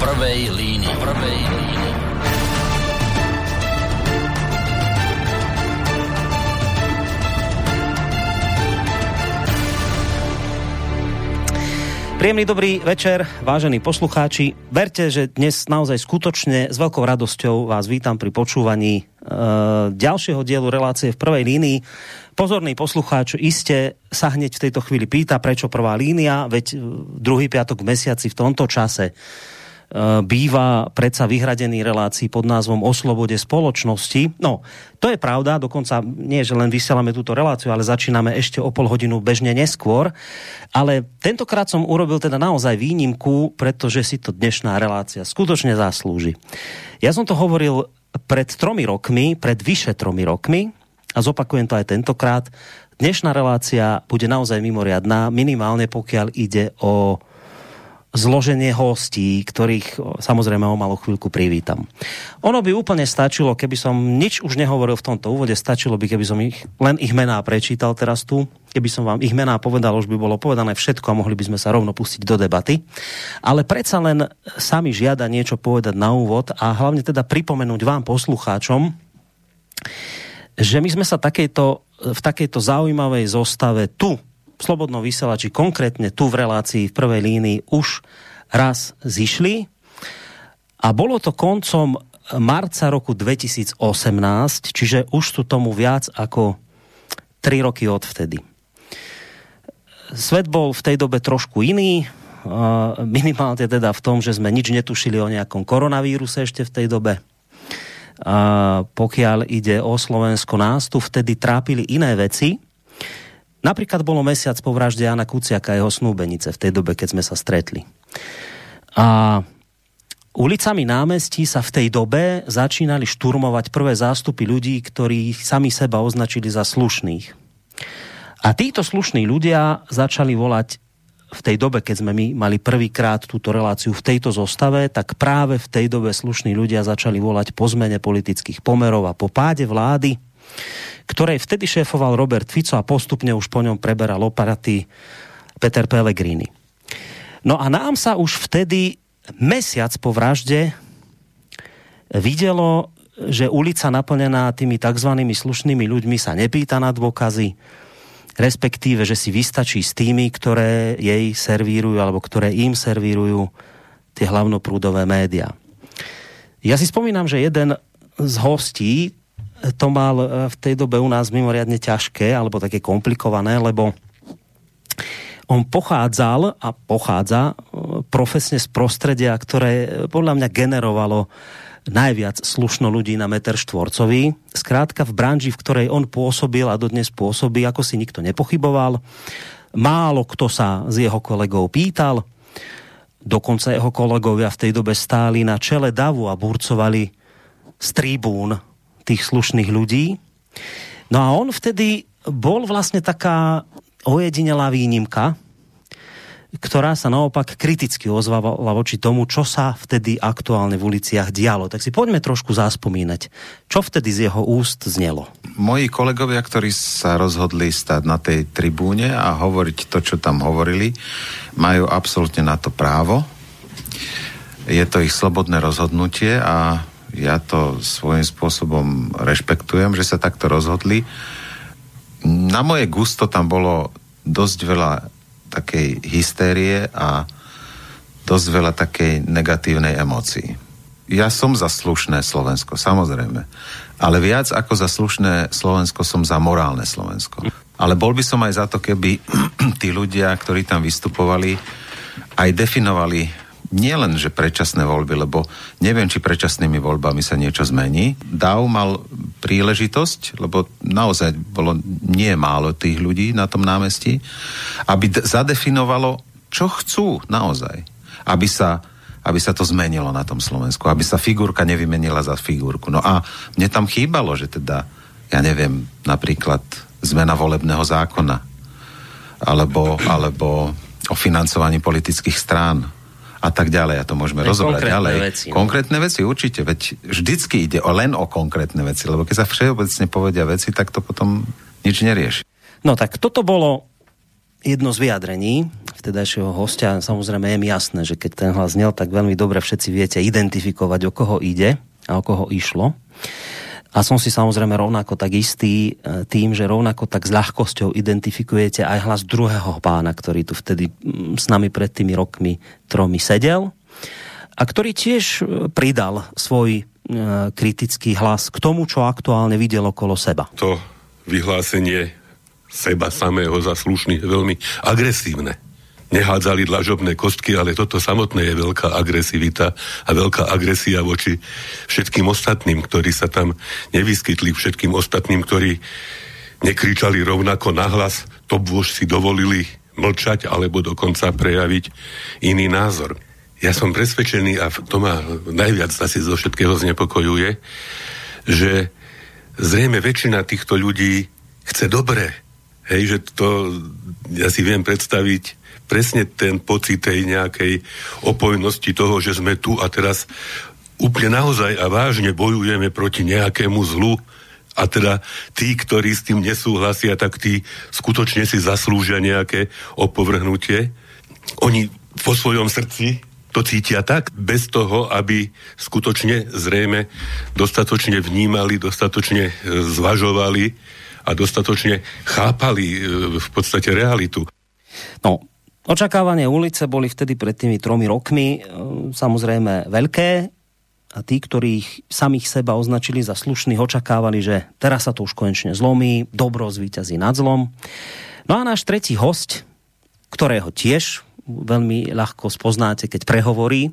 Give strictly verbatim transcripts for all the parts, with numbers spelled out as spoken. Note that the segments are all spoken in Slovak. prvej línii. Prvej línii. Príjemný dobrý večer, vážení poslucháči. Verte, že dnes naozaj skutočne s veľkou radosťou vás vítam pri počúvaní e, ďalšieho dielu relácie V prvej línii. Pozorný poslucháč iste sa hneď v tejto chvíli pýta, prečo prvá línia, veď druhý piatok v mesiaci v tomto čase e, býva predsa vyhradený relácií pod názvom O slobode spoločnosti. No, to je pravda, dokonca nie, že len vysielame túto reláciu, ale začíname ešte o pol hodinu bežne neskôr. Ale tentokrát som urobil teda naozaj výnimku, pretože si to dnešná relácia skutočne zaslúži. Ja som to hovoril pred tromi rokmi, pred vyše tromi rokmi a zopakujem to aj tentokrát. Dnešná relácia bude naozaj mimoriadná, minimálne pokiaľ ide o zloženie hostí, ktorých samozrejme o malú chvíľku privítam. Ono by úplne stačilo, keby som nič už nehovoril v tomto úvode, stačilo by, keby som ich, len ich mená prečítal teraz tu, keby som vám ich mená povedal, už by bolo povedané všetko a mohli by sme sa rovno pustiť do debaty. Ale predsa len sa mi žiada niečo povedať na úvod a hlavne teda pripomenúť vám poslucháčom, že my sme sa takejto, v takejto zaujímavej zostave tu v Slobodnom vysielači, konkrétne tu v relácii V prvej línii už raz zišli. A bolo to koncom marca roku dvetisíc osemnásť, čiže už sú tomu viac ako tri roky od vtedy. Svet bol v tej dobe trošku iný, minimálne teda v tom, že sme nič netušili o nejakom koronavíruse ešte v tej dobe. A pokiaľ ide o Slovensko, nás tu vtedy trápili iné veci. Napríklad bolo mesiac po vražde Jana Kuciaka a jeho snúbenice v tej dobe, keď sme sa stretli. A ulicami námestí sa v tej dobe začínali šturmovať prvé zástupy ľudí, ktorí sami seba označili za slušných. A títo slušní ľudia začali volať v tej dobe, keď sme my mali prvýkrát túto reláciu v tejto zostave, tak práve v tej dobe slušní ľudia začali volať po zmene politických pomerov a po páde vlády, ktorej vtedy šéfoval Robert Fico a postupne už po ňom preberal operaty Peter Pellegrini. No a nám sa už vtedy, mesiac po vražde, videlo, že ulica naplnená tými tzv. Slušnými ľuďmi sa nepýta na dôkazy, respektíve, že si vystačí s tými, ktoré jej servírujú alebo ktoré im servírujú tie hlavnoprúdové médiá. Ja si spomínam, že jeden z hostí to mal v tej dobe u nás mimoriadne ťažké, alebo také komplikované, lebo on pochádzal a pochádza profesne z prostredia, ktoré podľa mňa generovalo najviac slušno ľudí na meter štvorcový. Skrátka v branži, v ktorej on pôsobil a dodnes pôsobí, ako si nikto nepochyboval. Málo kto sa z jeho kolegov pýtal. Dokonca jeho kolegovia v tej dobe stáli na čele davu a burcovali z tribún tých slušných ľudí. No a on vtedy bol vlastne taká ojedinelá výnimka, ktorá sa naopak kriticky ozvala voči tomu, čo sa vtedy aktuálne v uliciach dialo. Tak si poďme trošku zaspomínať, čo vtedy z jeho úst znelo. Moji kolegovia, ktorí sa rozhodli stať na tej tribúne a hovoriť to, čo tam hovorili, majú absolútne na to právo. Je to ich slobodné rozhodnutie a ja to svojím spôsobom rešpektujem, že sa takto rozhodli. Na moje gusto tam bolo dosť veľa takej hystérie a dosť veľa takej negatívnej emócii. Ja som za slušné Slovensko, samozrejme. Ale viac ako za slušné Slovensko som za morálne Slovensko. Ale bol by som aj za to, keby tí ľudia, ktorí tam vystupovali, aj definovali nielen, že predčasné voľby, lebo neviem, či predčasnými voľbami sa niečo zmení. Dáv mal príležitosť, lebo naozaj bolo nie málo tých ľudí na tom námestí, aby d- zadefinovalo, čo chcú naozaj. Aby sa, aby sa to zmenilo na tom Slovensku, aby sa figurka nevymenila za figurku. No a mne tam chýbalo, že teda, ja neviem, napríklad zmena volebného zákona, alebo, alebo o financovaní politických strán, a tak ďalej, a to môžeme rozobrať ďalej. Veci, konkrétne veci, určite, veď vždycky ide o len o konkrétne veci, lebo keď sa všeobecne povedia veci, tak to potom nič nerieši. No tak toto bolo jedno z vyjadrení vtedajšieho hostia, samozrejme je mi jasné, že keď ten hlas znel, tak veľmi dobre všetci viete identifikovať, o koho ide a o koho išlo. A som si samozrejme rovnako tak istý tým, že rovnako tak s ľahkosťou identifikujete aj hlas druhého pána, ktorý tu vtedy s nami pred tými rokmi tromi sedel a ktorý tiež pridal svoj kritický hlas k tomu, čo aktuálne videl okolo seba. To vyhlásenie seba samého za slušný, veľmi agresívne. Nehádzali dlažobné kostky, ale toto samotné je veľká agresivita a veľká agresia voči všetkým ostatným, ktorí sa tam nevyskytli, všetkým ostatným, ktorí nekričali rovnako nahlas, to už si dovolili mlčať alebo dokonca prejaviť iný názor. Ja som presvedčený, a to ma najviac asi zo všetkého znepokojuje, že zrejme väčšina týchto ľudí chce dobre. Hej, že to, ja si viem predstaviť presne ten pocit tej nejakej opojnosti toho, že sme tu a teraz úplne naozaj a vážne bojujeme proti nejakému zlu a teda tí, ktorí s tým nesúhlasia, tak tí skutočne si zaslúžia nejaké opovrhnutie. Oni vo svojom srdci to cítia tak, bez toho, aby skutočne zrejme dostatočne vnímali, dostatočne zvažovali a dostatočne chápali v podstate realitu. No, očakávanie ulice boli vtedy pred tými tromi rokmi samozrejme veľké a tí, ktorých samých seba označili za slušných, očakávali, že teraz sa to už konečne zlomí, dobro zvíťazí nad zlom. No a náš tretí hosť, ktorého tiež veľmi ľahko spoznáte, keď prehovorí.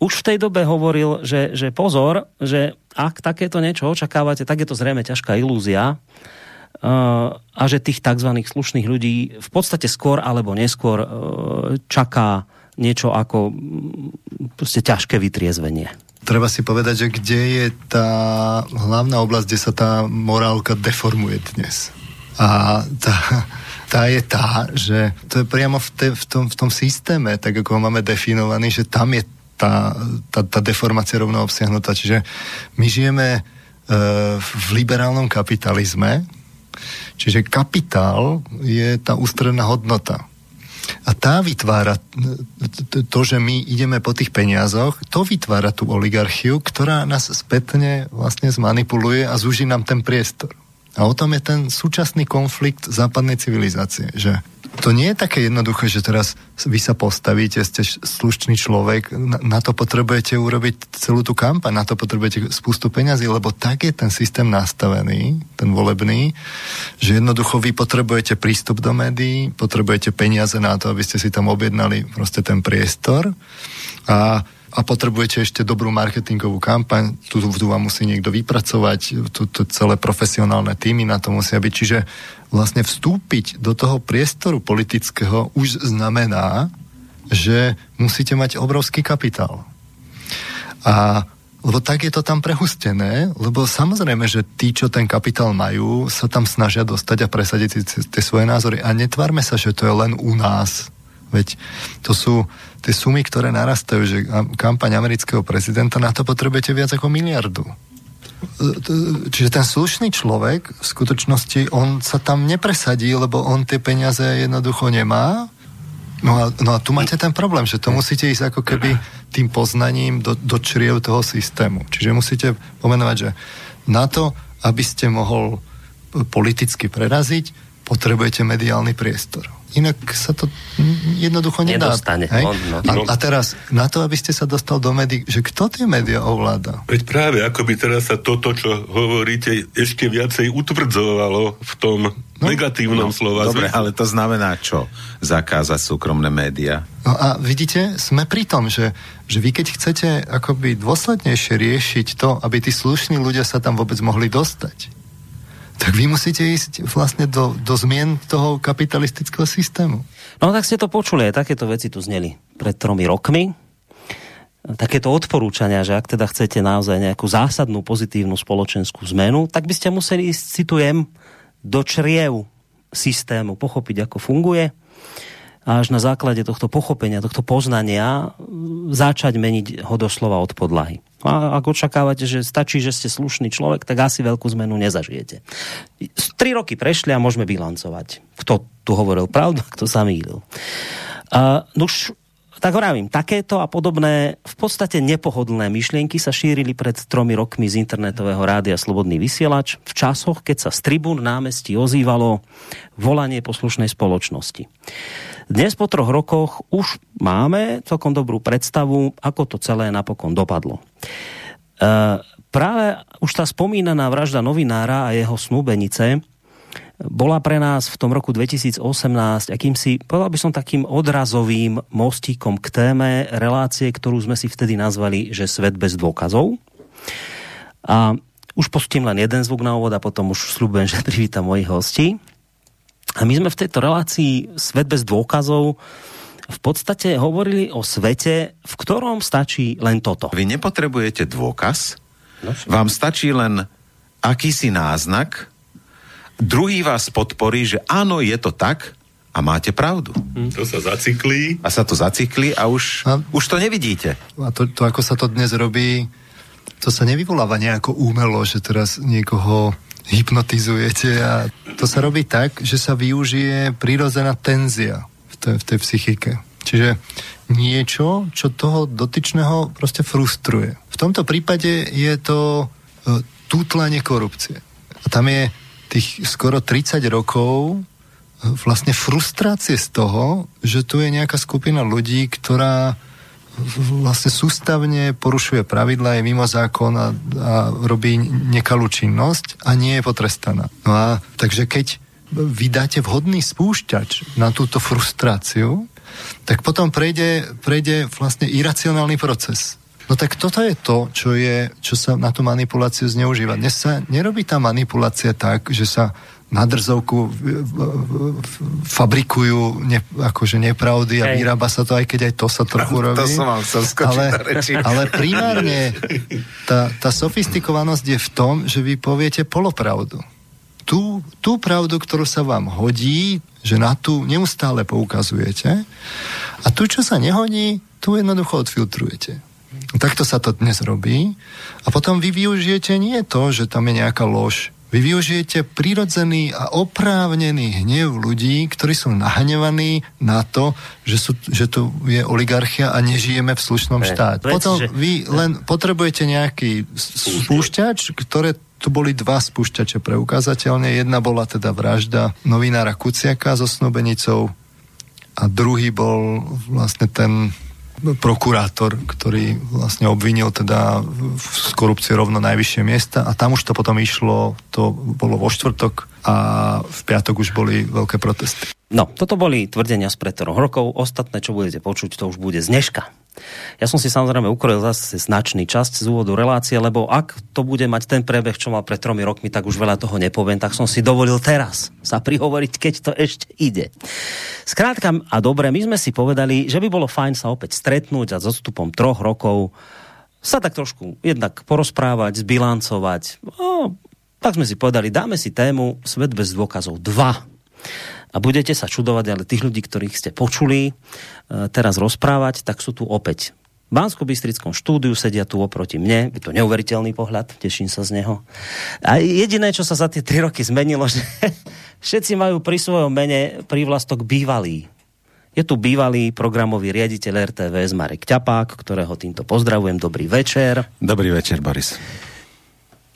Už v tej dobe hovoril, že, že pozor, že ak takéto niečo očakávate, tak je to zrejme ťažká ilúzia a že tých tzv. Slušných ľudí v podstate skôr alebo neskôr čaká niečo ako proste ťažké vytriezvenie. Treba si povedať, že kde je tá hlavná oblasť, kde sa tá morálka deformuje dnes. A tá... tá je tá, že to je priamo v, te, v, tom, v tom systéme, tak ako ho máme definovaný, že tam je tá, tá, tá deformácia rovno obsiahnutá. Čiže my žijeme e, v liberálnom kapitalizme, čiže kapitál je tá ústredná hodnota. A tá vytvára to, že my ideme po tých peniazoch, to vytvára tú oligarchiu, ktorá nás spätne vlastne zmanipuluje a zúži nám ten priestor. A o tom je ten súčasný konflikt západnej civilizácie, že to nie je také jednoduché, že teraz vy sa postavíte, ste slušný človek, na, na to potrebujete urobiť celú tú kampaň, na to potrebujete spustu peňazí, lebo tak je ten systém nastavený, ten volebný, že jednoducho vy potrebujete prístup do médií, potrebujete peniaze na to, aby ste si tam objednali proste ten priestor a a potrebujete ešte dobrú marketingovú kampaň, tu, tu vám musí niekto vypracovať, tu, tu celé profesionálne týmy na to musia byť, čiže vlastne vstúpiť do toho priestoru politického už znamená, že musíte mať obrovský kapitál. A lebo tak je to tam prehustené, lebo samozrejme, že tí, čo ten kapitál majú, sa tam snažia dostať a presadiť si tie svoje názory. A netvárme sa, že to je len u nás. Veď to sú tie sumy, ktoré narastajú, že kampaň amerického prezidenta, na to potrebujete viac ako miliardu. Čiže ten slušný človek v skutočnosti, on sa tam nepresadí, lebo on tie peniaze jednoducho nemá. No a, no a tu máte ten problém, že to musíte ísť ako keby tým poznaním do, do čriev toho systému. Čiže musíte pomenovať, že na to, aby ste mohol politicky preraziť, potrebujete mediálny priestor. Inak sa to jednoducho nedá. Nedostane. No. A, a teraz, na to, aby ste sa dostal do médií, že kto tie médiá ovláda? Veď práve, akoby teraz sa toto, čo hovoríte, ešte viacej utvrdzovalo v tom no, negatívnom no, slova. Dobre, ale to znamená čo? Zakázať súkromné médiá? No a vidíte, sme pri tom, že, že vy keď chcete akoby dôslednejšie riešiť to, aby tí slušní ľudia sa tam vôbec mohli dostať, tak vy musíte ísť vlastne do, do zmien toho kapitalistického systému. No tak ste to počuli, aj takéto veci tu zneli pred tromi rokmi. Takéto odporúčania, že ak teda chcete naozaj nejakú zásadnú pozitívnu spoločenskú zmenu, tak by ste museli ísť, citujem, do čriev systému, pochopiť, ako funguje a až na základe tohto pochopenia, tohto poznania začať meniť ho doslova od podlahy. a ak očakávate, že stačí, že ste slušný človek, tak asi veľkú zmenu nezažijete. Tri roky prešli a môžeme bilancovať. Kto tu hovoril pravdu, kto sa mýlil. Uh, nuž, tak hovorím, takéto a podobné v podstate nepohodlné myšlienky sa šírili pred tromi rokmi z internetového rádia Slobodný vysielač v časoch, keď sa z tribún námestí ozývalo volanie poslušnej spoločnosti. Dnes po troch rokoch už máme celkom dobrú predstavu, ako to celé napokon dopadlo. E, práve už tá spomínaná vražda novinára a jeho snúbenice bola pre nás v tom roku dvetisícosemnásť akýmsi, povedal by som, takým odrazovým mostíkom k téme relácie, ktorú sme si vtedy nazvali, že Svet bez dôkazov. A už pustím len jeden zvuk na úvod a potom už sľubujem, že privítam mojich hostí. A my sme v tejto relácii Svet bez dôkazov v podstate hovorili o svete, v ktorom stačí len toto. Vy nepotrebujete dôkaz, vám stačí len akýsi náznak, druhý vás podporí, že áno, je to tak a máte pravdu. Hm. To sa zaciklí. A sa to zaciklí a už, a, už to nevidíte. A to, to, ako sa to dnes robí, to sa nevyvoláva nejako úmelo, že teraz niekoho hypnotizujete. A to sa robí tak, že sa využije prírodzená tenzia v tej, v tej psychike. Čiže niečo, čo toho dotyčného proste frustruje. V tomto prípade je to e, tútlanie korupcie. A tam je tých skoro tridsať rokov vlastne frustrácie z toho, že tu je nejaká skupina ľudí, ktorá vlastne sústavne porušuje pravidla, je mimo zákon a, a robí nekalú činnosť a nie je potrestaná. No a takže keď vydáte vhodný spúšťač na túto frustráciu, tak potom prejde, prejde vlastne iracionálny proces. No tak toto je to, čo, je, čo sa na tú manipuláciu zneužíva. Dnes sa nerobí tá manipulácia tak, že sa na drzovku fabrikujú ne, akože nepravdy a vyrába sa to, aj keď aj to sa trochu robí. To som vám chcel skočiť ale, na reči. Ale primárne tá, tá sofistikovanosť je v tom, že vy poviete polopravdu. Tú, tú pravdu, ktorú sa vám hodí, že na tú neustále poukazujete a tú, čo sa nehodí, tú jednoducho odfiltrujete. Takto sa to dnes robí. A potom vy využijete nie to, že tam je nejaká lož. Vy využijete prirodzený a oprávnený hnev ľudí, ktorí sú nahnevaní na to, že, sú, že tu je oligarchia a nežijeme v slušnom štáte. Potom vy len potrebujete nejaký spúšťač, ktoré tu boli dva spúšťače preukázateľne. Jedna bola teda vražda novinára Kuciaka so snúbenicou a druhý bol vlastne ten prokurátor, ktorý vlastne obvinil teda z korupcie rovno najvyššie miesta a tam už to potom išlo, to bolo vo štvrtok a v piatok už boli veľké protesty. No, toto boli tvrdenia spred troch rokov, ostatné, čo budete počuť, to už bude z dneška. Ja som si samozrejme ukrojil zase značný časť z úvodu relácie, lebo ak to bude mať ten prebeh, čo mal pred tromi rokmi, tak už veľa toho nepoviem, tak som si dovolil teraz sa prihovoriť, keď to ešte ide. Skrátka a dobre, my sme si povedali, že by bolo fajn sa opäť stretnúť a s odstupom troch rokov sa tak trošku jednak porozprávať, zbilancovať. No, tak sme si povedali, dáme si tému Svet bez dôkazov dva. A budete sa čudovať, ale tých ľudí, ktorých ste počuli e, teraz rozprávať, tak sú tu opäť. V Banskobystrickom štúdiu sedia tu oproti mne. Je to neuveriteľný pohľad, teším sa z neho. A jediné, čo sa za tie tri roky zmenilo, že všetci majú pri svojom mene prívlastok bývalý. Je tu bývalý programový riaditeľ er té vé es Marek Ťapák, ktorého týmto pozdravujem. Dobrý večer. Dobrý večer, Boris.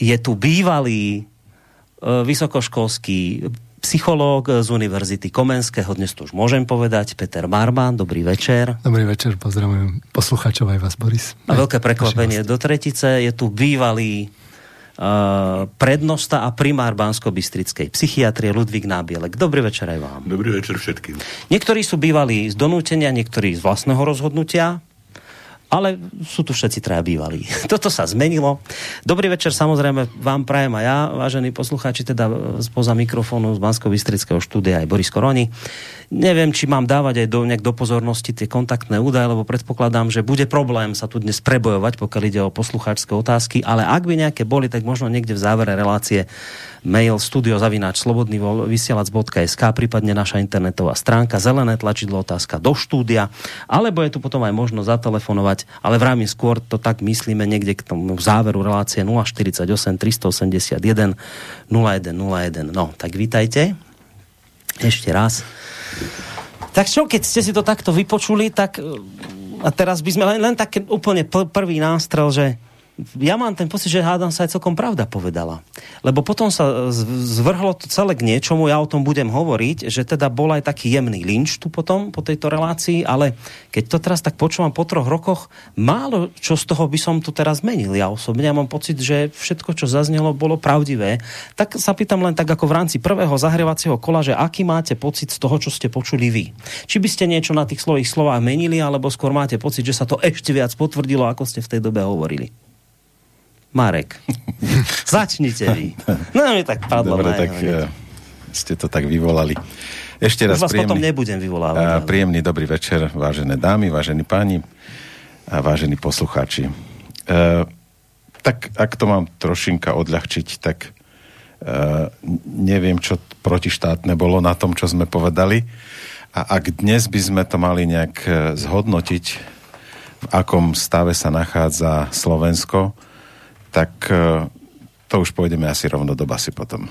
Je tu bývalý e, vysokoškolský psychológ z Univerzity Komenského, dnes to už môžem povedať, Peter Marman, dobrý večer. Dobrý večer, pozdravujem poslucháčov aj vás, Boris. A veľké prekvapenie do tretice, je tu bývalý uh, prednosta a primár Banskobystrickej psychiatrie Ludvík Nábělek. Dobrý večer aj vám. Dobrý večer všetkým. Niektorí sú bývalí z donútenia, niektorí z vlastného rozhodnutia, ale sú tu všetci traja bývalí. Toto sa zmenilo. Dobrý večer, samozrejme, vám prajem a ja, vážení poslucháči, teda spoza mikrofónu z Banskobystrického štúdia aj Boris Koroni. Neviem, či mám dávať aj do, nejak do pozornosti tie kontaktné údaje, lebo predpokladám, že bude problém sa tu dnes prebojovať, pokiaľ ide o poslucháčské otázky, ale ak by nejaké boli, tak možno niekde v závere relácie mail studio zavináč slobodný vysielač bodka es ká, prípadne naša internetová stránka, zelené tlačidlo otázka do štúdia, alebo je tu potom aj možno zatelefonovať mať, ale vravím, skôr to tak myslíme niekde k tomu záveru relácie nula štyridsaťosem tristoosemdesiatjeden nula sto jeden. No, tak vítajte ešte raz. Tak čo, keď ste si to takto vypočuli, tak a teraz by sme len, len tak úplne prvý nástrel, že ja mám ten pocit, že hádam sa aj celkom pravda povedala. Lebo potom sa zvrhlo to celé k niečomu, ja o tom budem hovoriť, že teda bol aj taký jemný lynč tu potom, po tejto relácii, ale keď to teraz tak počúvam po troch rokoch, málo čo z toho by som tu teraz menil. Ja osobne ja mám pocit, že všetko, čo zaznelo, bolo pravdivé. Tak sa pýtam len tak ako v rámci prvého zahrievacieho kola, že aký máte pocit z toho, čo ste počuli vy. Či by ste niečo na tých svojich slovách menili, alebo skôr máte pocit, že sa to ešte viac potvrdilo, ako ste v tej dobe hovorili. Marek, začnite vy. No, mi tak padlo. Dobre, tak ja, ste to tak vyvolali. Ešte raz vás príjemný, potom nebudem vyvolávať. Príjemný dobrý večer, vážené dámy, vážení páni a vážení poslucháči. E, tak, ak to mám trošinka odľahčiť, tak e, neviem, čo protištátne bolo na tom, čo sme povedali. A ak dnes by sme to mali nejak zhodnotiť, v akom stave sa nachádza Slovensko, tak to už pôjdeme asi rovno do basy potom.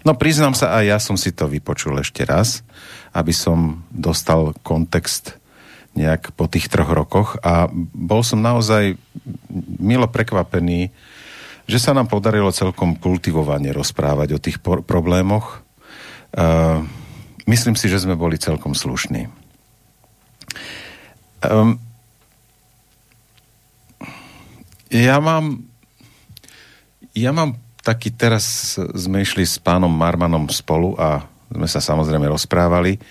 No priznám sa, aj ja som si to vypočul ešte raz, aby som dostal kontext nejak po tých troch rokoch a bol som naozaj milo prekvapený, že sa nám podarilo celkom kultivovane rozprávať o tých por- problémoch. Uh, myslím si, že sme boli celkom slušní. Um, Ja mám, ja mám taký, teraz sme išli s pánom Marmanom spolu a sme sa samozrejme rozprávali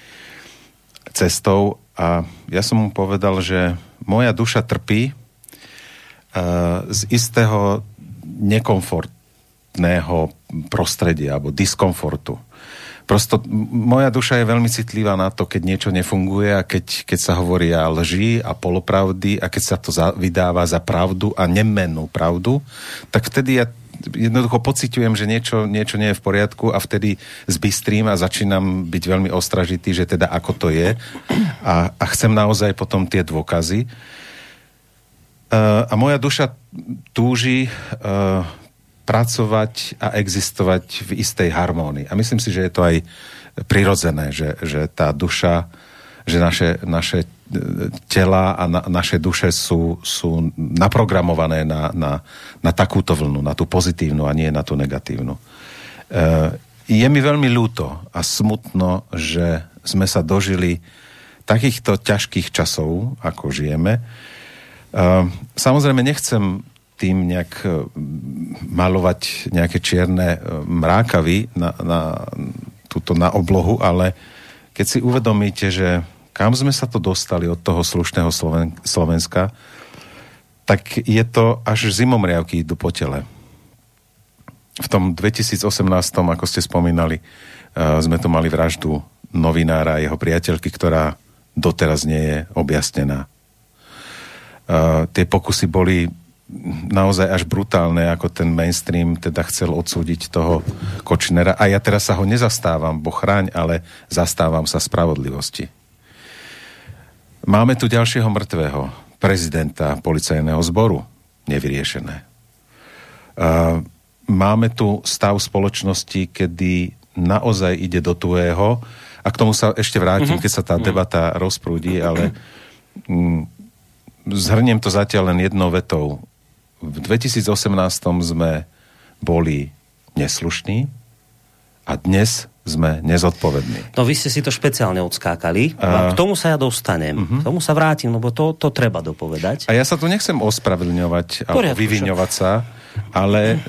cestou a ja som mu povedal, že moja duša trpí uh, z istého nekomfortného prostredia alebo diskomfortu. Prosto moja duša je veľmi citlivá na to, keď niečo nefunguje a keď, keď sa hovoria lži a polopravdy a keď sa to za, vydáva za pravdu a nemennú pravdu, tak vtedy ja jednoducho pociťujem, že niečo, niečo nie je v poriadku a vtedy zbystrím a začínam byť veľmi ostražitý, že teda ako to je a, a chcem naozaj potom tie dôkazy. Uh, a moja duša túži... Uh, pracovať a existovať v istej harmónii. A myslím si, že je to aj prirodzené, že, že tá duša, že naše, naše tela a na, naše duše sú, sú naprogramované na, na, na takúto vlnu, na tú pozitívnu a nie na tú negatívnu. E, je mi veľmi ľúto a smutno, že sme sa dožili takýchto ťažkých časov, ako žijeme. E, samozrejme, nechcem tým nejak malovať nejaké čierne mrákavy na, na, túto, na oblohu, ale keď si uvedomíte, že kam sme sa to dostali od toho slušného Sloven- Slovenska, tak je to až zimomriavky idú po tele. V tom dvetisícosemnástom, ako ste spomínali, sme tu mali vraždu novinára a jeho priateľky, ktorá doteraz nie je objasnená. Tie pokusy boli naozaj až brutálne, ako ten mainstream teda chcel odsúdiť toho Kočnera. A ja teraz sa ho nezastávam, bo chráň, ale zastávam sa spravodlivosti. Máme tu ďalšieho mŕtvého, prezidenta policajného zboru, nevyriešené. Máme tu stav spoločnosti, kedy naozaj ide do tuhého, a k tomu sa ešte vrátim, keď sa tá debata rozprúdi, ale zhrniem to zatiaľ len jednou vetou. V dvetisícosemnástom sme boli neslušní a dnes sme nezodpovední. No vy ste si to špeciálne odskákali. A... K tomu sa ja dostanem. Uh-huh. K tomu sa vrátim, lebo to, to treba dopovedať. A ja sa tu nechcem ospravedlňovať a vyviňovať sa, ale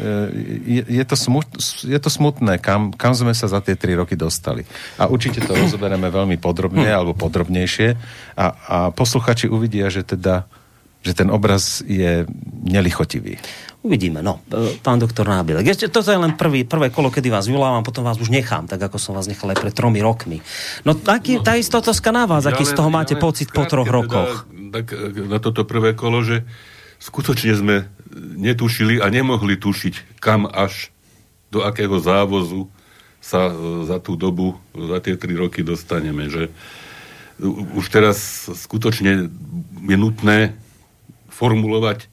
je, je, to smut, je to smutné, kam, kam sme sa za tie tri roky dostali. A určite to rozoberieme veľmi podrobne alebo podrobnejšie a, a posluchači uvidia, že teda že ten obraz je nelichotivý. Uvidíme, no. Pán doktor Nábělek, ešte toto je len prvý, prvé kolo, kedy vás vyvolávam, potom vás už nechám, tak ako som vás nechal aj pred tromi rokmi. No taký, no, tá istá otázka na vás, ja aký len, z toho ja máte pocit po troch rokoch. Teda, tak na toto prvé kolo, že skutočne sme netušili a nemohli tušiť, kam až, do akého závozu sa za tú dobu, za tie tri roky dostaneme, že už teraz skutočne je nutné formulovať,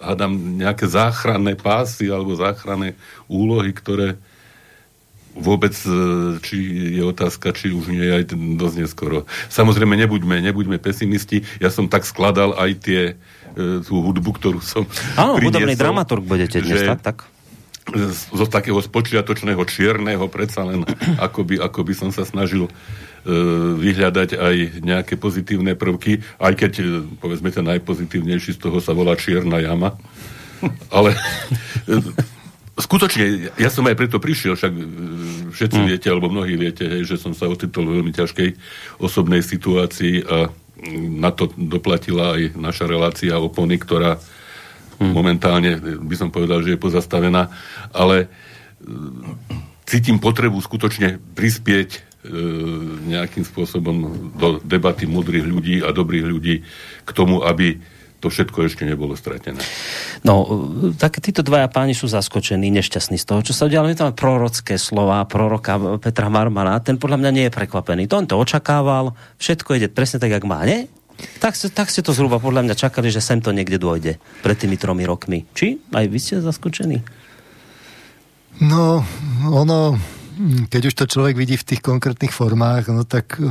hádam, nejaké záchranné pásy alebo záchranné úlohy, ktoré vôbec, či je otázka, či už nie je aj dosť neskoro. Samozrejme, nebuďme, nebuďme pesimisti. Ja som tak skladal aj tie, tú hudbu, ktorú som áno, priniesol. Áno, hudobný dramaturg budete dnes, tak? tak? Zo takého spočiatočného čierneho, predsa len akoby, akoby som sa snažil vyhľadať aj nejaké pozitívne prvky, aj keď, povedzme, ten najpozitívnejší z toho sa volá Čierna jama. Ale skutočne, ja som aj preto prišiel, však všetci viete, alebo mnohí viete, hej, že som sa ocitol v veľmi ťažkej osobnej situácii a na to doplatila aj naša relácia Opony, ktorá momentálne, by som povedal, že je pozastavená, ale cítim potrebu skutočne prispieť nejakým spôsobom do debaty múdrych ľudí a dobrých ľudí k tomu, aby to všetko ešte nebolo stratené. No, tak títo dvaja páni sú zaskočení, nešťastní z toho, čo sa udialo. Je tam prorocké slova proroka Petra Marmana. Ten podľa mňa nie je prekvapený. To on to očakával, všetko ide presne tak, jak má, nie? Tak, tak ste to zhruba podľa mňa čakali, že sem to niekde dôjde pred tými tromi rokmi. Či? Aj vy ste zaskočení? No, ono... Keď už to človek vidí v tých konkrétnych formách, no tak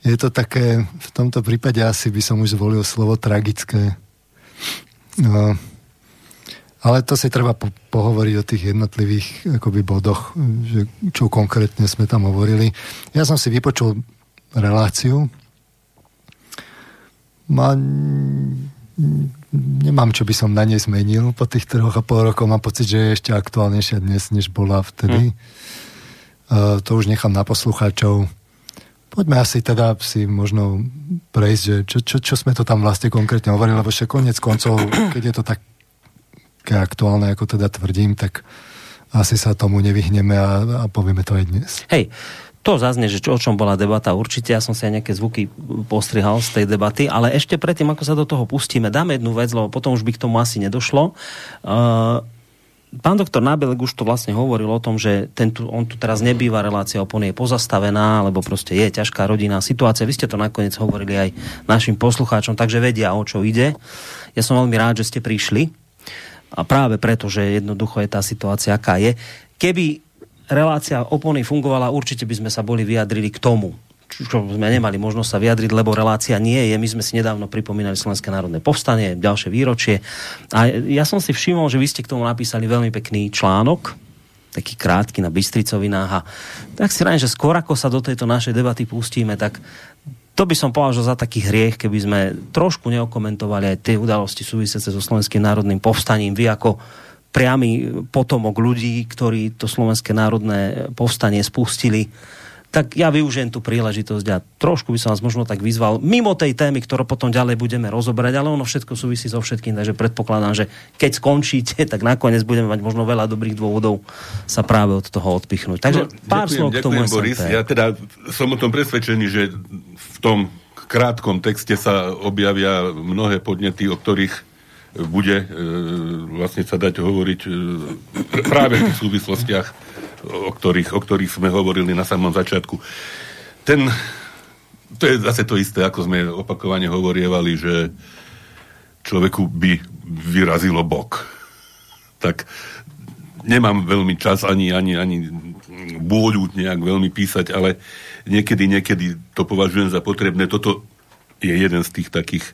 je to také, v tomto prípade asi by som už zvolil slovo tragické. No. Ale to si treba po- pohovoriť o tých jednotlivých akoby bodoch, že čo konkrétne sme tam hovorili. Ja som si vypočul reláciu. Ma... Nemám, čo by som na nej zmenil po tých troch a pol rokov. Mám pocit, že je ešte aktuálnejšia dnes, než bola vtedy. Mm. Uh, to už nechám na poslucháčov. Poďme asi teda si možno prejsť, že čo, čo, čo sme to tam vlastne konkrétne hovorili, lebo ešte koniec koncov, keď je to také aktuálne, ako teda tvrdím, tak asi sa tomu nevyhneme a, a povieme to aj dnes. Hej, to zaznie, že čo, o čom bola debata určite. Ja som si aj nejaké zvuky postrihal z tej debaty, ale ešte predtým, ako sa do toho pustíme, dáme jednu vec, lebo potom už by k tomu asi nedošlo. Uh, pán doktor Nábělek už to vlastne hovoril o tom, že ten tu, on tu teraz nebýva, relácia Opony je pozastavená, lebo proste je ťažká rodinná situácia. Vy ste to nakoniec hovorili aj našim poslucháčom, takže vedia, o čo ide. Ja som veľmi rád, že ste prišli. A práve preto, že jednoducho je tá situácia, aká je. Keby relácia Opony fungovala, určite by sme sa boli vyjadrili k tomu, čo sme nemali možnosť sa vyjadriť, lebo relácia nie je. My sme si nedávno pripomínali Slovenské národné povstanie, ďalšie výročie. A ja som si všimol, že vy ste k tomu napísali veľmi pekný článok, taký krátky na Bystricovinách. A tak si rájem, že skôr ako sa do tejto našej debaty pustíme, tak to by som považoval za taký hriech, keby sme trošku neokomentovali aj tie udalosti súvisiace so Slovenským národným povstaním. Vy ako priamy potomok ľudí, ktorí to Slovenské národné povstanie spustili, tak ja využijem tú príležitosť a trošku by som vás možno tak vyzval mimo tej témy, ktorú potom ďalej budeme rozoberať, ale ono všetko súvisí so všetkým, takže predpokladám, že keď skončíte, tak nakoniec budeme mať možno veľa dobrých dôvodov sa práve od toho odpichnúť. Takže no, pár ďakujem, slov k tomu ďakujem, Boris. Ja teda som o tom presvedčený, že v tom krátkom texte sa objavia mnohé podnety, o ktorých bude e, vlastne sa dať hovoriť e, práve v tých súvislostiach, o ktorých, o ktorých sme hovorili na samom začiatku. Ten, to je zase to isté, ako sme opakovane hovorievali, že človeku by vyrazilo bok. Tak nemám veľmi čas ani, ani, ani bôľu nejak veľmi písať, ale niekedy, niekedy to považujem za potrebné. Toto je jeden z tých takých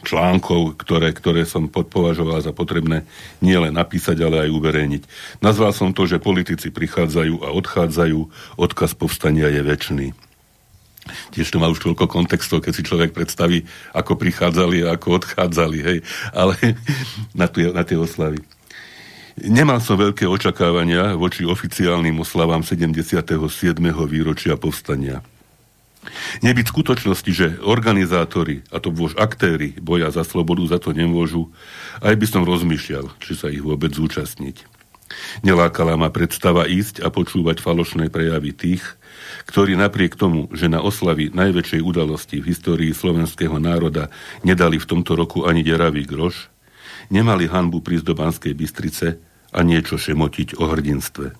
článkov, ktoré, ktoré som považoval za potrebné nielen napísať, ale aj uverejniť. Nazval som to, že politici prichádzajú a odchádzajú, odkaz povstania je večný. Tiež to má už toľko kontextov, keď si človek predstaví, ako prichádzali a ako odchádzali, hej, ale na, tu, na tie oslavy. Nemal som veľké očakávania voči oficiálnym oslavám sedemdesiateho siedmeho výročia povstania. Nebyť skutočnosti, že organizátori, a to vôž aktéri, boja za slobodu, za to nemôžu, aj by som rozmýšľal, či sa ich vôbec zúčastniť. Nelákala ma predstava ísť a počúvať falošné prejavy tých, ktorí napriek tomu, že na oslavy najväčšej udalosti v histórii slovenského národa nedali v tomto roku ani deravý groš, nemali hanbu prísť do Banskej Bystrice a niečo šemotiť o hrdinstve.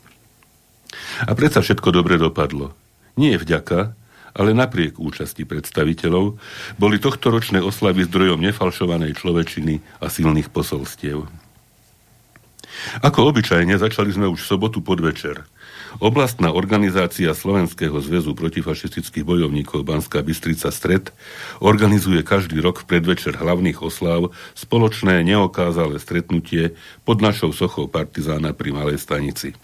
A predsa všetko dobre dopadlo. Nie vďaka, ale napriek účasti predstaviteľov, boli tohtoročné oslavy zdrojom nefalšovanej človečiny a silných posolstiev. Ako obyčajne začali sme už v sobotu podvečer. Oblastná organizácia Slovenského zväzu protifašistických bojovníkov Banská Bystrica Stred organizuje každý rok v predvečer hlavných osláv spoločné neokázalé stretnutie pod našou sochou partizána pri Malej stanici.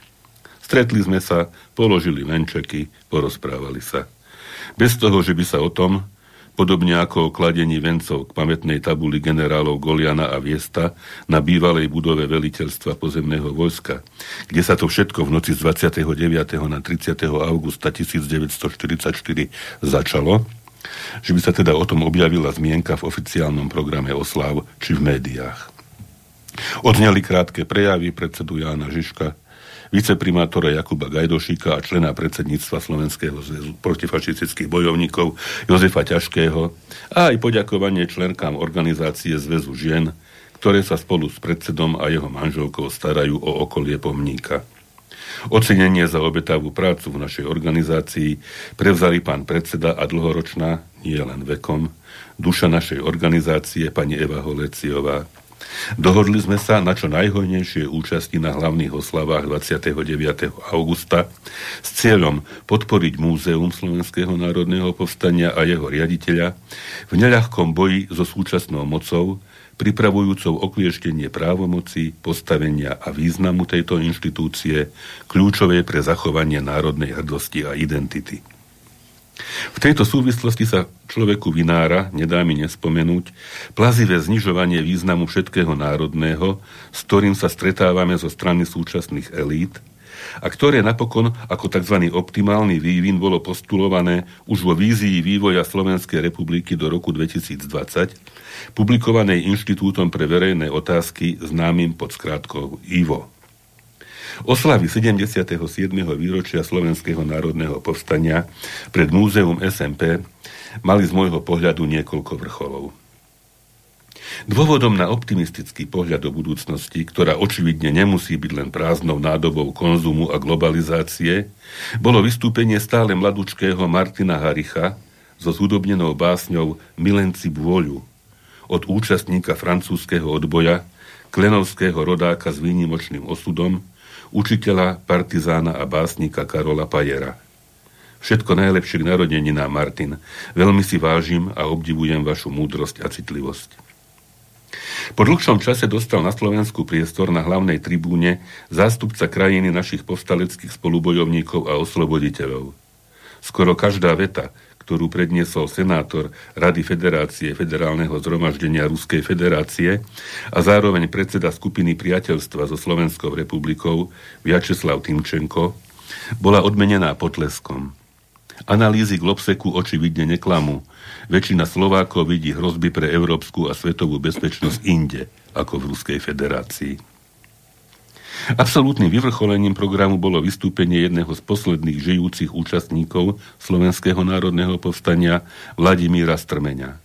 Stretli sme sa, položili venčeky, porozprávali sa. Bez toho, že by sa o tom, podobne ako o kladení vencov k pamätnej tabuli generálov Goliana a Viesta na bývalej budove veliteľstva pozemného vojska, kde sa to všetko v noci z dvadsiateho deviateho na tridsiateho augusta tisícdeväťstoštyridsaťštyri začalo, že by sa teda o tom objavila zmienka v oficiálnom programe osláv či v médiách. Odňali krátke prejavy predsedu Jána Žižka, viceprimátora Jakuba Gajdošíka a člena predsedníctva Slovenského zväzu protifašistických bojovníkov Jozefa Ťažkého a aj poďakovanie členkám organizácie Zväzu žien, ktoré sa spolu s predsedom a jeho manželkou starajú o okolie pomníka. Ocenenie za obetavú prácu v našej organizácii prevzali pán predseda a dlhoročná, nie len vekom, duša našej organizácie pani Eva Holeciová. Dohodli sme sa na čo najhojnejšie účasti na hlavných oslavách dvadsiateho deviateho augusta s cieľom podporiť Múzeum Slovenského národného povstania a jeho riaditeľa v neľahkom boji so súčasnou mocou, pripravujúcou oklieštenie právomoci, postavenia a významu tejto inštitúcie, kľúčovej pre zachovanie národnej hrdosti a identity. V tejto súvislosti sa človeku vinára, nedá mi nespomenúť, plazivé znižovanie významu všetkého národného, s ktorým sa stretávame zo strany súčasných elít a ktoré napokon ako tzv. Optimálny vývin bolo postulované už vo vízii vývoja Slovenskej republiky do roku dvetisícdvadsať, publikovanej Inštitútom pre verejné otázky známym pod skrátkou í vé o. Oslavy sedemdesiateho siedmeho výročia Slovenského národného povstania pred Múzeum es em pé mali z môjho pohľadu niekoľko vrcholov. Dôvodom na optimistický pohľad do budúcnosti, ktorá očividne nemusí byť len prázdnou nádobou konzumu a globalizácie, bolo vystúpenie stále mladúčkého Martina Haricha so zhudobnenou básňou Milenci bôľu od účastníka francúzskeho odboja, klenovského rodáka s výnimočným osudom, učiteľa, partizána a básnika Karola Pajera. Všetko najlepšie k narodeninám, Martin. Veľmi si vážim a obdivujem vašu múdrosť a citlivosť. Po dlhšom čase dostal na Slovensku priestor na hlavnej tribúne zástupca krajiny našich povstaleckých spolubojovníkov a osloboditeľov. Skoro každá veta, ktorú predniesol senátor Rady Federácie Federálneho zhromaždenia Ruskej federácie a zároveň predseda skupiny priateľstva so Slovenskou republikou Viacheslav Tymčenko, bola odmenená potleskom. Analýzy Globseku očividne neklamú. Väčšina Slovákov vidí hrozby pre európsku a svetovú bezpečnosť inde ako v Ruskej federácii. Absolútnym vyvrcholením programu bolo vystúpenie jedného z posledných žijúcich účastníkov Slovenského národného povstania Vladimíra Strmeňa.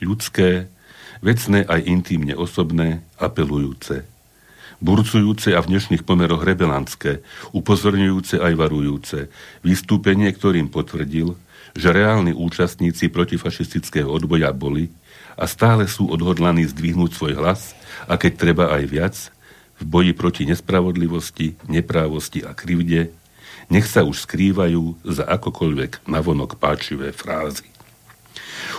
Ľudské, vecné aj intímne osobné, apelujúce. Burcujúce a v dnešných pomeroch rebelantské, upozorňujúce aj varujúce. Vystúpenie, ktorým potvrdil, že reálni účastníci protifašistického odboja boli a stále sú odhodlaní zdvihnúť svoj hlas a keď treba aj viac, v boji proti nespravodlivosti, neprávosti a krivde, nech sa už skrývajú za akokoľvek navonok páčivé frázy.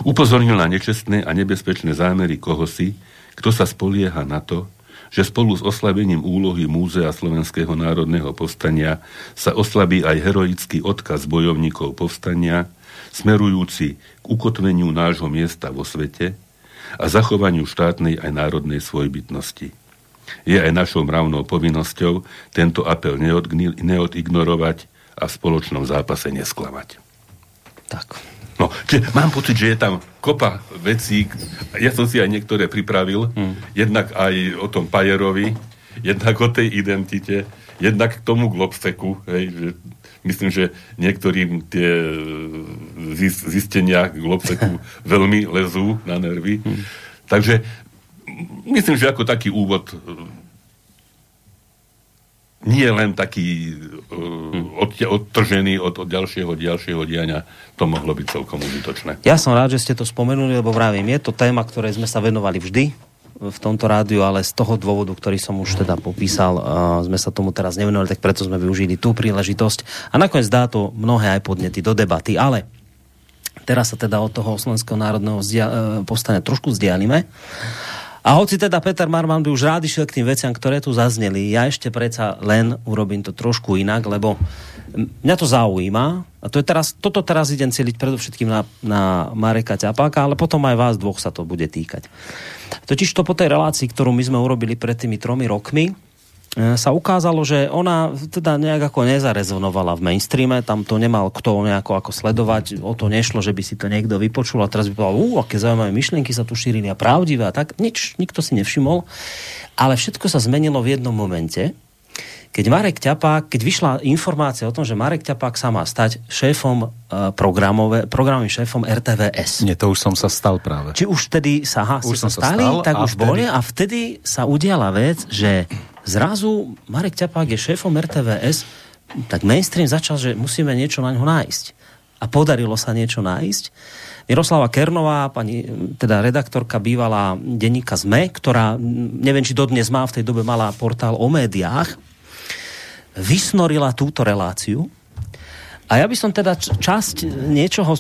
Upozornil na nečestné a nebezpečné zámery kohosi, kto sa spolieha na to, že spolu s oslabením úlohy Múzea Slovenského národného povstania sa oslabí aj heroický odkaz bojovníkov povstania, smerujúci k ukotveniu nášho miesta vo svete a zachovaniu štátnej aj národnej svojbytnosti. Je aj našou mravnou povinnosťou tento apel neodignorovať a v spoločnom zápase nesklamať. Tak. No, čiže mám pocit, že je tam kopa vecí, ja som si aj niektoré pripravil, hmm. jednak aj o tom Pajerovi, jednak o tej identite, jednak k tomu Globseku, hej, že myslím, že niektorým tie zistenia Globseku veľmi lezú na nervy. Hmm. Takže myslím, že ako taký úvod nie len taký uh, odte- odtržený od, od ďalšieho, ďalšieho diania, to mohlo byť celkom užitočné. Ja som rád, že ste to spomenuli, lebo vravím, je to téma, ktorej sme sa venovali vždy v tomto rádiu, ale z toho dôvodu, ktorý som už teda popísal, uh, sme sa tomu teraz nevenovali, tak preto sme využili tú príležitosť a nakoniec dá to mnohé aj podnety do debaty, ale teraz sa teda od toho Slovenského národného vzdia- povstania trošku vzdialime. A hoci teda Peter Marman by už rád išiel k tým veciam, ktoré tu zazneli, ja ešte predsa len urobím to trošku inak, lebo mňa to zaujíma. A to je teraz, toto teraz idem celiť predovšetkým na, na Mareka Ťapáka, ale potom aj vás dvoch sa to bude týkať. Totiž to po tej relácii, ktorú my sme urobili pred tými tromi rokmi, sa ukázalo, že ona teda nejak ako nezarezonovala v mainstreame, tam to nemal kto nejako ako sledovať, o to nešlo, že by si to niekto vypočul a teraz by povedal, ú, aké zaujímavé myšlienky sa tu šírili a pravdivé a tak, nič, nikto si nevšimol, ale všetko sa zmenilo v jednom momente, keď Marek Ťapák, keď vyšla informácia o tom, že Marek Ťapák sa má stať šéfom programové, programovým šéfom er té vé es. Nie, to už som sa stal práve. Či už vtedy sa, aha, už som sa stali, stal, tak už vtedy... boli a vtedy sa udiala vec, že zrazu Marek Ťapák je šéfom er té vé es, tak mainstream začal, že musíme niečo na ňo nájsť. A podarilo sa niečo nájsť. Miroslava Kernová, pani, teda redaktorka bývalá denníka zet em e, ktorá, neviem, či dodnes má, v tej dobe mala portál o médiách, vysnorila túto reláciu. A ja by som teda časť niečoho,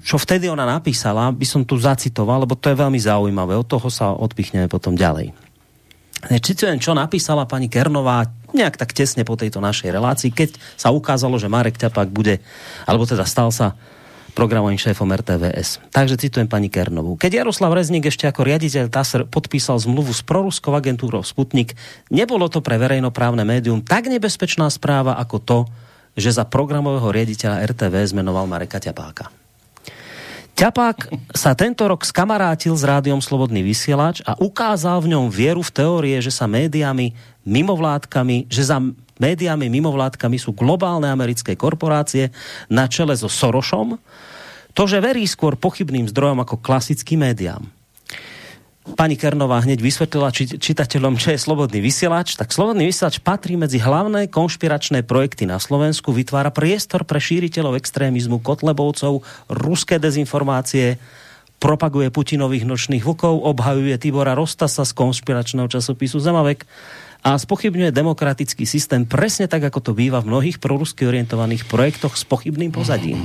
čo vtedy ona napísala, by som tu zacitoval, lebo to je veľmi zaujímavé. Od toho sa odpichneme potom ďalej. Čitujem, čo napísala pani Kernová nejak tak tesne po tejto našej relácii, keď sa ukázalo, že Marek Ťapák bude, alebo teda stal sa programovým šéfom er té vé es. Takže citujem pani Kernovú. Keď Jaroslav Rezník ešte ako riaditeľ TASR podpísal zmluvu s proruskou agentúrou Sputnik, nebolo to pre verejnoprávne médium tak nebezpečná správa ako to, že za programového riaditeľa er té vé es menoval Mareka Ťapáka. Ťapák sa tento rok skamarátil s rádiom Slobodný vysielač a ukázal v ňom vieru v teórie, že sa médiami mimovládkami, že za médiami mimovládkami sú globálne americké korporácie na čele so Sorosom, to, že verí skôr pochybným zdrojom ako klasickým médiám. Pani Kernová hneď vysvetlila či- čitateľom, čo je Slobodný vysielač, tak Slobodný vysielač patrí medzi hlavné konšpiračné projekty na Slovensku, vytvára priestor pre šíriteľov extrémizmu, kotlebovcov, ruské dezinformácie, propaguje Putinových nočných vlkov, obhajuje Tibora Rostasa z konšpiračného časopisu Zemavek a spochybňuje demokratický systém presne tak, ako to býva v mnohých prorusky orientovaných projektoch s pochybným pozadím.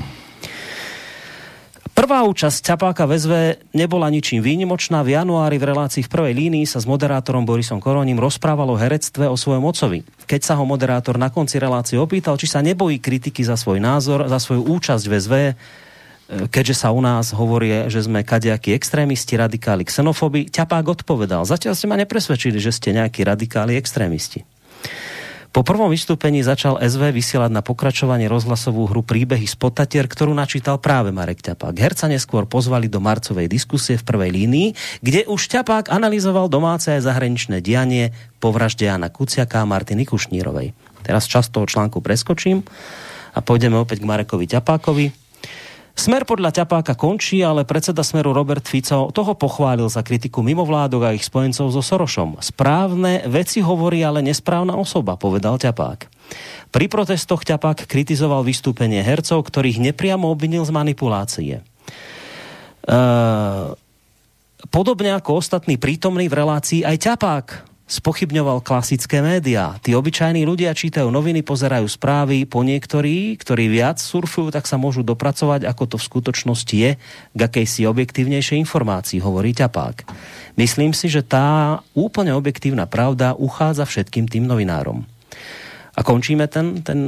Prvá účasť Ťapáka v es vé nebola ničím výnimočná. V januári v relácii V prvej línii sa s moderátorom Borisom Koronim rozprávalo o herectve o svojom otcovi. Keď sa ho moderátor na konci relácie opýtal, či sa nebojí kritiky za svoj názor, za svoju účasť v es vé, keďže sa u nás hovorí, že sme kadejakí extrémisti, radikáli, xenofóbi, Ťapák odpovedal: zatiaľ ste ma nepresvedčili, že ste nejakí radikáli, extrémisti. Po prvom vystúpení začal es vé vysielať na pokračovanie rozhlasovú hru Príbehy z potatier, ktorú načítal práve Marek Ťapák. Herca neskôr pozvali do marcovej diskusie V prvej línii, kde už Ťapák analyzoval domáce aj zahraničné dianie po vražde Jana Kuciaka a Martiny Kušnírovej. Teraz časť toho článku preskočím a pôjdeme opäť k Marekovi Ťapákovi. Smer podľa Ťapáka končí, ale predseda Smeru Robert Fico toho pochválil za kritiku mimovládok a ich spojencov so Sorošom. Správne veci hovorí, ale nesprávna osoba, povedal Ťapák. Pri protestoch Ťapák kritizoval vystúpenie hercov, ktorých nepriamo obvinil z manipulácie. Uh, podobne ako ostatní prítomní v relácii, aj Ťapák spochybňoval klasické médiá. Tí obyčajní ľudia čítajú noviny, pozerajú správy, po niektorí, ktorí viac surfujú, tak sa môžu dopracovať, ako to v skutočnosti je, k akejsi objektívnejšej informácii, hovorí Ťapák. Myslím si, že tá úplne objektívna pravda uchádza všetkým tým novinárom. A končíme ten, ten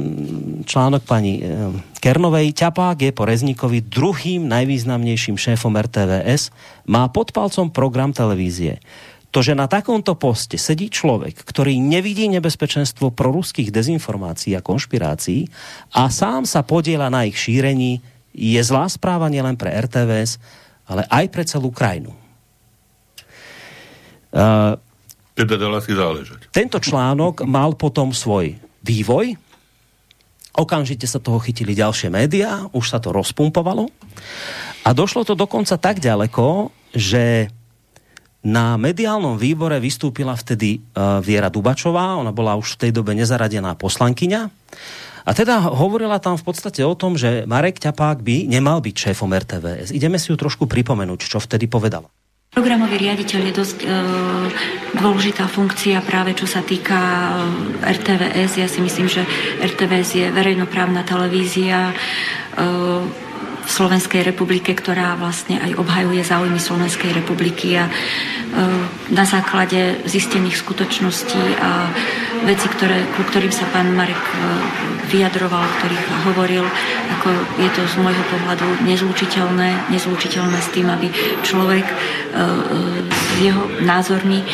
článok pani e, Kernovej. Ťapák je po Rezníkovi druhým najvýznamnejším šéfom er té vé es, má pod palcom program televízie. To, že na takomto poste sedí človek, ktorý nevidí nebezpečenstvo proruských dezinformácií a konšpirácií a sám sa podieľa na ich šírení, je zlá správa nielen pre er té vé es, ale aj pre celú krajinu. Uh, teda dala si záležať. Tento článok mal potom svoj vývoj. Okamžite sa toho chytili ďalšie médiá, už sa to rozpumpovalo a došlo to dokonca tak ďaleko, že Na mediálnom výbore vystúpila vtedy Viera Dubačová, ona bola už v tej dobe nezaradená poslankyňa. A teda hovorila tam v podstate o tom, že Marek Ťapák by nemal byť šéfom er té vé es. Ideme si ju trošku pripomenúť, čo vtedy povedala. Programový riaditeľ je dosť e, dôležitá funkcia práve čo sa týka e, er té vé es. Ja si myslím, že er té vé es je verejnoprávna televízia e, v Slovenskej republike, ktorá vlastne aj obhajuje záujmy Slovenskej republiky a e, na základe zistených skutočností a vecí, ktoré, ku ktorým sa pán Marek e, vyjadroval, o ktorých hovoril, ako je to z môjho pohľadu nezlučiteľné, nezlučiteľné s tým, aby človek e, s jeho názormi e,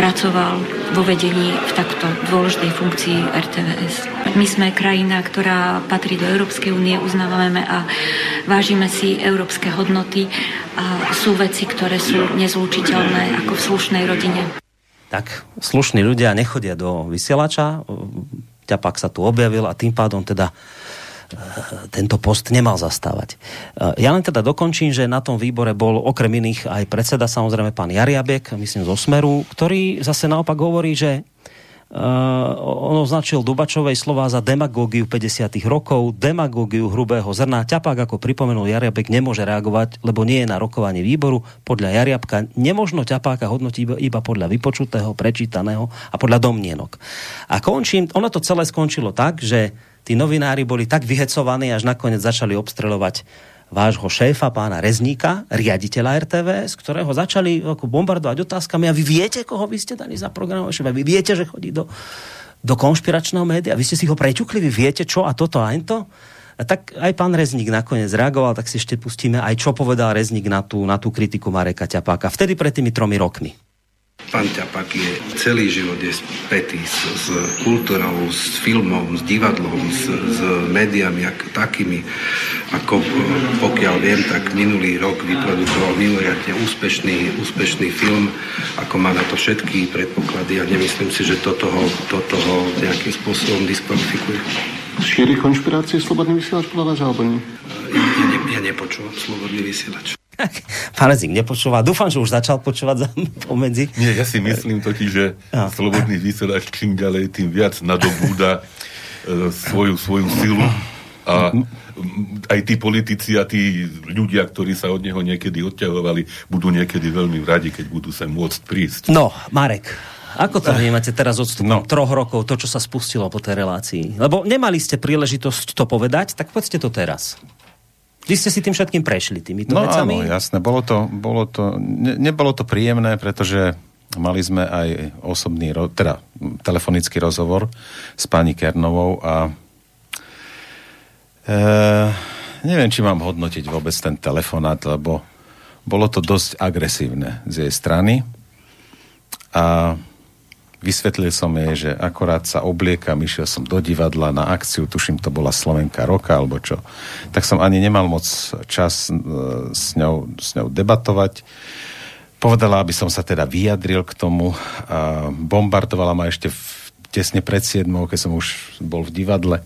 pracoval vo vedení v takto dôležitej funkcii er té vé es. My sme krajina, ktorá patrí do Európskej únie, uznávame a vážime si európske hodnoty a sú veci, ktoré sú nezlučiteľné ako v slušnej rodine. Tak, slušní ľudia nechodia do vysielača, Ťapák sa tu objavil a tým pádom teda tento post nemal zastávať. Ja len teda dokončím, že na tom výbore bol okrem iných aj predseda, samozrejme pán Jariabek, myslím zo Smeru, ktorý zase naopak hovorí, že uh, on označil Dubačovej slova za demagógiu päťdesiatych rokov, demagógiu hrubého zrna. Ťapák, ako pripomenul Jariabek, nemôže reagovať, lebo nie je na rokovanie výboru. Podľa Jariabka nemožno Ťapáka hodnotiť iba podľa vypočutého, prečítaného a podľa domnienok. A končím, ono to celé skončilo tak, že tí novinári boli tak vyhecovaní, až nakoniec začali obstreľovať vášho šéfa, pána Rezníka, riaditeľa er té vé es, ktorého začali ako bombardovať otázkami. A vy viete, koho vy ste dali za programového šéfa? Vy viete, že chodí do, do konšpiračného média? Vy ste si ho preťukli? Vy viete, čo a toto a to? A tak aj pán Rezník nakoniec reagoval, tak si ešte pustíme aj, čo povedal Rezník na tú, na tú kritiku Mareka Ťapáka. Vtedy pred tými tromi rokmi. Pán Ťapák je celý život je spätý s, s kultúrou, s filmom, s divadlom, s, s médiami ako takými, ako pokiaľ viem, tak minulý rok vyprodukoval mimoriadne úspešný, úspešný film, ako má na to všetky predpoklady a nemyslím si, že toto ho, toto ho nejakým spôsobom diskvalifikuje. Šíri konšpirácie Slobodný vysielač podľa vás alebo nie? Ja, ja, ne, ja nepočúvam Slobodný vysielač. Pán Rezník nepočúva. Dúfam, že už začal počúvať za pomedzi. Nie, ja si myslím totiž, že no. Slobodný vysielač čím ďalej tým viac nadobúda e, svoju, svoju silu a aj tí politici a tí ľudia, ktorí sa od neho niekedy odťahovali, budú niekedy veľmi radi, keď budú sa môcť prísť. No, Marek, ako to vnímate teraz odstupom no. troch rokov, to, čo sa spustilo po tej relácii? Lebo nemali ste príležitosť to povedať, tak povedzte to teraz. Vy ste si tým všetkým prešli, týmito no, vecami? No áno, jasné. Bolo to, bolo to, ne, nebolo to príjemné, pretože mali sme aj osobný, teda telefonický rozhovor s pani Kernovou a e, neviem, či mám hodnotiť vôbec ten telefonát, lebo bolo to dosť agresívne z jej strany a vysvetlil som jej, že akorát sa obliekam, išiel som do divadla na akciu, tuším, to bola Slovenka roka, alebo čo. Tak som ani nemal moc čas s ňou, s ňou debatovať. Povedala, aby som sa teda vyjadril k tomu. A bombardovala ma ešte v, tesne pred siedmou, keď som už bol v divadle.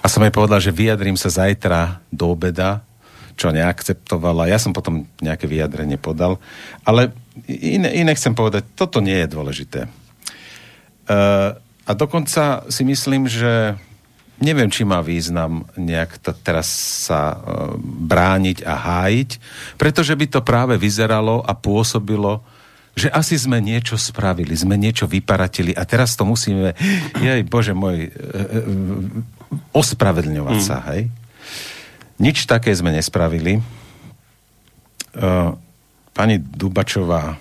A som jej povedal, že vyjadrím sa zajtra do obeda, čo neakceptovala. Ja som potom nejaké vyjadrenie podal. Ale iné, iné chcem povedať, toto nie je dôležité. Uh, a dokonca si myslím, že neviem, či má význam nejak to teraz sa uh, brániť a hájiť, pretože by to práve vyzeralo a pôsobilo, že asi sme niečo spravili, sme niečo vyparatili a teraz to musíme, jej Bože môj, uh, uh, ospravedlňovať mm. sa, hej? Nič také sme nespravili. Uh, pani Dubačová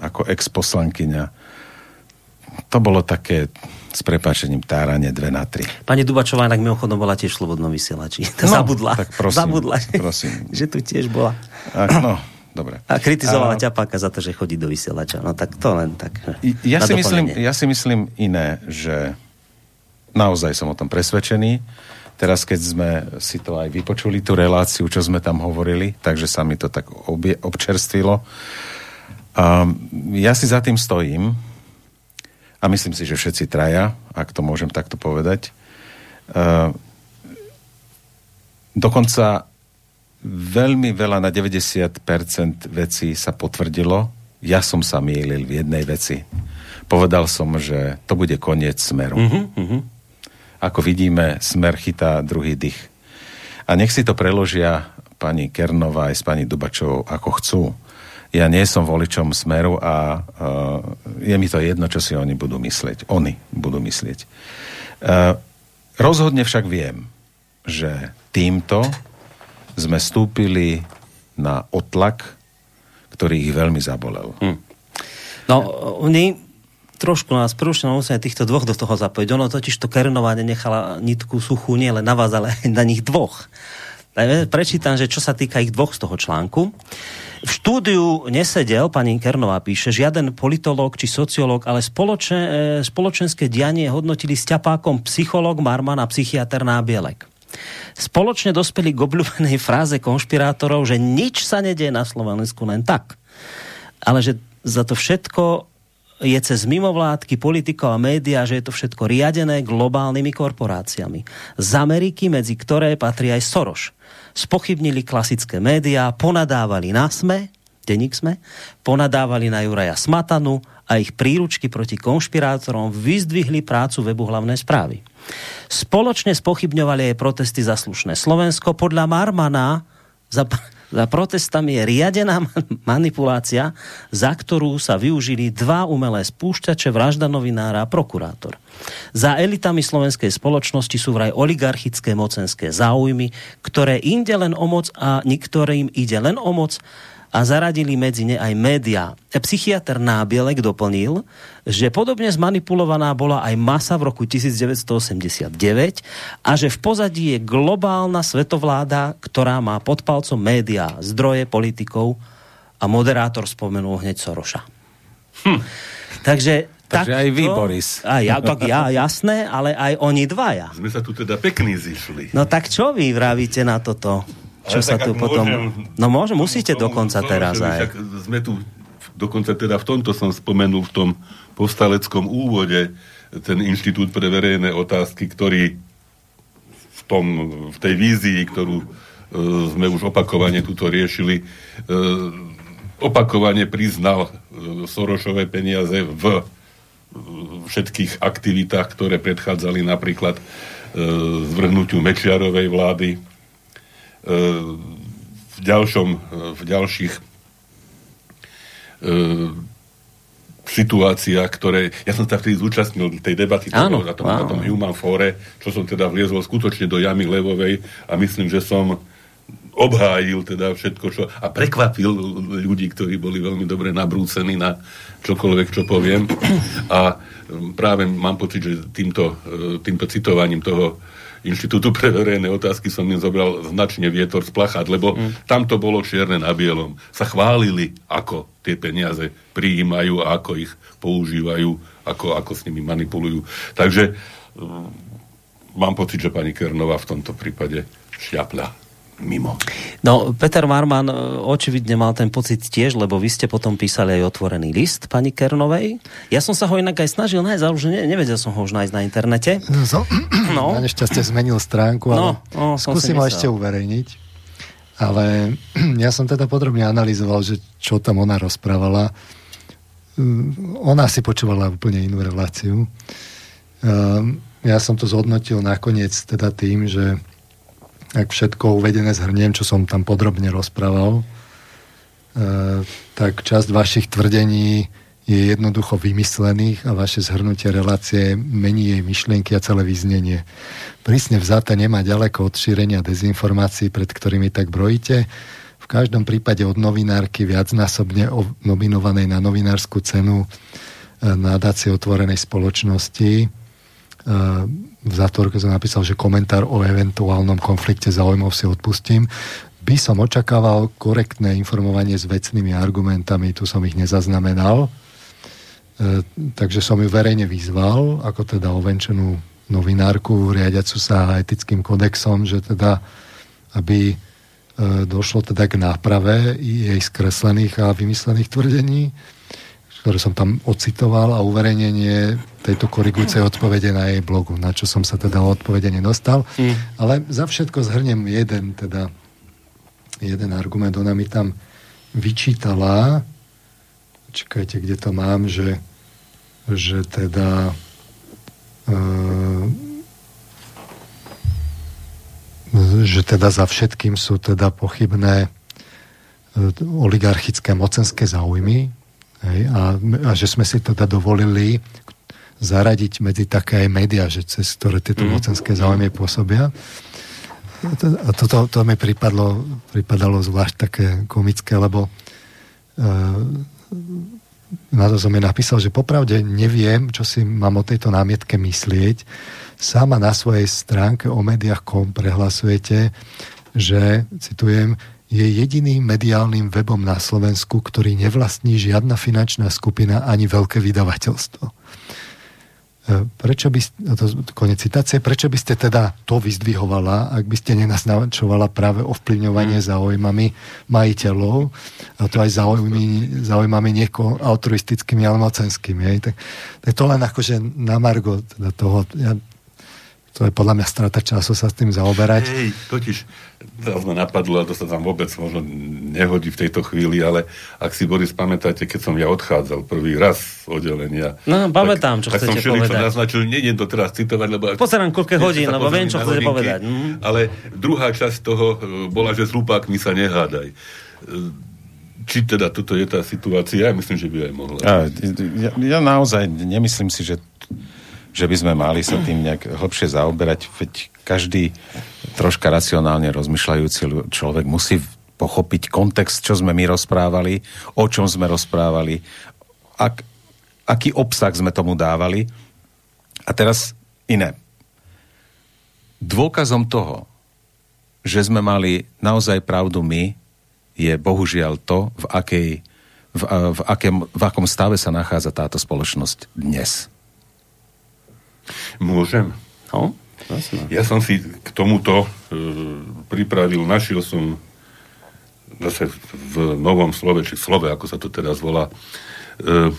ako ex-poslankyňa, to bolo také, s prepáčením, táranie dve na tri. Pani Dubačová, inak mimochodom bola tiež v Slobodnom vysielači. No, zabudla, tak prosím, zabudla prosím. Že, že tu tiež bola. A, no, dobre. A kritizovala a... Ťapáka za to, že chodí do vysielača. No tak to len tak. Ja si, myslím, ja si myslím iné, že naozaj som o tom presvedčený. Teraz, keď sme si to aj vypočuli, tú reláciu, čo sme tam hovorili, takže sa mi to tak obie, občerstvilo. A ja si za tým stojím, a myslím si, že všetci traja, ak to môžem takto povedať. E, dokonca veľmi veľa, na deväťdesiat percent vecí sa potvrdilo. Ja som sa mýlil v jednej veci. Povedal som, že to bude koniec Smeru. Uh-huh, uh-huh. Ako vidíme, Smer chytá druhý dych. A nech si to preložia pani Kernová aj s pani Dubačovou, ako chcú. Ja nie som voličom Smeru a uh, je mi to jedno, čo si oni budú myslieť. Oni budú myslieť. Uh, rozhodne však viem, že týmto sme stúpili na otlak, ktorý ich veľmi zabolel. Hmm. No, oni trošku nás prúšne musíme týchto dvoch do toho zapojiť. Ono totiž to Kernová nechala nitku suchú nie len na vás, ale aj na nich dvoch. Prečítam, že čo sa týka ich dvoch z toho článku. V štúdiu nesedel, pani Kernová píše, žiaden politológ či sociológ, ale spoločen, spoločenské dianie hodnotili s Ťapákom psychológ Marman a psychiatr Nábělek. Spoločne dospeli k obľúbenej fráze konšpirátorov, že nič sa nedieje na Slovensku len tak. Ale že za to všetko je cez mimovládky, politikov a médiá, že je to všetko riadené globálnymi korporáciami. Z Ameriky, medzi ktoré patrí aj Soros. Spochybnili klasické médiá, ponadávali na SME, denník SME, ponadávali na Juraja Smatanu a ich príručky proti konšpirátorom vyzdvihli prácu webu Hlavné správy. Spoločne spochybňovali aj protesty za slušné Slovensko. Podľa Marmana za, za protestami je riadená manipulácia, za ktorú sa využili dva umelé spúšťače, vražda novinára a prokurátor. Za elitami slovenskej spoločnosti sú vraj oligarchické mocenské záujmy, ktoré inde len o moc a niektorým ide len o moc, a zaradili medzi ne aj médiá. Psychiatr Nábělek doplnil, že podobne zmanipulovaná bola aj masa v roku devätnásťstoosemdesiatdeväť a že v pozadí je globálna svetovláda, ktorá má pod palcom médiá, zdroje, politikov a moderátor spomenul hneď Soroša. Hm. Takže... Takže tak aj vy, to, Boris. A ja, tak ja, jasné, ale aj oni dvaja. Sme sa tu teda pekný zišli. No tak čo vy vravíte na toto? Čo ale sa tak, tu potom... Môžem, no môžem, musíte tomu, dokonca tomu, teraz aj. Však sme tu, dokonca teda v tomto som spomenul, v tom povstaleckom úvode, ten Inštitút pre verejné otázky, ktorý v, tom, v tej vízii, ktorú e, sme už opakovane tuto riešili, e, opakovane priznal e, Sorošové peniaze v e, všetkých aktivitách, ktoré predchádzali napríklad e, zvrhnutiu Mečiarovej vlády, v ďalšom, v ďalších e, situáciách, ktoré... Ja som sa vtedy zúčastnil tej debaty áno, na tom, na tom Human Fóre, čo som teda vliezol skutočne do jamy levovej a myslím, že som obhájil teda všetko, čo... A prekvapil ľudí, ktorí boli veľmi dobre nabrúcení na čokoľvek, čo poviem. A práve mám pocit, že týmto, týmto citovaním toho Inštitútu pre verejné otázky som im zobral značne vietor z plachát, lebo mm. tam to bolo čierne na bielom. Sa chválili, ako tie peniaze prijímajú a ako ich používajú, ako, ako s nimi manipulujú. Takže um, mám pocit, že pani Kernová v tomto prípade šľapla mimo. No, Peter Marman očividne mal ten pocit tiež, lebo vy ste potom písali aj otvorený list pani Kernovej. Ja som sa ho inak aj snažil nájsť, ale už ne, nevedel som ho už nájsť na internete. No, so, no. Na nešťastie zmenil stránku, ale no, no, skúsim ho ešte uverejniť. Ale ja som teda podrobne analyzoval, že čo tam ona rozprávala. Ona si počúvala úplne inú reláciu. Ja som to zhodnotil nakoniec teda tým, že ak všetko uvedené zhrniem, čo som tam podrobne rozprával, e, tak časť vašich tvrdení je jednoducho vymyslených a vaše zhrnutie relácie mení jej myšlienky a celé vyznenie. Prísne vzaté nemá ďaleko od šírenia dezinformácií, pred ktorými tak brojíte. V každom prípade od novinárky viacnásobne nominovanej na novinárskú cenu nadácie otvorenej spoločnosti. V zátvorke som napísal, že komentár o eventuálnom konflikte záujmov si odpustím. By som očakával korektné informovanie s vecnými argumentami, tu som ich nezaznamenal. E, takže som ju verejne vyzval, ako teda ovenčenú novinárku, riadiacu sa etickým kodexom, že teda, aby e, došlo teda k náprave jej skreslených a vymyslených tvrdení, ktoré som tam ocitoval, a uverejnenie tejto korigujúcej odpovede na jej blogu, na čo som sa teda o odpovede nedostal. Mm. Ale za všetko zhrnem jeden teda jeden argument. Ona mi tam vyčítala, čakajte, kde to mám, že, že teda e, že teda za všetkým sú teda pochybné oligarchické mocenské záujmy, hej, a, a že sme si teda dovolili zaradiť medzi také aj médiá, že cez ktoré tieto mm. mocenské záujmy pôsobia. A to, a to, to, to mi pripadlo, pripadalo zvlášť také komické, lebo e, na to som mi napísal, že popravde neviem, čo si mám o tejto námietke myslieť. Sama na svojej stránke o médiách bodka com prehlasujete, že, citujem, je jediným mediálnym webom na Slovensku, ktorý nevlastní žiadna finančná skupina ani veľké vydavateľstvo. Prečo by, to koniec citácie, prečo by ste teda to vyzdvihovala, ak by ste nenaznačovala práve ovplyvňovanie záujmami majiteľov, a to aj záujmy, záujmami nieko altruistickými alebo mocenskými. Tak, tak to len akože na margo teda toho... Ja, to je podľa mňa strata času sa s tým zaoberať. Hej, totiž dávno napadlo, a to sa tam vôbec možno nehodí v tejto chvíli, ale ak si, Boris, pamätáte, keď som ja odchádzal prvý raz z oddelenia. No, pamätám, čo tak, chcete tak som šeli, povedať. Tak som naznačil, nejdem to teraz citovať, lebo... Pozerám, koľké hodín, lebo viem, čo chcete hodinky, povedať. Mm. Ale druhá časť toho bola, že s hlupákmi sa nehádaj. Či teda toto je tá situácia? Ja myslím, že by aj mohla. Ja, ja, ja naozaj nemyslím si, že... že by sme mali sa tým nejak hlbšie zaoberať, veď každý troška racionálne rozmýšľajúci človek musí pochopiť kontext, čo sme my rozprávali, o čom sme rozprávali, ak, aký obsah sme tomu dávali. A teraz iné. Dôkazom toho, že sme mali naozaj pravdu my, je bohužiaľ to, v, akej, v, v, akém, v akom stave sa nachádza táto spoločnosť dnes. Môžem? No, ja som si k tomuto e, pripravil, našiel som zase v novom slove, či slove, ako sa to teraz volá, e,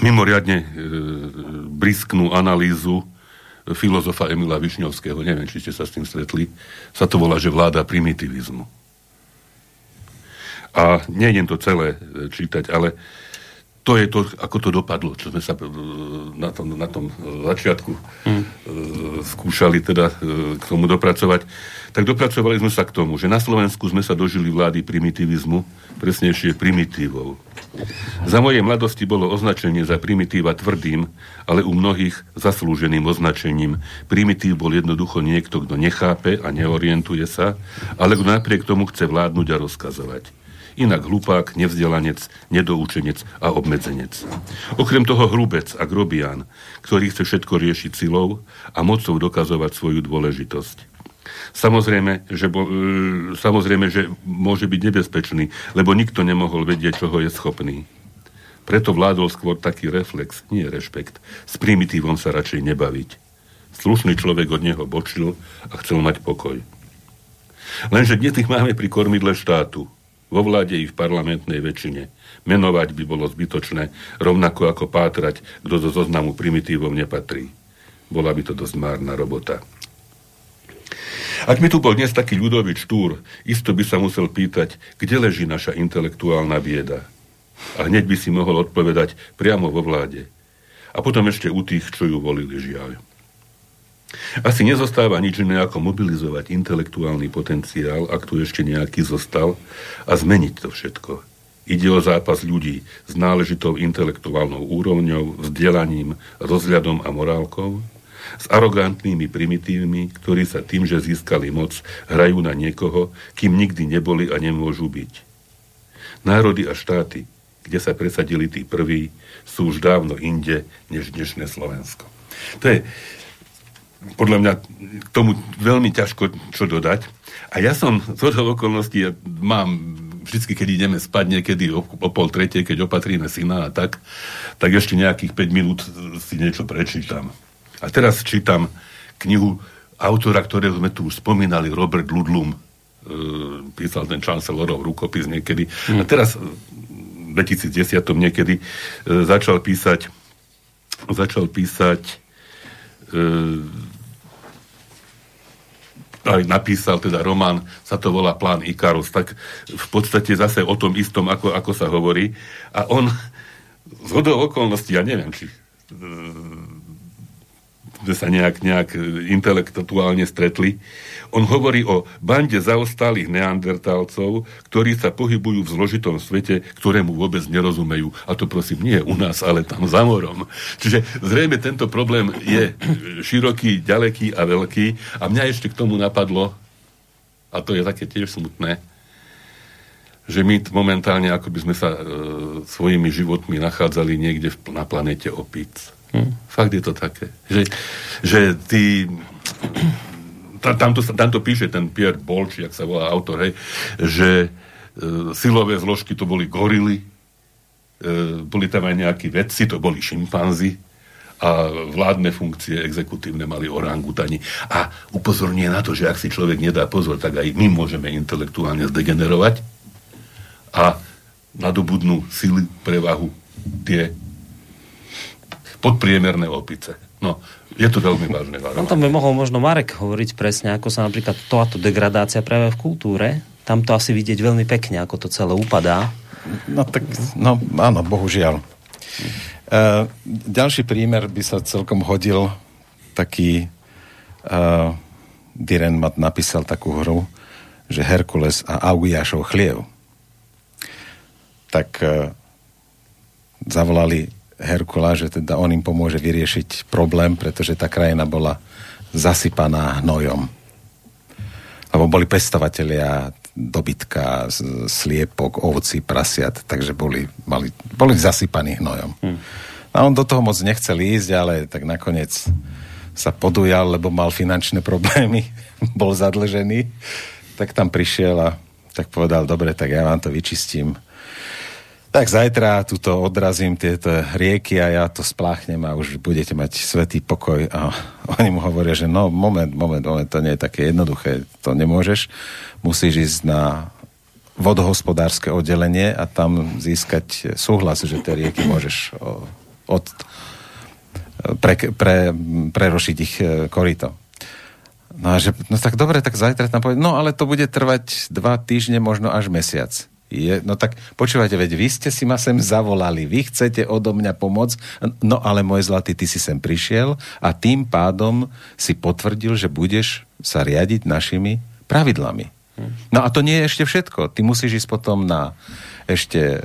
mimoriadne e, brisknú analýzu filozofa Emila Višňovského, neviem, či ste sa s tým stretli, sa to volá, že vláda primitivizmu. A nejdem to celé čítať, ale to je to, ako to dopadlo, čo sme sa na tom, na tom začiatku mm. skúšali teda k tomu dopracovať. Tak dopracovali sme sa k tomu, že na Slovensku sme sa dožili vlády primitivizmu, presnejšie primitívov. Za mojej mladosti bolo označenie za primitíva tvrdým, ale u mnohých zaslúženým označením. Primitív bol jednoducho niekto, kto nechápe a neorientuje sa, ale kto napriek tomu chce vládnuť a rozkazovať. Inak hlupák, nevzdelanec, nedoučenec a obmedzenec. Okrem toho hrubec a grobián, ktorý chce všetko riešiť silou a mocou dokazovať svoju dôležitosť. Samozrejme, že, bo, samozrejme, že môže byť nebezpečný, lebo nikto nemohol vedieť, čoho je schopný. Preto vládol skôr taký reflex, nie rešpekt. S primitívom sa radšej nebaviť. Slušný človek od neho bočil a chcel mať pokoj. Lenže dnes ich máme pri kormidle štátu. Vo vláde i v parlamentnej väčšine. Menovať by bolo zbytočné, rovnako ako pátrať, kto do zoznamu primitívom nepatrí. Bola by to dosť márna robota. Ak by tu bol dnes taký Ľudovít Štúr, isto by sa musel pýtať, kde leží naša intelektuálna bieda. A hneď by si mohol odpovedať priamo vo vláde. A potom ešte u tých, čo ju volili, žiaľ. Asi nezostáva nič iné ako mobilizovať intelektuálny potenciál, ak tu ešte nejaký zostal, a zmeniť to všetko. Ide o zápas ľudí s náležitou intelektuálnou úrovňou, vzdelaním, rozhľadom a morálkou, s arogantnými primitívmi, ktorí sa tým, že získali moc, hrajú na niekoho, kým nikdy neboli a nemôžu byť. Národy a štáty, kde sa presadili tí prví, sú už dávno inde než dnešné Slovensko. To je podľa mňa k tomu veľmi ťažko čo dodať. A ja som z toho okolností, ja mám vždy, keď ideme spať, niekedy o, o pol tretej, keď opatríme syna a tak, tak ešte nejakých päť minút si niečo prečítam. A teraz čítam knihu autora, ktorého sme tu už spomínali, Robert Ludlum. E, písal ten Chancellorov rukopis niekedy. Hmm. A teraz v dvetisícdesať niekedy e, začal písať začal písať e, aj napísal teda román, sa to volá Plán Ikarus, tak v podstate zase o tom istom, ako, ako sa hovorí. A on zhodou okolností, ja neviem, či že sa nejak, nejak intelektuálne stretli. On hovorí o bande zaostalých neandertálcov, ktorí sa pohybujú v zložitom svete, ktorému vôbec nerozumejú. A to prosím, nie u nás, ale tam za morom. Čiže zrejme tento problém je široký, ďaleký a veľký. A mňa ešte k tomu napadlo, a to je také tiež smutné, že my momentálne, ako by sme sa e, svojimi životmi nachádzali niekde v, na planete opíc. Hmm. Fakt je to také. Že, že ty... Tam to, tam to píše ten Pierre Bolch, jak sa volá autor, hej, že e, silové zložky to boli gorily, e, boli tam aj nejakí vedci, to boli šimpanzi a vládne funkcie exekutívne mali orangutani. A upozorňuje na to, že ak si človek nedá pozor, tak aj my môžeme intelektuálne zdegenerovať a nadobudnú sily, prevahu tie podpriemerné opice. No, je to veľmi vážne. Tam by mohol možno Marek hovoriť presne, ako sa napríklad to a to degradácia práve v kultúre. Tam to asi vidieť veľmi pekne, ako to celé upadá. No tak, no áno, bohužiaľ. E, ďalší prímer by sa celkom hodil, taký e, Dürrenmatt napísal takú hru, že Herkules a Augiášov chliev. Tak e, zavolali Herkula, že teda on im pomôže vyriešiť problém, pretože tá krajina bola zasypaná hnojom. Lebo boli pestovatelia dobytka, sliepok, ovci, prasiat, takže boli, mali, boli zasypaní hnojom. Hmm. A on do toho moc nechcel ísť, ale tak nakoniec sa podujal, lebo mal finančné problémy, bol zadlžený, tak tam prišiel a tak povedal, dobre, tak ja vám to vyčistím. Tak zajtra tuto odrazím tieto rieky a ja to spláchnem a už budete mať svätý pokoj. A oni mu hovoria, že no moment, moment, moment, to nie je také jednoduché, to nemôžeš. Musíš ísť na vodohospodárske oddelenie a tam získať súhlas, že tie rieky môžeš od, pre, pre, prerošiť ich koryto. No a že, no tak dobre, tak zajtra tam povie, no ale to bude trvať dva týždne, možno až mesiac. Je, no tak počúvajte, veď vy ste si ma sem zavolali, vy chcete odo mňa pomôcť, no ale môj zlatý, ty si sem prišiel a tým pádom si potvrdil, že budeš sa riadiť našimi pravidlami. No a to nie je ešte všetko. Ty musíš ísť potom na ešte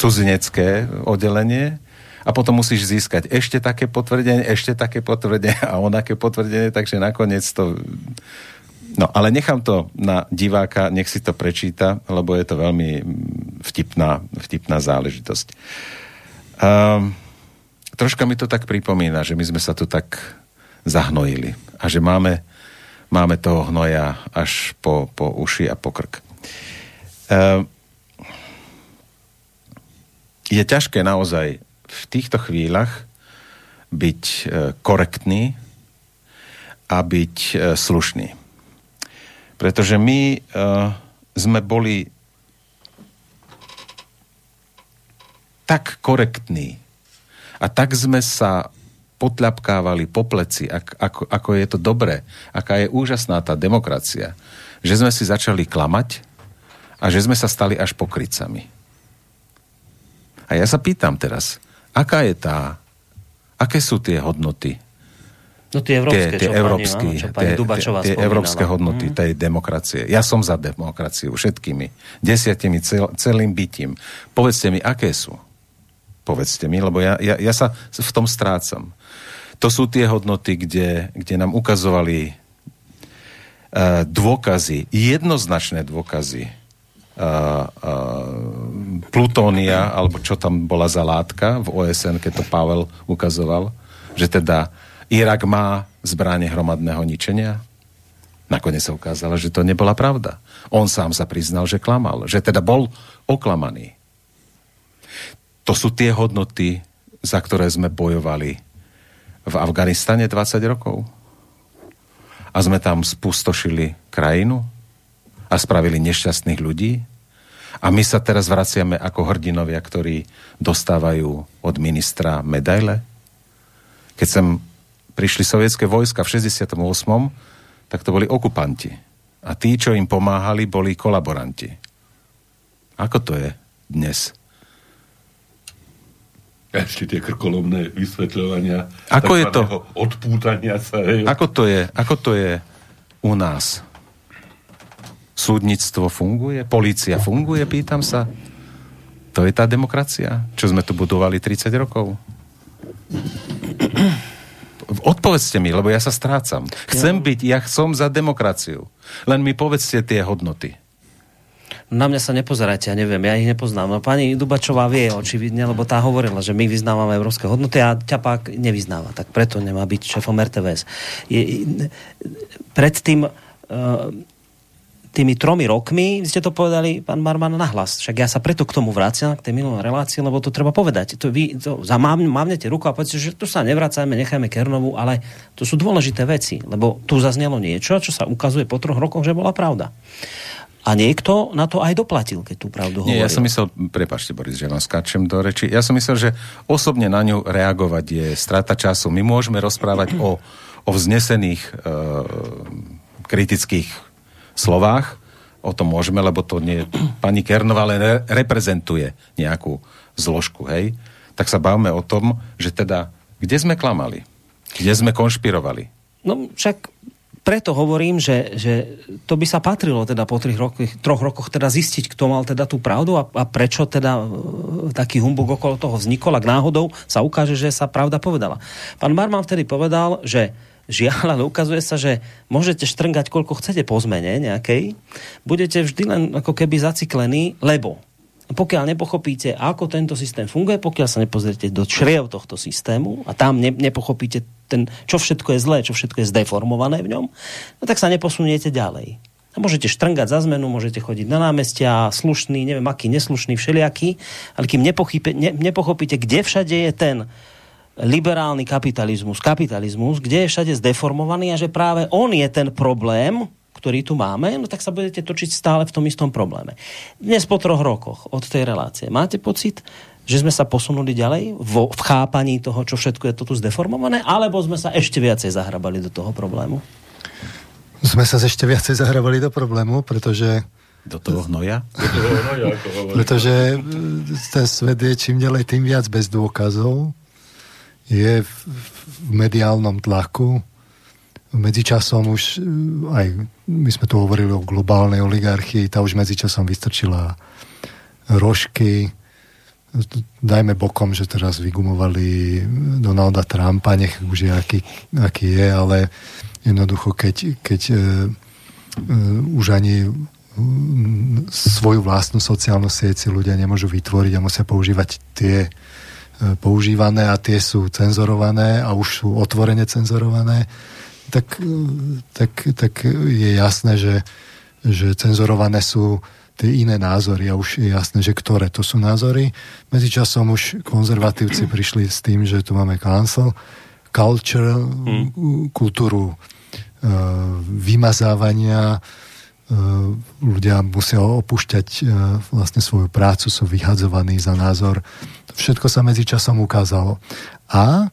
cudzinecké oddelenie a potom musíš získať ešte také potvrdenie, ešte také potvrdenie a onaké potvrdenie, takže nakoniec to... No, ale nechám to na diváka, nech si to prečíta, lebo je to veľmi vtipná, vtipná záležitosť. Um, troška mi to tak pripomína, že my sme sa tu tak zahnojili a že máme, máme toho hnoja až po, po uši a po krk. Um, je ťažké naozaj v týchto chvíľach byť korektný a byť slušný. Pretože my uh, sme boli tak korektní a tak sme sa potľapkávali po pleci, ak, ako, ako je to dobré, aká je úžasná tá demokracia, že sme si začali klamať a že sme sa stali až pokrytcami. A ja sa pýtam teraz, aká je tá, aké sú tie hodnoty? No tie európske, tie, tie čo, európsky, pani, čo pani Dubačová tie, tie európske hodnoty mm. tej demokracie. Ja som za demokraciu všetkými, desiatimi, cel, celým bytím. Povedzte mi, aké sú. Povedzte mi, lebo ja, ja, ja sa v tom strácam. To sú tie hodnoty, kde, kde nám ukazovali uh, dôkazy, jednoznačné dôkazy uh, uh, plutónia, alebo čo tam bola za látka v O S N, keď to Pavel ukazoval, že teda Irak má zbrane hromadného ničenia. Nakoniec sa ukázalo, že to nebola pravda. On sám sa priznal, že klamal. Že teda bol oklamaný. To sú tie hodnoty, za ktoré sme bojovali v Afganistane dvadsať rokov. A sme tam spustošili krajinu a spravili nešťastných ľudí. A my sa teraz vraciame ako hrdinovia, ktorí dostávajú od ministra medaile. Keď som prišli sovietské vojska v šesťdesiatom ôsmom, tak to boli okupanti. A tí, čo im pomáhali, boli kolaboranti. Ako to je dnes? Ešte tie krkolomné vysvetľovania ako je to? Odpútania sa. Hej. Ako to je? Ako to je u nás? Súdnictvo funguje? Polícia funguje? Pýtam sa. To je tá demokracia, čo sme tu budovali tridsať rokov. Odpovedzte mi, lebo ja sa strácam. Chcem byť, ja som za demokraciu. Len mi povedzte tie hodnoty. Na mňa sa nepozerajte, ja neviem, ja ich nepoznám. No pani Dubačová vie očividne, lebo tá hovorila, že my vyznávame európske hodnoty a Ťapák nevyznáva, tak preto nemá byť šéfom er té vé es. Je, predtým tými tromi rokmi ste to povedali, pán Marman, nahlas. Však ja sa preto k tomu vraciam, k tej minulej relácii, lebo to treba povedať. To vy to, mávnete ruku a povedzte, že tu sa nevracajme, nechajme Kernovú, ale to sú dôležité veci, lebo tu zaznelo niečo, čo sa ukazuje po troch rokoch, že bola pravda. A niekto na to aj doplatil, keď tú pravdu hovoril. Nie, ja som myslel, prepáčte Boris, že vám skáčem do reči, ja som myslel, že osobne na ňu reagovať je strata času. My môžeme rozprávať o, o vznesených e, kritických slovách, o tom môžeme, lebo to nie, pani Kernová len reprezentuje nejakú zložku, hej? Tak sa bavme o tom, že teda, kde sme klamali? Kde sme konšpirovali? No však... Preto hovorím, že, že to by sa patrilo teda po troch rokoch, troch rokoch teda zistiť, kto mal teda tú pravdu a, a prečo teda taký humbug okolo toho vznikol, ak náhodou sa ukáže, že sa pravda povedala. Pán Marman vtedy povedal, že žiaľ, ale ukazuje sa, že môžete štrngať koľko chcete po zmene nejakej, budete vždy len ako keby zaciklení, lebo pokiaľ nepochopíte, ako tento systém funguje, pokiaľ sa nepozriete do čriev tohto systému a tam ne, nepochopíte ten, čo všetko je zlé, čo všetko je zdeformované v ňom, no tak sa neposuniete ďalej. A môžete štrngať za zmenu, môžete chodiť na námestia, slušný, neviem aký, neslušný, všelijaký, ale kým nepochopíte, ne, nepochopíte, kde všade je ten liberálny kapitalizmus, kapitalizmus, kde je všade zdeformovaný a že práve on je ten problém, ktorý tu máme, no tak sa budete točiť stále v tom istom probléme. Dnes po troch rokoch od tej relácie máte pocit, že sme sa posunuli ďalej vo, v chápaní toho, čo všetko je to tu zdeformované, alebo sme sa ešte viacej zahrabali do toho problému? Sme sa ešte viacej zahrabali do problému, pretože... Do toho hnoja? Do toho hnoja, ako hovorím. Pretože ten svet je čím ďalej tým viac bez dôkazov, je v, v mediálnom tlaku. Medzičasom už aj my sme tu hovorili o globálnej oligarchii, tá už medzičasom vystrčila rožky. Dajme bokom, že teraz vygumovali Donalda Trumpa, nech už je aký, aký je, ale jednoducho, keď, keď e, e, už ani svoju vlastnú sociálnu sieť si ľudia nemôžu vytvoriť a musia používať tie e, používané a tie sú cenzurované a už sú otvorene cenzurované. Tak, tak, tak je jasné, že, že cenzurované sú tie iné názory a už je jasné, že ktoré to sú názory. Medzičasom už konzervatívci prišli s tým, že tu máme cancel culture, hmm. kultúru e, vymazávania, e, ľudia musia opúšťať e, vlastne svoju prácu, sú vyhadzovaní za názor. Všetko sa medzičasom ukázalo. A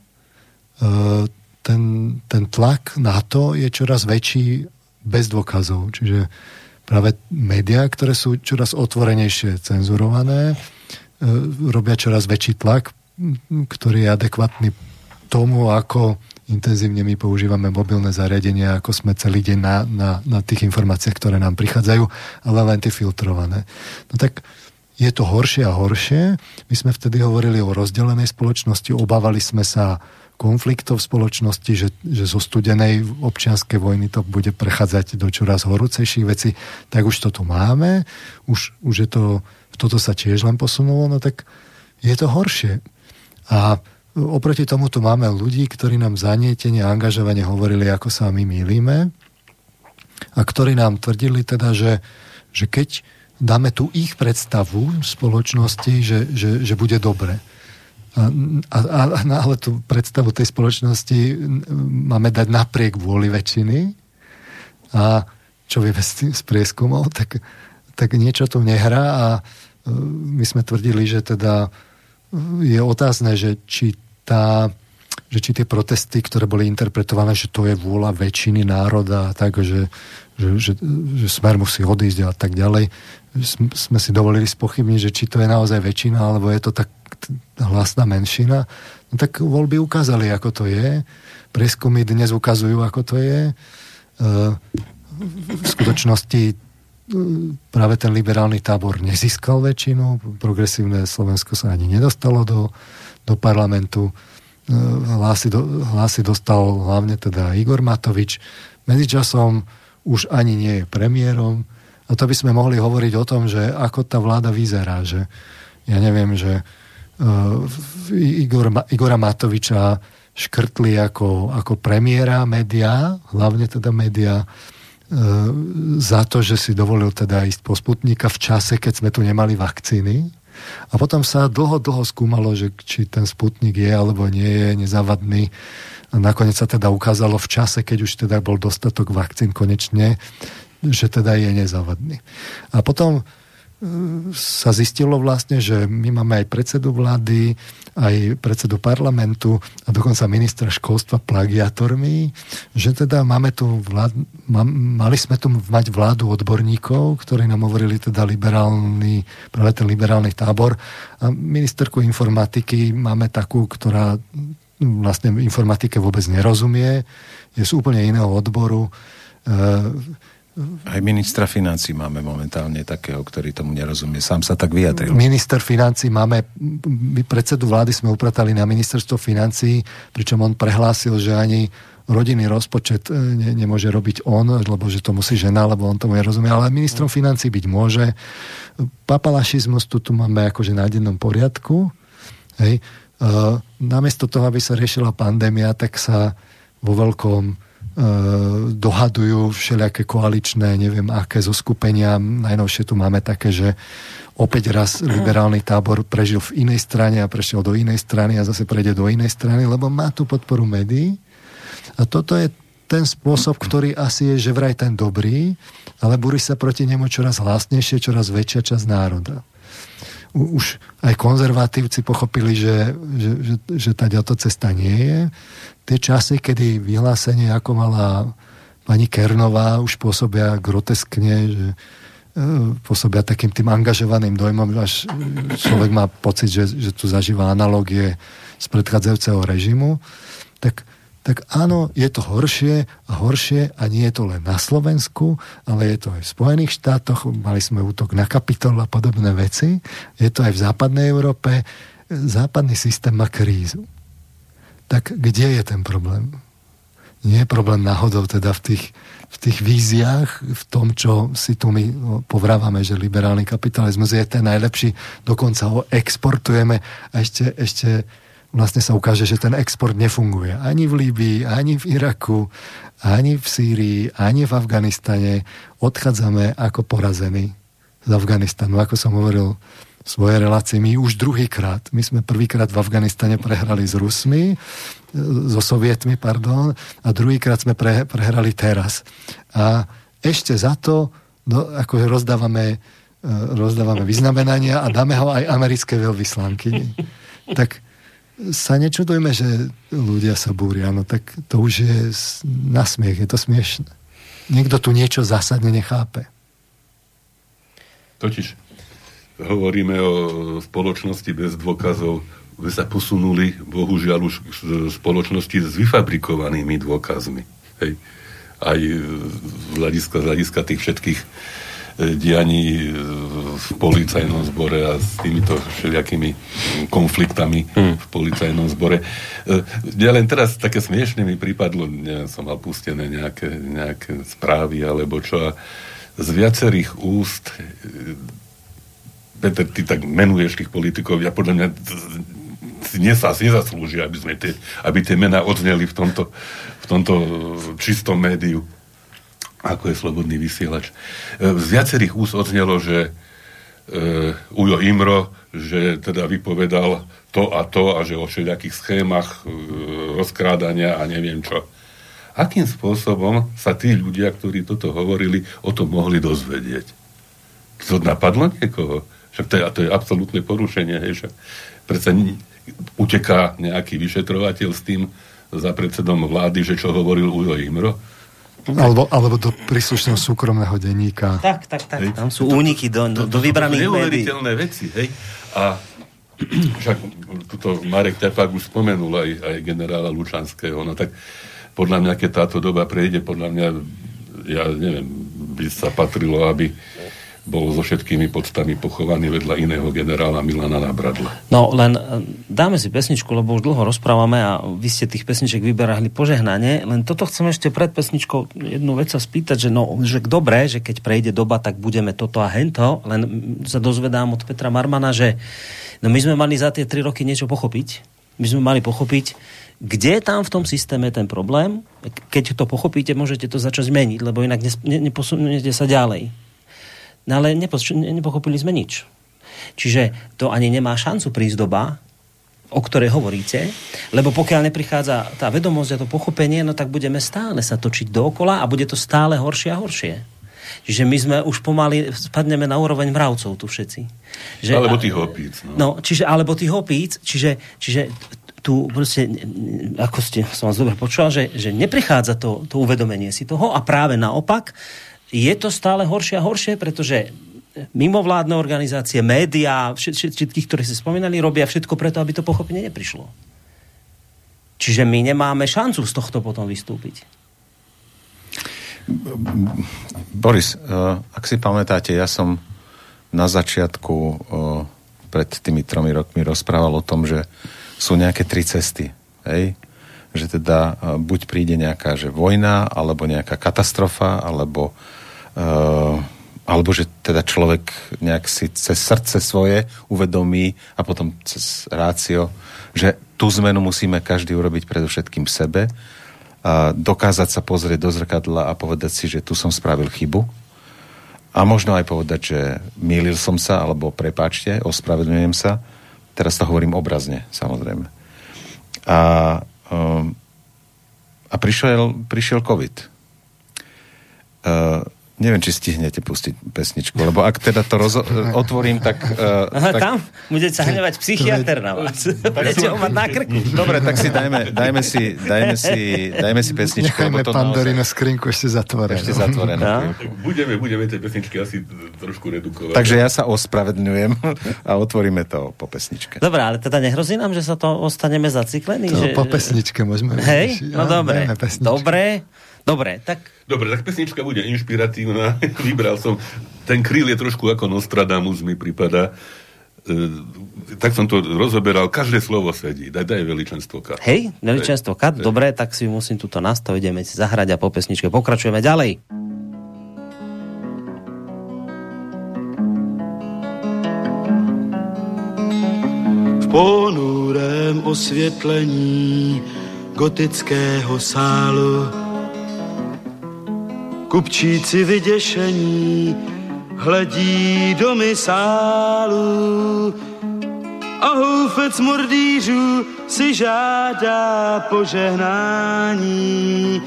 e, Ten, ten tlak na to je čoraz väčší bez dôkazov. Čiže práve médiá, ktoré sú čoraz otvorenejšie cenzurované, robia čoraz väčší tlak, ktorý je adekvátny tomu, ako intenzívne my používame mobilné zariadenia, ako sme celý deň na, na, na tých informáciách, ktoré nám prichádzajú, ale len tie filtrované. No tak je to horšie a horšie. My sme vtedy hovorili o rozdelenej spoločnosti, obávali sme sa konfliktov v spoločnosti, že, že zo studenej občianskej vojny to bude prechádzať do čoraz horúcejších vecí, tak už to tu máme, už, už je to, toto sa tiež len posunulo, no tak je to horšie. A oproti tomu tu máme ľudí, ktorí nám zanietene a angažovane hovorili, ako sa my mýlime a ktorí nám tvrdili teda, že, že keď dáme tu ich predstavu spoločnosti, že, že, že bude dobre. A, a, a, ale tú predstavu tej spoločnosti máme dať napriek vôli väčšiny a čo vieme z, z prieskumov, tak, tak niečo tu nehrá a my sme tvrdili, že teda je otázne, že či tá že či tie protesty, ktoré boli interpretované, že to je vôľa väčšiny národa, takže že, že, že Smer musí odísť a tak ďalej. Sme si dovolili spochybniť, že či to je naozaj väčšina, alebo je to tak hlasná menšina. No tak voľby ukázali, ako to je. Prieskumy dnes ukazujú, ako to je. V skutočnosti práve ten liberálny tábor nezískal väčšinu. Progresívne Slovensko sa ani nedostalo do, do parlamentu. Hlasy, do, hlasy dostal hlavne teda Igor Matovič. Medzičasom už ani nie je premiérom. A to by sme mohli hovoriť o tom, že ako tá vláda vyzerá. Že, ja neviem, že uh, Igor, Igora Matoviča škrtli ako, ako premiéra médiá, hlavne teda médiá, uh, za to, že si dovolil teda ísť po Sputnika v čase, keď sme tu nemali vakcíny. A potom sa dlho, dlho skúmalo, že či ten Sputnik je alebo nie je nezávadný. A nakoniec sa teda ukázalo v čase, keď už teda bol dostatok vakcín konečne, že teda je nezávadný. A potom e, sa zistilo vlastne, že my máme aj predsedu vlády, aj predsedu parlamentu a dokonca ministra školstva plagiatormi, že teda máme tu vlád, ma, mali sme tu mať vládu odborníkov, ktorí nám hovorili teda liberálny, práve ten liberálny tábor, a ministerku informatiky máme takú, ktorá vlastne informatike vôbec nerozumie, je z úplne iného odboru. Aj ministra financií máme momentálne takého, ktorý tomu nerozumie. Sám sa tak vyjadril. Minister financií máme, predsedu vlády sme upratali na ministerstvo financií, pričom on prehlásil, že ani rodinný rozpočet ne, nemôže robiť on, lebo že to musí žena, lebo on tomu nerozumie, ale ministrom financií byť môže. Papalašizmus tu, tu máme akože na dennom poriadku. Hej. Uh, namiesto toho, aby sa riešila pandémia, tak sa vo veľkom uh, dohadujú všelijaké koaličné, neviem aké zoskupenia. Najnovšie tu máme také, že opäť raz liberálny tábor prežil v inej strane a prešiel do inej strany a zase prejde do inej strany, lebo má tu podporu médií. A toto je ten spôsob, ktorý asi je, že vraj ten dobrý, ale búri sa proti nemu čoraz hlasnejšie, čoraz väčšia časť národa. Už aj konzervatívci pochopili, že, že, že, že tá ďalto cesta nie je. Tie časy, kedy vyhlásenie, ako mala pani Kernová, už pôsobia groteskne, že pôsobia takým tým angažovaným dojmom, až človek má pocit, že, že tu zažíva analogie z predchádzajúceho režimu. Tak, tak áno, je to horšie a horšie a nie je to len na Slovensku, ale je to aj v Spojených štátoch, mali sme útok na Kapitol a podobné veci. Je to aj v západnej Európe. Západný systém má krízu. Tak kde je ten problém? Nie je problém náhodou teda v tých, v tých víziách, v tom, čo si tu my povrávame, že liberálny kapitalizmus je ten najlepší, dokonca ho exportujeme a ešte, ešte vlastne sa ukáže, že ten export nefunguje. Ani v Líbii, ani v Iraku, ani v Sýrii, ani v Afganistane. Odchádzame ako porazení z Afganistanu, ako som hovoril svoje relácie. My už druhýkrát, my sme prvýkrát v Afganistane prehrali s Rusmi, so Sovietmi, pardon, a druhýkrát sme pre, prehrali teraz. A ešte za to, no, akože rozdávame, rozdávame vyznamenania a dáme ho aj americké veľvyslankyni. Tak sa nečudujme, že ľudia sa búria, no tak to už je na smiech, je to smiešné. Niekto tu niečo zásadne nechápe. Totiž hovoríme o spoločnosti bez dôkazov, že sa posunuli, bohužiaľ, už spoločnosti s vyfabrikovanými dôkazmi. Hej. Aj z hľadiska, z hľadiska tých všetkých dianí v policajnom zbore a s týmito všelijakými konfliktami hmm. v policajnom zbore. Ja len teraz také smiešne mi pripadlo, neviem, som mal pustené nejaké, nejaké správy alebo čo, a z viacerých úst... Peter, ty tak menuješ tých politikov, ja podľa mňa si nezaslúžia, aby, aby tie mená odzneli v tomto, v tomto čistom médiu, ako je Slobodný vysielač. Z viacerých úst odznelo, že e, Ujo Imro, že teda vypovedal to a to a že o všelijakých schémach e, rozkrádania a neviem čo. Akým spôsobom sa tí ľudia, ktorí toto hovorili, o tom mohli dozvedieť? To napadlo niekoho? Však to je, to je absolútne porušenie, hej, že predsa uteká nejaký vyšetrovateľ s tým za predsedom vlády, že čo hovoril Ujo Imro. Alebo, alebo do príslušného súkromného denníka. Tak, tak, tak. Hej. Tam sú úniky do, do, do vybraných médií. To sú neuveriteľné veci, hej. A však tuto Marek Ťapák už spomenul aj, aj generála Lučanského. No tak podľa mňa, keď táto doba prejde, podľa mňa, ja neviem, by sa patrilo, aby bol so všetkými podstami pochovaný vedľa iného generála Milana Nabradla. No len dáme si pesničku, lebo už dlho rozprávame a vy ste tých pesniček vyberali požehnanie. Len toto chcem ešte pred pesničkou jednu vec sa spýtať, že no, že dobre, že keď prejde doba, tak budeme toto a hento. Len sa dozvedám od Petra Marmana, že no my sme mali za tie tri roky niečo pochopiť. My sme mali pochopiť, kde tam v tom systéme ten problém. Keď to pochopíte, môžete to začať zmeniť, lebo inak neposuniete sa ďalej. No ale nepoč- nepochopili sme nič. Čiže to ani nemá šancu prísť doba, o ktorej hovoríte, lebo pokiaľ neprichádza tá vedomosť a to pochopenie, no tak budeme stále sa točiť dookola a bude to stále horšie a horšie. Čiže my sme už pomaly, spadneme na úroveň mravcov tu všetci. Že, alebo tých opíc. No. no, čiže alebo tých opíc, čiže... čiže tu proste, ako ste, som vás dobre počúval, že, že neprichádza to, to uvedomenie si toho a práve naopak je to stále horšie a horšie, pretože mimovládne organizácie, médiá, všetkých, všet, všet, ktorých ste spomínali, robia všetko preto, aby to pochopenie neprišlo. Čiže my nemáme šancu z tohto potom vystúpiť. Boris, ak si pamätáte, ja som na začiatku pred tými tromi rokmi rozprával o tom, že sú nejaké tri cesty, hej? Že teda buď príde nejaká že vojna, alebo nejaká katastrofa, alebo, uh, alebo že teda človek nejak si cez srdce svoje uvedomí a potom cez rácio, že tú zmenu musíme každý urobiť predovšetkým sebe, a dokázať sa pozrieť do zrkadla a povedať si, že tu som spravil chybu a možno aj povedať, že mýlil som sa, alebo prepáčte, ospravedlňujem sa. Teraz to hovorím obrazne, samozrejme. A, um, a prišiel, prišiel COVID. Uh, neviem, či stihnete pustiť pesničku, lebo ak teda to rozo- otvorím, tak... Uh, Aha, tak... tam bude sa hnevať psychiatr na vás. Budete ho mať na krku. Dobre, tak si dajme, dajme si, dajme si, dajme si pesničku. Nechajme Pandorinu naozaj... skrinku ešte zatvorenú. Ešte zatvorenú. No. Budeme, budeme tie pesničky asi trošku redukovať. Takže ja sa ospravedlňujem a otvoríme to po pesničke. Dobre, ale teda nehrozí nám, že sa to ostaneme zaciklení? To že... po pesničke môžeme. Hej, vysieť. No dobre. Dobre. Dobre, tak... Dobre, tak pesnička bude inšpiratívna. Vybral som... Ten Kryl je trošku ako Nostradamus, mi pripadá. E, tak som to rozoberal. Každé slovo sedí. Daj, daj veličenstvo kat. Hej, veličenstvo kat. Dobre, tak si musím tuto nastaviť. Ideme si zahrať a po pesničke pokračujeme ďalej. V ponurém osvietlení gotického sálu kupčíci vyděšení hledí do misálu a houfec mordýřů si žádá požehnání.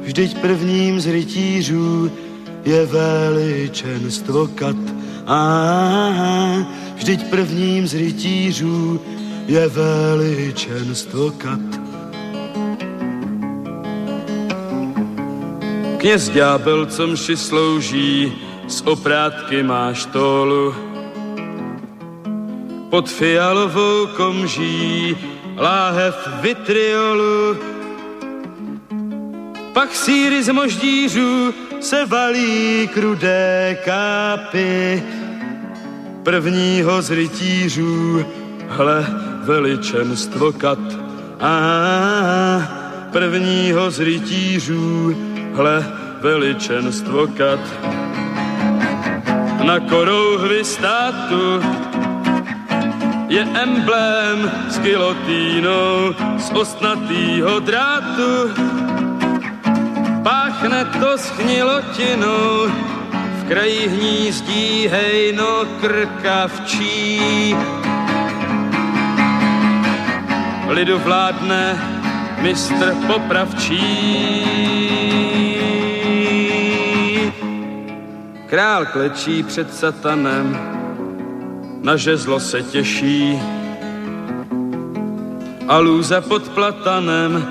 Vždyť prvním z rytířů je veličenstvo kat. Aha, vždyť prvním z rytířů je veličenstvo kat. Kněz ďábel, co mši slouží, z oprátky má štólu. Pod fialovou komží láhev vitriolu. Pak síry z moždířů se valí k rudé kápy. Prvního z rytířů, hle, veličenstvo kat. Aha, prvního z rytířů, hle, veličenstvo kat. Na korouhvi státu je emblém s gilotínou z ostnatýho drátu. Páchne to schnilotinou, v kraji hnízdí hejno krkavčí. Lidu vládne mistr popravčí. Král klečí před satanem, na žezlo se těší. a lůza pod platanem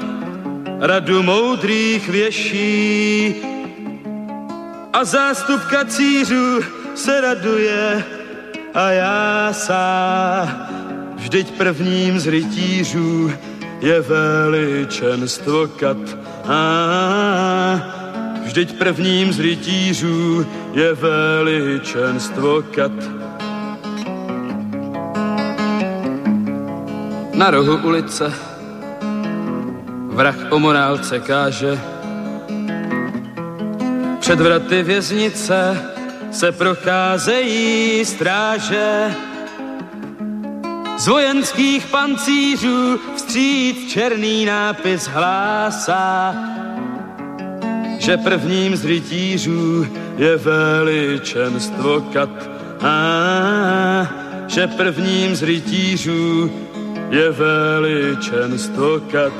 radu moudrých věší. A zástup kacířů se raduje a já sám, vždyť prvním z rytířů je veličenstvo kat. Vždyť prvním z rytířů je veličenstvo kat. Na rohu ulice vrah o morálce káže, před vraty věznice se procházejí stráže. Z vojenských pancířů vstříc černý nápis hlásá, že prvním z rytířů je veličenstvo kat. Ah, že prvním z rytířů je veličenstvo kat.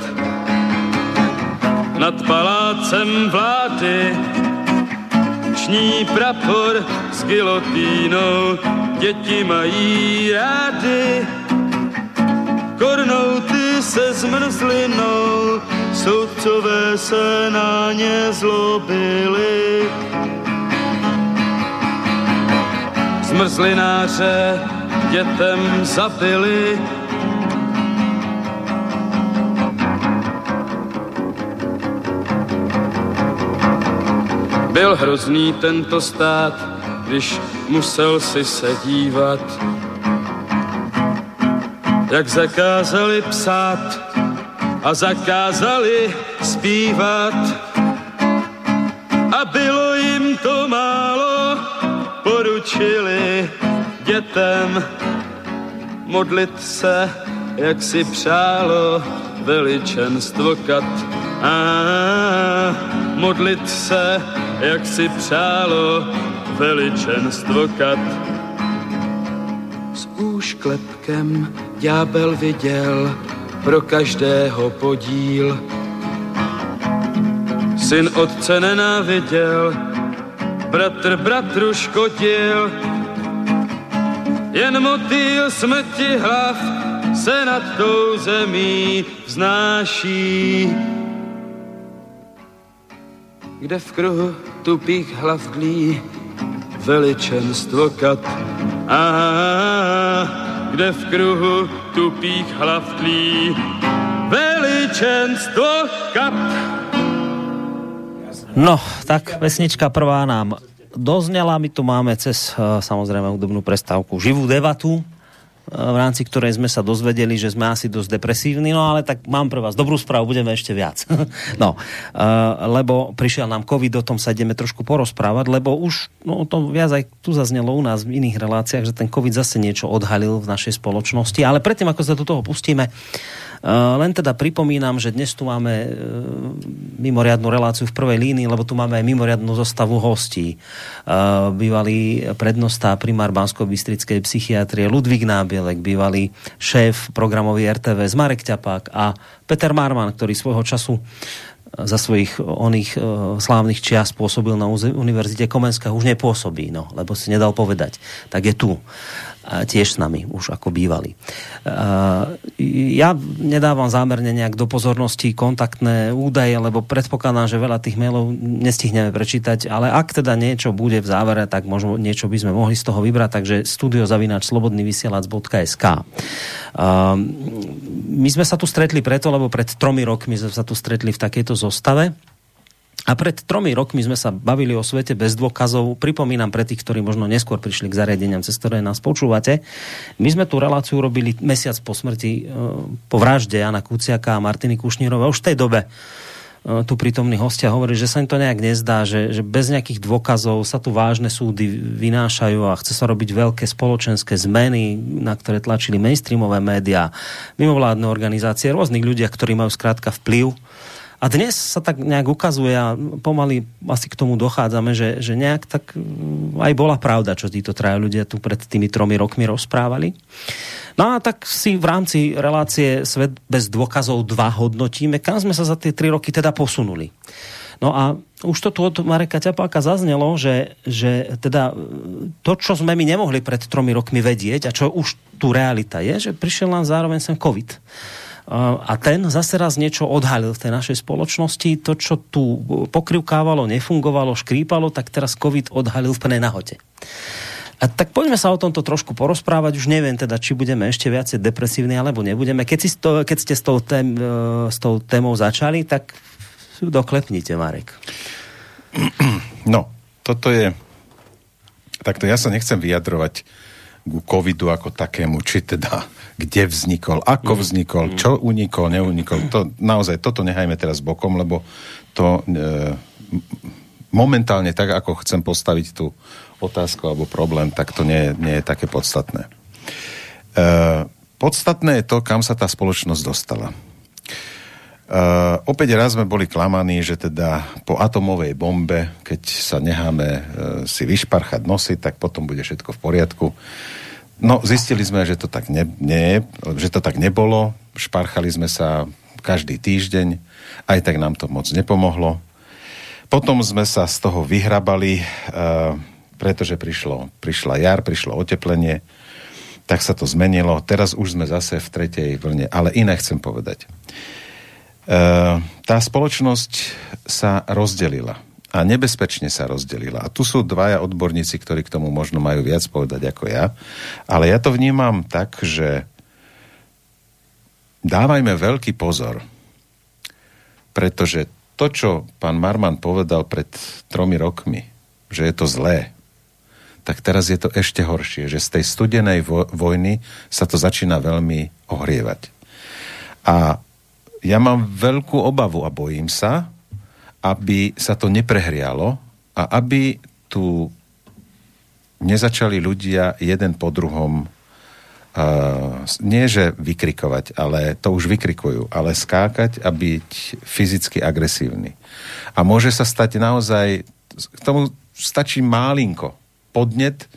Nad palácem vlády ční prapor s gilotínou, děti mají rády kornouty se zmrzlinou, soudcové se na ně zlobili. Zmrzlináře dětem zabili. Byl hrozný tento stát, když musel si se dívat, jak zakázali psát a zakázali zpívat. A bylo jim to málo, poručili dětem modlit se, jak si přálo veličenstvo kat. Ah, modlit se, jak si přálo veličenstvo kat. S úšklepkem ďábel viděl pro každého podíl. Syn otce nenáviděl, bratr bratru škodil. Jen motýl smrti hlav se nad tou zemí vznáší, kde v kruhu tupých hlav dlí veličenstvo kat. Aha, kde v kruhu tupých hlav tlí veličenstvo kat. No, tak pesnička prvá nám doznela. My tu máme cez samozrejme hudobnú prestávku živú debatu, v rámci ktorej sme sa dozvedeli, že sme asi dosť depresívni, no ale tak mám pre vás dobrú správu, budeme ešte viac. No, lebo prišiel nám COVID, o tom sa ideme trošku porozprávať, lebo už no, o tom viac aj tu zaznelo u nás v iných reláciách, že ten COVID zase niečo odhalil v našej spoločnosti. Ale predtým, ako sa do toho pustíme, len teda pripomínam, že dnes tu máme mimoriadnu reláciu v prvej línii, lebo tu máme aj mimoriadnu zostavu hostí. Bývalý prednosta primár banskobystrickej psychiatrie Ludvík Nábělek, bývalý šéf programový er té vé es Marek Ťapák a Peter Marman, ktorý svojho času za svojich oných slávnych čias pôsobil na Univerzite Komenského, už nepôsobí, no, lebo si nedal povedať. Tak je tu. A tiež s nami, už ako bývalý. Uh, ja nedávam zámerne nejak do pozornosti kontaktné údaje, lebo predpokladám, že veľa tých mailov nestihneme prečítať, ale ak teda niečo bude v závere, tak možno niečo by sme mohli z toho vybrať, takže studio zavináč slobodný vysielač bodka es ká. Uh, my sme sa tu stretli preto, lebo pred tromi rokmi sme sa tu stretli v takejto zostave. A pred tromi rokmi sme sa bavili o svete bez dôkazov. Pripomínam pre tých, ktorí možno neskôr prišli k zariadeniam, cez ktoré nás počúvate. My sme tú reláciu robili mesiac po smrti, po vražde Jana Kuciaka a Martiny Kušnírovej. Už v tej dobe tu prítomní hostia hovorí, že sa im to nejak nezdá, že, že bez nejakých dôkazov sa tu vážne súdy vynášajú a chce sa robiť veľké spoločenské zmeny, na ktoré tlačili mainstreamové médiá, mimovládne organizácie, rôznych ľudia, ktorí majú skrátka vplyv. A dnes sa tak nejak ukazuje a pomaly asi k tomu dochádzame, že, že nejak tak aj bola pravda, čo títo traja ľudia tu pred tými tromi rokmi rozprávali. No a tak si v rámci relácie Svet bez dôkazov dva hodnotíme, kam sme sa za tie tri roky teda posunuli. No a už to tu od Mareka Ťapáka zaznelo, že, že teda to, čo sme my nemohli pred tromi rokmi vedieť a čo už tu realita je, že prišiel nám zároveň sem COVID. a ten zase raz niečo odhalil v tej našej spoločnosti. To, čo tu pokrivkávalo, nefungovalo, škrípalo, tak teraz COVID odhalil v plnej nahote. A tak poďme sa o tomto trošku porozprávať. Už neviem teda, či budeme ešte viacej depresívni, alebo nebudeme. Keď, si to, keď ste s tou, tém, s tou témou začali, tak doklepnite, Marek. No, toto je... Takto ja sa nechcem vyjadrovať ku covidu ako takému, či teda kde vznikol, ako vznikol, čo unikol, neunikol. To, naozaj, toto nechajme teraz bokom, lebo to... E, momentálne tak, ako chcem postaviť tú otázku alebo problém, tak to nie, nie je také podstatné. E, podstatné je to, kam sa tá spoločnosť dostala. E, opäť raz sme boli klamaní, že teda po atomovej bombe, keď sa necháme e, si vyšparchať nosy, tak potom bude všetko v poriadku. No, zistili sme, že to tak, ne, nie, že to tak nebolo. Šparchali sme sa každý týždeň. Aj tak nám to moc nepomohlo. Potom sme sa z toho vyhrabali, e, pretože prišlo, prišla jar, prišlo oteplenie, tak sa to zmenilo. Teraz už sme zase v tretej vlne, ale iné chcem povedať. E, tá spoločnosť sa rozdelila a nebezpečne sa rozdelila. A tu sú dvaja odborníci, ktorí k tomu možno majú viac povedať ako ja, ale ja to vnímam tak, že dávajme veľký pozor, pretože to, čo pán Marman povedal pred tromi rokmi, že je to zlé, tak teraz je to ešte horšie, že z tej studenej vo- vojny sa to začína veľmi ohrievať. A ja mám veľkú obavu a bojím sa, aby sa to neprehrialo a aby tu nezačali ľudia jeden po druhom Uh, nie že vykrikovať, ale to už vykrikujú, ale skákať a byť fyzicky agresívny. A môže sa stať naozaj, k tomu stačí málinko podnet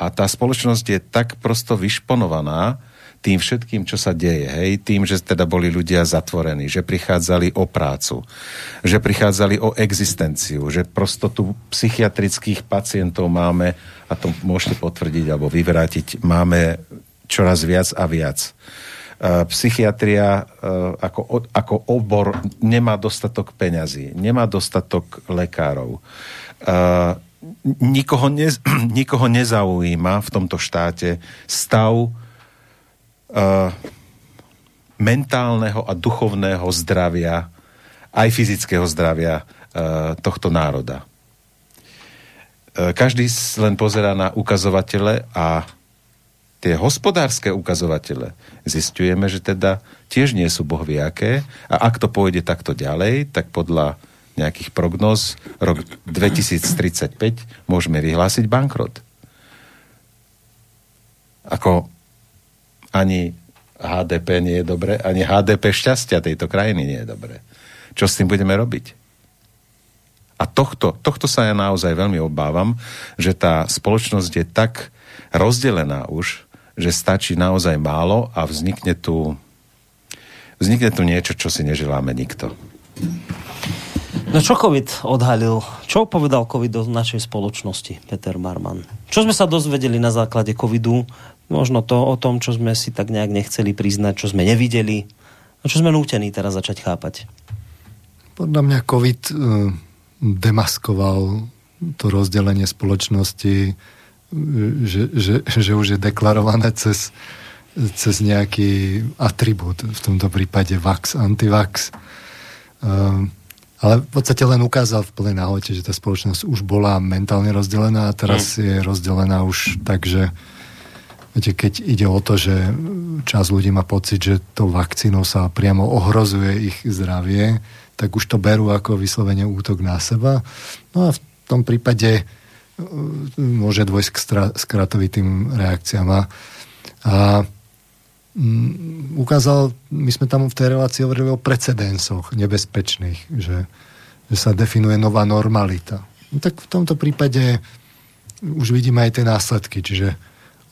a tá spoločnosť je tak prosto vyšponovaná tým všetkým, čo sa deje, hej, tým, že teda boli ľudia zatvorení, že prichádzali o prácu, že prichádzali o existenciu, že prosto tu psychiatrických pacientov máme, a to môžete potvrdiť alebo vyvrátiť, máme čoraz viac a viac. Psychiatria ako, ako obor nemá dostatok peňazí, nemá dostatok lekárov. Nikoho, ne, nikoho nezaujíma v tomto štáte stav mentálneho a duchovného zdravia, aj fyzického zdravia tohto národa. Každý len pozerá na ukazovatele a tie hospodárske ukazovatele zisťujeme, že teda tiež nie sú bohviaké a ak to pôjde takto ďalej, tak podľa nejakých prognóz rok dvetisíctridsaťpäť môžeme vyhlásiť bankrot. Ako ani há dé pé nie je dobre, ani há dé pé šťastia tejto krajiny nie je dobre. Čo s tým budeme robiť? A tohto, tohto sa ja naozaj veľmi obávam, že tá spoločnosť je tak rozdelená už, že stačí naozaj málo a vznikne tu, vznikne tu niečo, čo si neželáme nikto. No čo COVID odhalil? Čo povedal COVID o našej spoločnosti, Peter Marman? Čo sme sa dozvedeli na základe COVIDu? Možno to o tom, čo sme si tak nejak nechceli priznať, čo sme nevideli a čo sme nútení teraz začať chápať. Podľa mňa COVID e, demaskoval to rozdelenie spoločnosti, že, že, že už je deklarované cez, cez nejaký atribút, v tomto prípade vax, antivax. Um, ale v podstate len ukázal v plnej nahote, že tá spoločnosť už bola mentálne rozdelená a teraz je rozdelená už tak, že viete, keď ide o to, že časť ľudí má pocit, že tou vakcínou sa priamo ohrozuje ich zdravie, tak už to berú ako vyslovene útok na seba. No a v tom prípade môže dôjsť k skratovitým reakciám. A, a um, ukázal, my sme tam v tej relácii hovorili o precedensoch nebezpečných, že, že sa definuje nová normalita. No tak v tomto prípade už vidíme aj tie následky, čiže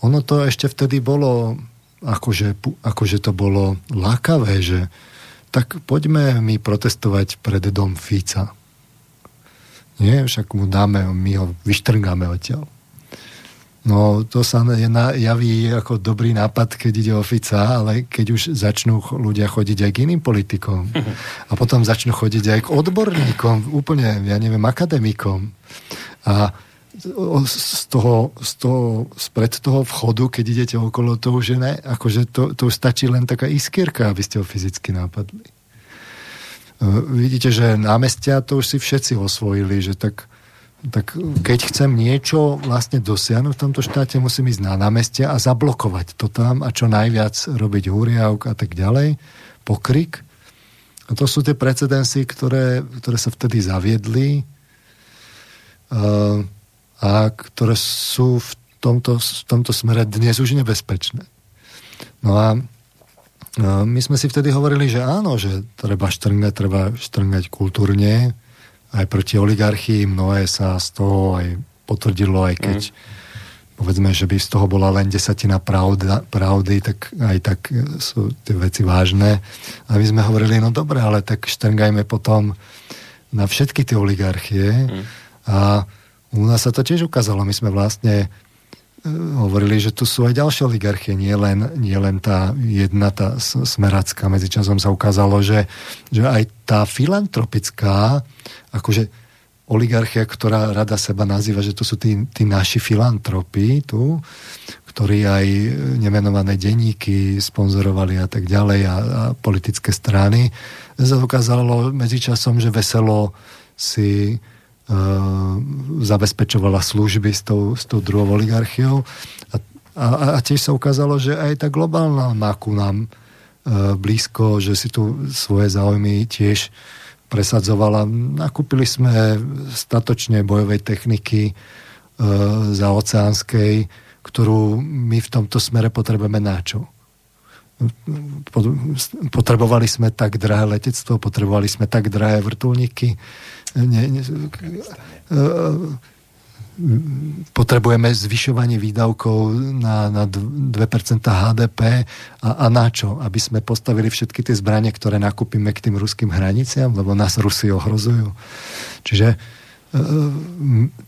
ono to ešte vtedy bolo, akože, akože to bolo lákavé, že tak poďme my protestovať pred dom Fica. Nie, však mu dáme, my ho vyštrngáme odtiaľ. No to sa javí ako dobrý nápad, keď ide o Fica, ale keď už začnú ľudia chodiť aj k iným politikom a potom začnú chodiť aj k odborníkom, úplne, ja neviem, akademikom. A z toho, z toho, spred toho vchodu, keď idete okolo toho, že ne, akože to, to stačí len taká iskierka, aby ste ho fyzicky nápadli. Vidíte, že námestia to už si všetci osvojili, že tak tak keď chcem niečo vlastne dosiahnuť v tomto štáte, musím ísť na námestia a zablokovať to tam a čo najviac robiť húriavk a tak ďalej, pokrik. A to sú tie precedensy, ktoré, ktoré sa vtedy zaviedli uh, a ktoré sú v tomto, v tomto smere dnes už nebezpečné. No a uh, my sme si vtedy hovorili, že áno, že treba štrngať, treba štrngať kultúrne, aj proti oligarchii, mnohé sa z toho aj potvrdilo, aj keď mm. povedzme, že by z toho bola len desatina pravda, pravdy, tak aj tak sú tie veci vážne. A my sme hovorili, no dobre, ale tak štrngajme potom na všetky tie oligarchie. Mm. A u nás sa to tiež ukázalo. My sme vlastne hovorili, že tu sú aj ďalšie oligarchie, nie len, nie len tá jedna, tá smeracká. Medzičasom sa ukázalo, že, že aj tá filantropická, akože oligarchia, ktorá rada seba nazýva, že to sú tí, tí naši filantropi tu, ktorí aj nemenované denníky sponzorovali a tak ďalej a, a politické strany. Sa ukázalo medzičasom, že veselo si Uh, zabezpečovala služby s tou, s tou druhou oligarchiou a, a, a tiež sa ukázalo, že aj tá globálna má ku nám uh, blízko, že si tu svoje záujmy tiež presadzovala. Nakúpili sme statočne bojovej techniky uh, za oceánskej, ktorú my v tomto smere potrebujeme načo. Potrebovali sme tak drahé letectvo, potrebovali sme tak drahé vrtuľníky. Ne, ne, potrebujeme zvyšovanie výdavkov na, na dve percentá há dé pé a, a na čo? Aby sme postavili všetky tie zbranie, ktoré nakúpime k tým ruským hraniciam, lebo nás Rusi ohrozujú. Čiže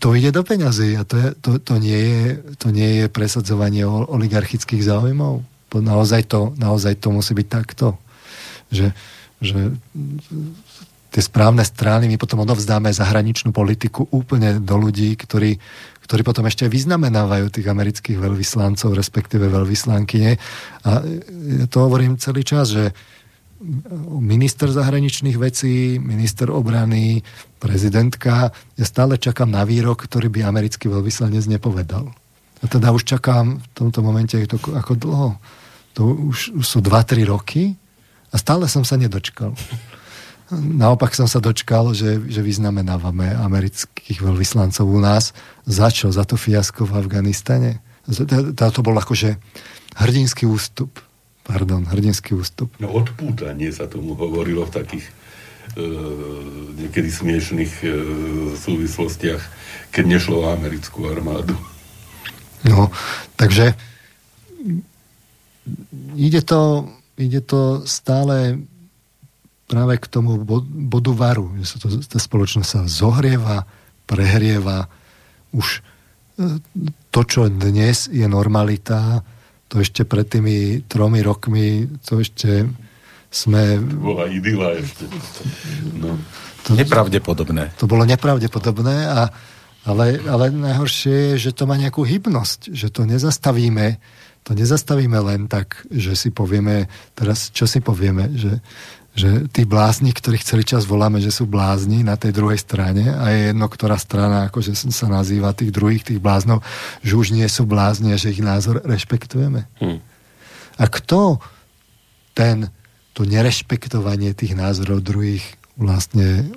to ide do peňazí a to, je, to, to, nie je, to nie je presadzovanie oligarchických záujmov. Naozaj to, naozaj to musí byť takto. Že, že tie správne strany, my potom odovzdáme zahraničnú politiku úplne do ľudí, ktorí, ktorí potom ešte vyznamenávajú tých amerických veľvyslancov, respektíve veľvyslankyne. A ja to hovorím celý čas, že minister zahraničných vecí, minister obrany, prezidentka, ja stále čakám na výrok, ktorý by americký veľvyslanec nepovedal. A teda už čakám v tomto momente to, ako dlho. To už, už sú dva tri roky a stále som sa nedočkal. Naopak som sa dočkal, že, že vyznamenávame amerických veľvyslancov u nás. Za čo? Za to fiasko v Afganistane? To bol akože hrdinský ústup. Pardon, hrdinský ústup. No odpútanie sa tomu hovorilo v takých e, niekedy smiešných e, súvislostiach, keď nešlo o americkú armádu. No, takže ide to, ide to stále práve k tomu bodu varu, že sa to, tá spoločnosť sa zohrieva, prehrieva. Už to, čo dnes je normalita, to ešte pred tými tromi rokmi, to ešte sme... To bola idyla ešte. No. To, nepravdepodobné. To bolo nepravdepodobné, a, ale, ale najhoršie je, že to má nejakú hybnosť, že to nezastavíme, to nezastavíme len tak, že si povieme, teraz čo si povieme, že že tí blázni, ktorých celý čas voláme, že sú blázni na tej druhej strane a je jedno, ktorá strana, akože sa nazýva tých druhých, tých bláznov, že už nie sú blázni a že ich názor rešpektujeme. Hmm. A kto ten, to nerešpektovanie tých názorov druhých vlastne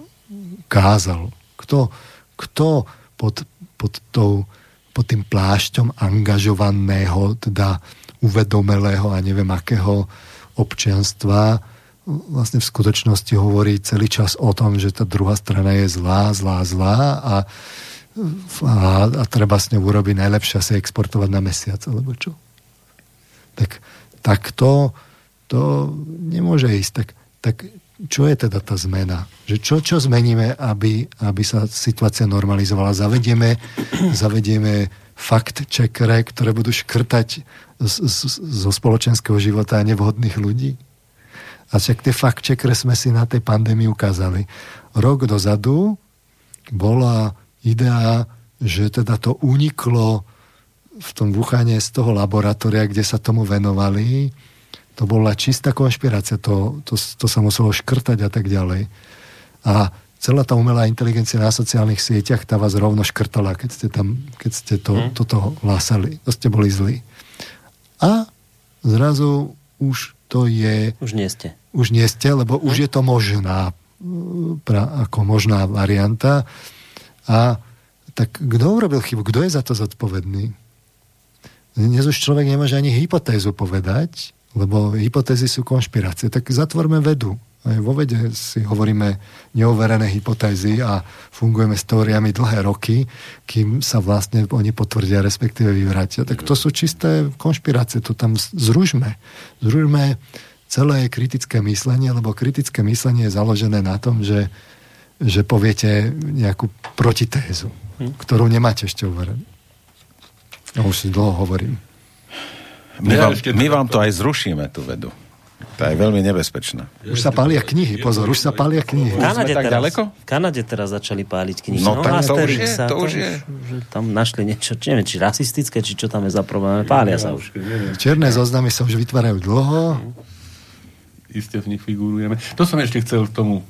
kázal? Kto, kto pod, pod, tou, pod tým plášťom angažovaného, teda uvedomelého a neviem akého občianstva vlastne v skutočnosti hovorí celý čas o tom, že tá druhá strana je zlá, zlá, zlá a, a, a treba s ňou urobiť najlepšie a si exportovať na mesiac, alebo čo? Tak, tak to, to nemôže ísť. Tak, tak čo je teda tá zmena? Že čo, čo zmeníme, aby, aby sa situácia normalizovala? Zavedieme, zavedieme fact-checkere, ktoré budú škrtať z, z, zo spoločenského života nevhodných ľudí? A však tie fact-checkere sme si na tej pandémii ukázali. Rok dozadu bola idea, že teda to uniklo v tom Wuchane z toho laboratória, kde sa tomu venovali. To bola čistá konšpirácia, to, to, to sa muselo škrtať a tak ďalej. A celá tá umelá inteligencia na sociálnych sieťach, tá vás rovno škrtala, keď ste, tam, keď ste to, mm. toto hlásali. To ste boli zlí. A zrazu už to je... Už nie ste. Už nie ste, lebo mm. už je to možná, pra, ako možná varianta. A tak kto urobil chybu? Kto je za to zodpovedný? Dnes už človek nemôže ani hypotézu povedať, lebo hypotézy sú konšpirácie. Tak zatvorme vedu. Aj vo vede si hovoríme neoverené hypotézy a fungujeme s teóriami dlhé roky, kým sa vlastne oni potvrdia, respektíve vyvrátia. Tak to sú čisté konšpirácie, to tam zružme. Zružme celé kritické myslenie, lebo kritické myslenie je založené na tom, že, že poviete nejakú protitézu, ktorú nemáte ešte overenú. Ja už si dlho hovorím. My vám, my vám to aj zrušíme, tú vedu. Tá je veľmi nebezpečná. Už sa pália knihy, pozor, už sa pália knihy. V Kanade, tak teraz, v Kanade teraz začali páliť knihy. No, no tak to už je, sa, to už je. Tam našli niečo, či neviem, či rasistické, či čo tam je za problém, pália sa už. Čierne zoznamy sa už vytvárajú dlho. Isté v nich figurujeme. To som ešte chcel k tomu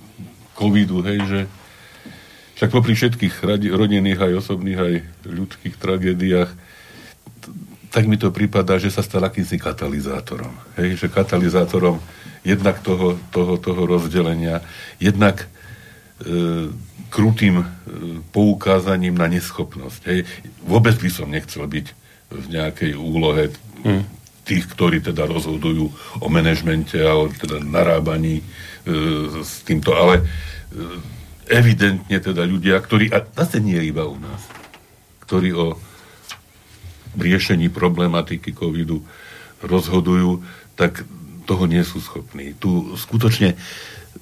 covidu, hej, že však popri všetkých rodinných, aj osobných, aj ľudských tragédiách, tak mi to prípada, že sa stal akýmsi katalizátorom. Hej, že katalizátorom jednak toho, toho, toho rozdelenia, jednak e, krutým e, poukázaním na neschopnosť. Hej. Vôbec by som nechcel byť v nejakej úlohe tých, ktorí teda rozhodujú o manažmente a o teda narábaní e, s týmto, ale e, evidentne teda ľudia, ktorí, a zase nie iba u nás, ktorí o riešení problematiky covidu rozhodujú, tak toho nie sú schopní. Tu skutočne,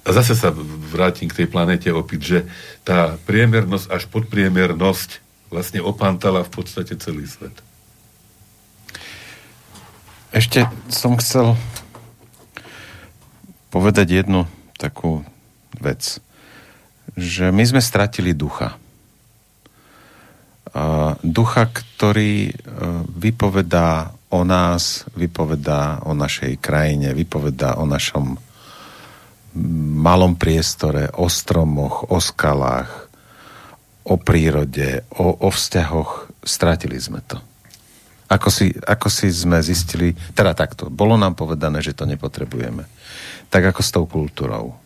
a zase sa vrátim k tej planete opäť, že tá priemernosť až podpriemernosť vlastne opantala v podstate celý svet. Ešte som chcel povedať jednu takú vec, že my sme stratili ducha. Ducha, ktorý vypovedá o nás, vypovedá o našej krajine, vypovedá o našom malom priestore, o stromoch, o skalách, o prírode, o, o vzťahoch. Stratili sme to. Ako si, ako si sme zistili, teda takto, bolo nám povedané, že to nepotrebujeme. Tak ako s tou kultúrou.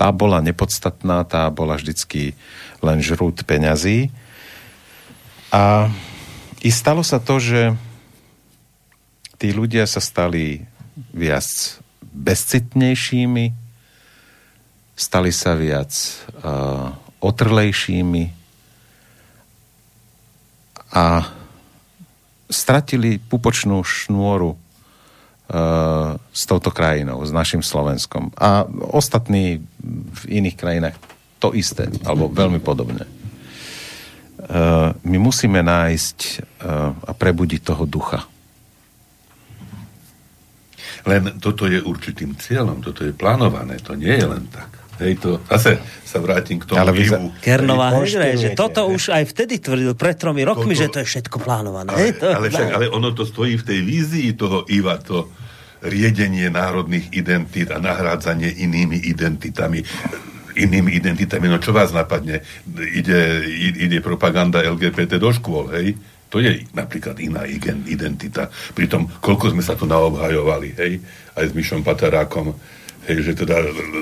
Tá bola nepodstatná, tá bola vždycky len žrút peňazí. A i stalo sa to, že tí ľudia sa stali viac bezcitnejšími, stali sa viac uh, otrlejšími a stratili pupočnú šnôru uh, s touto krajinou, s našim Slovenskom. A ostatní v iných krajinách to isté, alebo veľmi podobne. Uh, my musíme nájsť uh, a prebudiť toho ducha. Len toto je určitým cieľom, toto je plánované, to nie je len tak. Hej, to, zase sa vrátim k tomu vývu. Za... Kernová, hej, že toto ne? Už aj vtedy tvrdil pred tromi rokmi, toto... že to je všetko plánované. Ale, to... ale, však, ale ono to stojí v tej vízii toho Iva, to riedenie národných identít a nahrádzanie inými identitami. inými identitami. No čo vás napadne? Ide, ide propaganda el gé bé té do škôl, hej? To je napríklad iná identita. Pritom, koľko sme sa tu naobhajovali, hej? Aj s Mišom Patarákom, hej? Že teda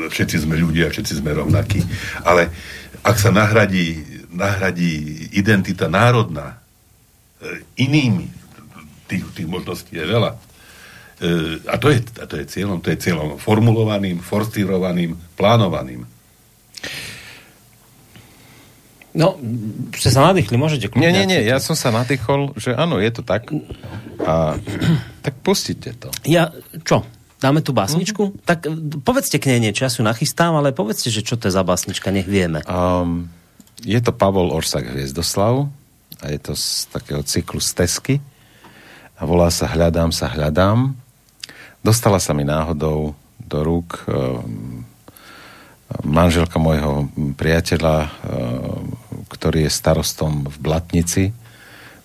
všetci sme ľudia, všetci sme rovnakí. Ale ak sa nahradí, nahradí identita národná inými, tých, tých možností je veľa. A to je, a to je cieľom, to je cieľom formulovaným, forstírovaným, plánovaným. No, ste sa nadýchli, môžete kľúť. Nie, nie, nie, ja som sa nadýchol, že áno, je to tak. A, tak pustite to. Ja, čo? Dáme tu básničku? Mm-hmm. Tak povedzte k nej niečo, ja si ju nachystám, ale povedzte, že čo to je za básnička, nech vieme. Um, je to Pavol Országh Hviezdoslav a je to z takého cyklu Stesky a volá sa Hľadám sa, hľadám. Dostala sa mi náhodou do rúk manželka môjho priateľa, ktorý je starostom v Blatnici,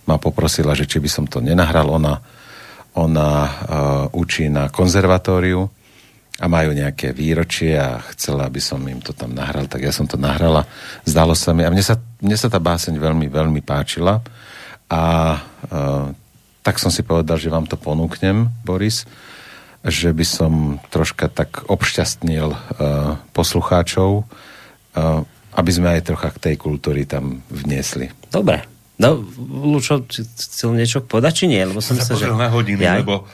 ma poprosila, že či by som to nenahral. Ona, ona učí na konzervatóriu a majú nejaké výročie a chcela, aby som im to tam nahral, tak ja som to nahrala. Zdalo sa mi a mne sa, mne sa tá báseň veľmi, veľmi páčila a e, tak som si povedal, že vám to ponúknem, Boris, že by som troška tak obšťastnil e, poslucháčov, e, aby sme aj trocha k tej kultúry tam vniesli. Dobre. No, Lučo, chcel niečo povedať, či nie? Lebo som sa pozrel že... na hodiny, ja? lebo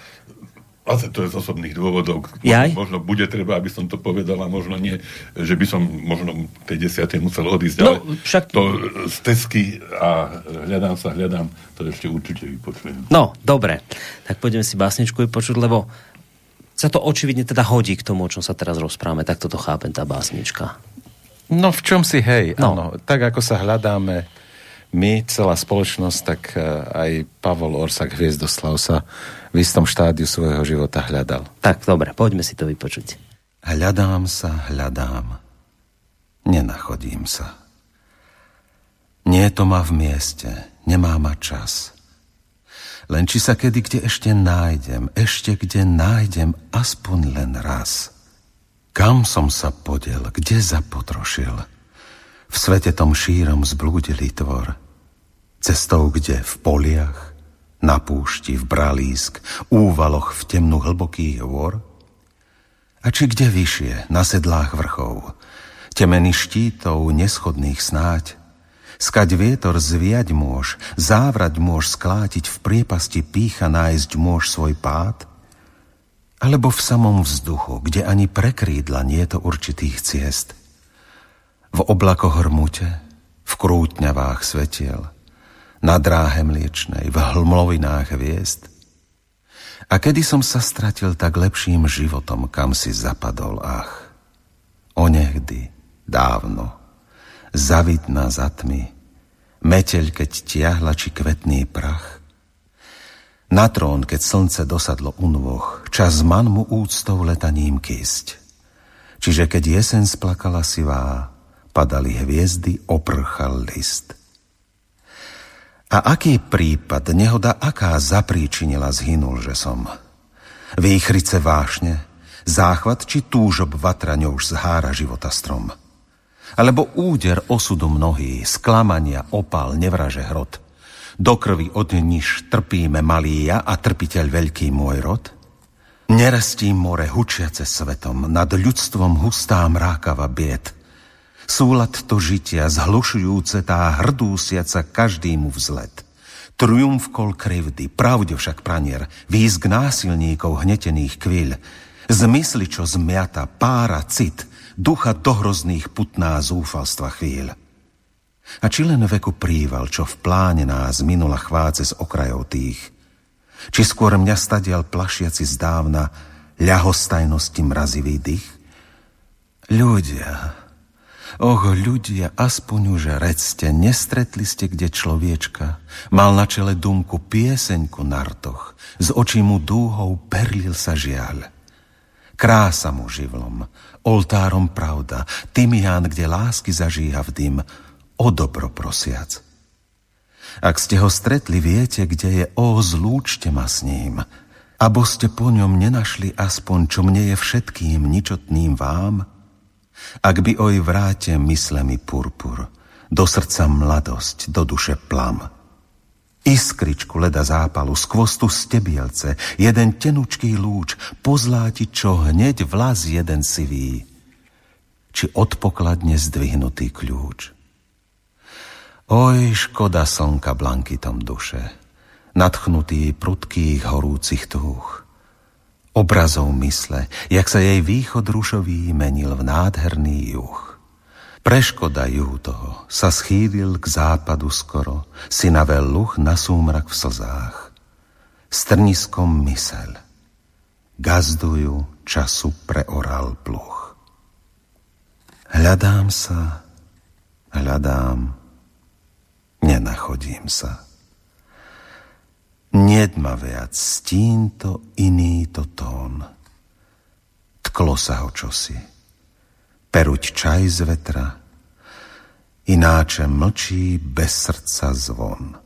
a to je z osobných dôvodov. Jaj? Možno bude treba, aby som to povedal, a možno nie, že by som možno tej desiatej musel odísť. No, však... To Stesky a Hľadám sa, hľadám, to ešte určite vypočujem. No, dobre. Tak poďme si básničku vypočuť, lebo sa to očividne teda hodí k tomu, o čom sa teraz rozprávame. Tak toto chápem, tá básnička. No, v čom si, hej. No. Áno, tak ako sa hľadáme my, celá spoločnosť, tak aj Pavol Országh Hviezdoslav sa v istom štádiu svojho života hľadal. Tak, dobre, poďme si to vypočuť. Hľadám sa, hľadám. Nenachodím sa. Nie to ma v mieste, nemá ma čas. Len či sa kedy kde ešte nájdem, ešte kde nájdem, aspoň len raz. Kam som sa podiel, kde zapotrošil? V svete tom šírom zblúdilý tvor. Cestou kde? V poliach, na púšti, v bralísk, úvaloch v temnu hlbokých hôr? A či kde vyššie, na sedlách vrchov, temeny štítov neschodných snáď? Skať vietor zviať môž, závrať môž sklátiť, v priepasti pýcha nájsť môž svoj pád? Alebo v samom vzduchu, kde ani pre krídla nie je to určitých ciest? V oblakoch hrmute, v krútňavách svetiel, na dráhe mliečnej, v hlmlovinách hviezd. A kedy som sa stratil tak lepším životom, kam si zapadol, ach. Onehdy, dávno, zavidná za tmy, meteľ, keď tiahla či kvetný prach. Na trón, keď slnce dosadlo unôh, čas man mu úctou letaním kysť. Čiže keď jeseň splakala sivá, padali hviezdy, oprchal list. A aký prípad, nehoda aká zapríčinila, zhynul, že som? Výchrice vášne, záchvat či túžob vatraňou už zhára života strom? Alebo úder osudu mnohý, sklamania, opál, nevraže hrot? Do krvi od níž trpíme malý ja a trpiteľ veľký môj rod? Nerastí more hučiace svetom, nad ľudstvom hustá mrákava bied. Súlad to žitia, zhlušujúce tá hrdúsiaca každému vzlet. Triumf kol krivdy, pravde však pranier, výzk násilníkov hnetených kvíľ. Zmysli, čo zmiata, pára cit, ducha dohrozných putná zúfalstva chvíľ. A či len veku príval, čo v pláne nás minula chváce z okrajov tých? Či skôr mňa stadial plašiaci zdávna ľahostajnosti mrazivý dých? Ľudia... Och, ľudia, aspoň už recte, nestretli ste kde človečka. Mal na čele dumku, pieseňku na rtoch, z očí mu dúhou perlil sa žiaľ. Krása mu živlom, oltárom pravda, tymián, kde lásky zažíha v dym, o dobro prosiac. Ak ste ho stretli, viete, kde je, o, zlúčte ma s ním. Abo ste po ňom nenašli aspoň, čo mne je všetkým ničotným vám? Ak by oj vráte mysle mi purpur, do srdca mladosť, do duše plam. Iskričku leda zápalu, z kvostu stebielce, jeden tenučký lúč, pozláti, čo hneď vlas jeden sivý, či odpokladne zdvihnutý kľúč. Oj, škoda slnka blankytom duše, nadchnutý prudkých horúcich túch. Obrazov mysle, jak sa jej východ rušový menil v nádherný juh. Preškoda ju toho sa schýlil k západu skoro, synavel luch na súmrak v slzách. Strniskom mysel, gazdujú času preoral pluch. Hľadám sa, hľadám, nenachodím sa. Niet ma viac stínto iný to tón. Tklo sa ho čosi. Peruť čaj z vetra, ináče mlčí bez srdca zvon.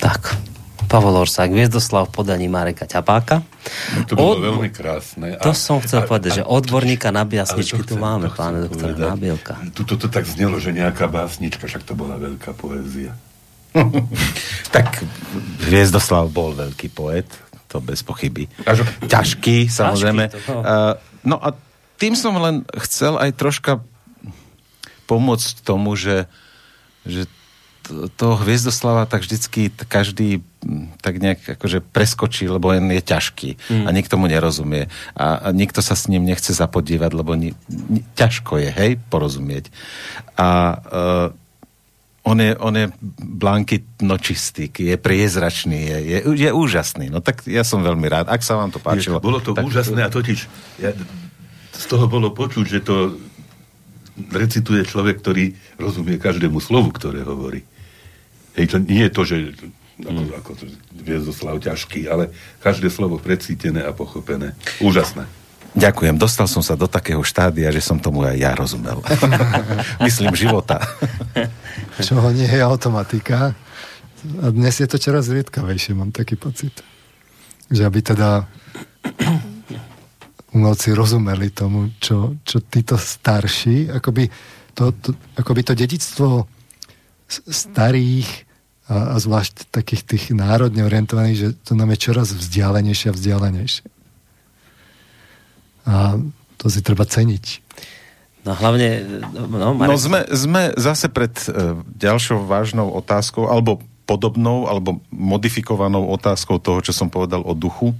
Tak, Pavol Országh Hviezdoslav v podaní Mareka Ťapáka. No, to bolo Od... veľmi krásne. To a, som chcel a, povedať, a, že odborníka na biasničky tu máme, pána doktora Nábělka. Tuto to tak znelo, že nejaká básnička, však to bola veľká poézia. Tak Hviezdoslav bol veľký poet, to bez pochyby. Až... Ťažký, samozrejme. Ťažký to, no. no a tým som len chcel aj troška pomôcť tomu, že, že toho Hviezdoslava tak vždycky každý tak nejak akože preskočí, lebo on je ťažký mm. a nikto mu nerozumie a nikto sa s ním nechce zapodívať, lebo ni, ni, ťažko je, hej, porozumieť. A e, On je, on je blankitno čistý, je priezračný, je, je, je úžasný. No tak ja som veľmi rád, ak sa vám to páčilo. Bolo to tak... úžasné a totiž ja, z toho bolo počuť, že to recituje človek, ktorý rozumie každému slovu, ktoré hovorí. Hej, to nie je to, že ako, ako to, Hviezdoslav ťažký, ale každé slovo precítené a pochopené. Úžasné. Ďakujem, dostal som sa do takého štádia, že som tomu aj ja rozumel. Myslím života. Čo nie je automatika. A dnes je to čoraz riedkavejšie, mám taký pocit. Že aby teda umelci rozumeli tomu, čo, čo títo starší, akoby to, to, akoby to dedičstvo starých a, a zvlášť takých tých národne orientovaných, že to nám je čoraz vzdialenejšie a vzdialenejšie. A to si treba ceniť. No hlavne... No, Marek... no sme, sme zase pred e, ďalšou vážnou otázkou, alebo podobnou, alebo modifikovanou otázkou toho, čo som povedal o duchu.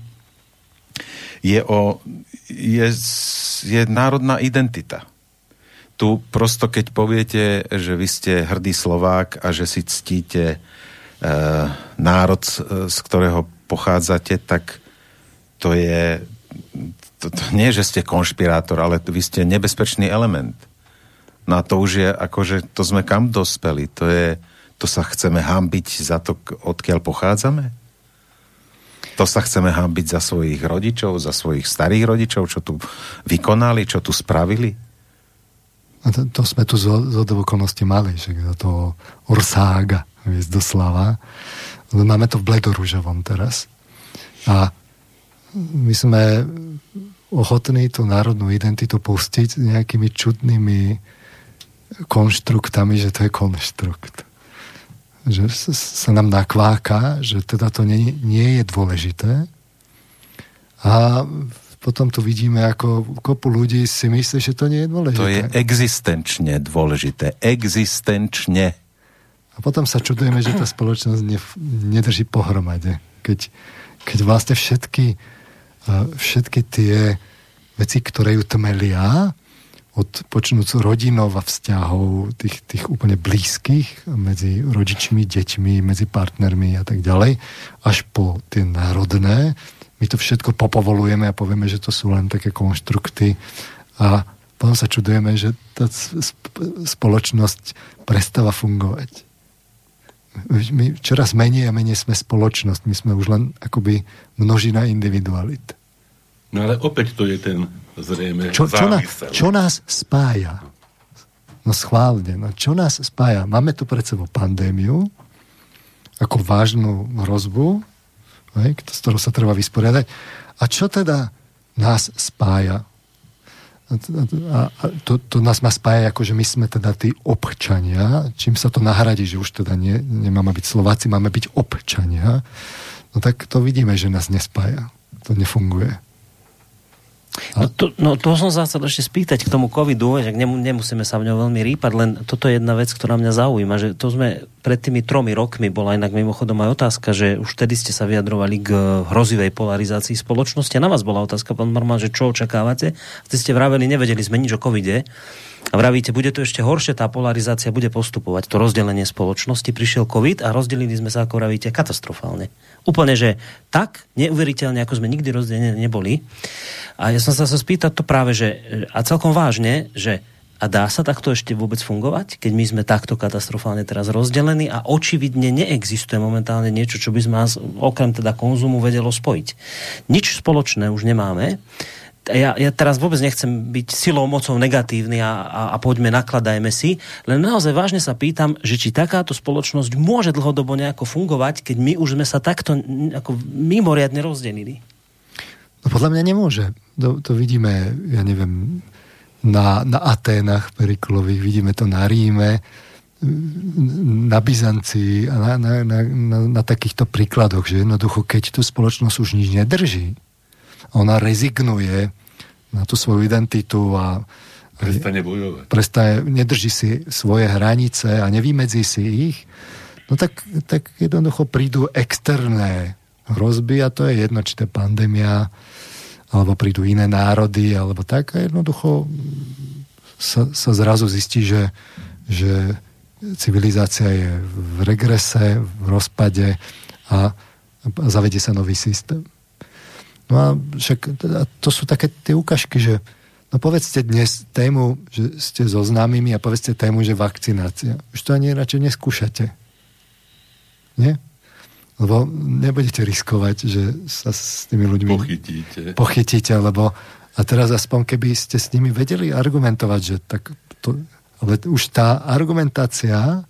Je, o, je, je národná identita. Tu prosto, keď poviete, že vy ste hrdý Slovák a že si ctíte e, národ, e, z ktorého pochádzate, tak to je... To, to nie, že ste konšpirátor, ale vy ste nebezpečný element. No a to už je, akože, to sme kam dospeli? To je, to sa chceme hanbiť za to, odkiaľ pochádzame? To sa chceme hanbiť za svojich rodičov, za svojich starých rodičov, čo tu vykonali, čo tu spravili? A to, to sme tu zo, zo okolností mali, že za toho Országha Hviezdoslava. Máme to v bledorúžovom teraz. A my sme ochotní tú národnú identitu pustiť nejakými čudnými konštruktami, že to je konštrukt. Že sa nám nakváka, že teda to nie, nie je dôležité. A potom tu vidíme, ako kopu ľudí si myslí, že to nie je dôležité. To je existenčne dôležité. Existenčne. A potom sa čudujeme, že tá spoločnosť ne, nedrží pohromade. Keď, keď vlastne všetky všetky tie veci, ktoré ju tmelia, od počnúcu rodinov a vzťahov tých, tých úplne blízkych medzi rodičmi, deťmi, medzi partnermi a tak ďalej, až po tie národné, my to všetko popovolujeme a povieme, že to sú len také konštrukty a potom sa čudujeme, že tá spoločnosť prestáva fungovať. My čoraz menej a menej sme spoločnosť. My sme už len akoby množina individualit. No ale opäť to je ten zrejme čo, čo, nás, čo nás spája? No schválne. No čo nás spája? Máme tu pred sebou pandémiu ako vážnu hrozbu, s ktorou sa treba vysporiadať. A čo teda nás spája? A to, to nás má spájať, akože my sme teda tí občania, čím sa to nahradí, že už teda nie, nemáme byť Slováci, máme byť občania, no tak to vidíme, že nás nespája. To nefunguje. A... No, to, no to som sa chcel ešte spýtať k tomu covidu, že nemusíme sa v ňom veľmi rýpať, len toto je jedna vec, ktorá mňa zaujíma, že to sme pred tými tromi rokmi, bola inak mimochodom aj otázka, že už tedy ste sa vyjadrovali k hrozivej polarizácii spoločnosti. A na vás bola otázka, pán Marman, že čo očakávate? Vtedy ste vraveli, nevedeli sme nič o covide. A vravíte, bude to ešte horšie, tá polarizácia bude postupovať. To rozdelenie spoločnosti, prišiel covid a rozdelili sme sa, ako vravíte, katastrofálne. Úplne, že tak neuveriteľne, ako sme nikdy rozdelení neboli. A ja som sa spýtať to práve, že a celkom vážne, že A dá sa takto ešte vôbec fungovať, keď my sme takto katastrofálne teraz rozdelení a očividne neexistuje momentálne niečo, čo by sme okrem teda konzumu vedelo spojiť. Nič spoločné už nemáme. Ja, ja teraz vôbec nechcem byť silou, mocou negatívny a, a, a poďme, nakladajme si, len naozaj vážne sa pýtam, že či takáto spoločnosť môže dlhodobo nejako fungovať, keď my už sme sa takto ako mimoriadne rozdelili. No podľa mňa nemôže. To, to vidíme, ja neviem, na, na Aténach Periklových, vidíme to na Ríme, na Byzancii a na, na, na, na, na takýchto príkladoch, že jednoducho, keď tú spoločnosť už nič nedrží, ona rezignuje na tú svoju identitu a prestane bojovať. Prestane, nedrží si svoje hranice a nevymedzí si ich, no tak, tak jednoducho prídu externé hrozby a to je jedno, či to je pandémia, alebo prídu iné národy, alebo tak a jednoducho sa, sa zrazu zistí, že, že civilizácia je v regrese, v rozpade a, a zavedie sa nový systém. No a však to sú také tie ukážky, že no povedzte dnes tému, že ste so známymi a povedzte tému, že vakcinácia. Už to ani radšej neskúšate. Nie? Lebo nebudete riskovať, že sa s tými ľuďmi pochytíte. Pochytíte, lebo a teraz aspoň keby ste s nimi vedeli argumentovať, že tak to, ale už tá argumentácia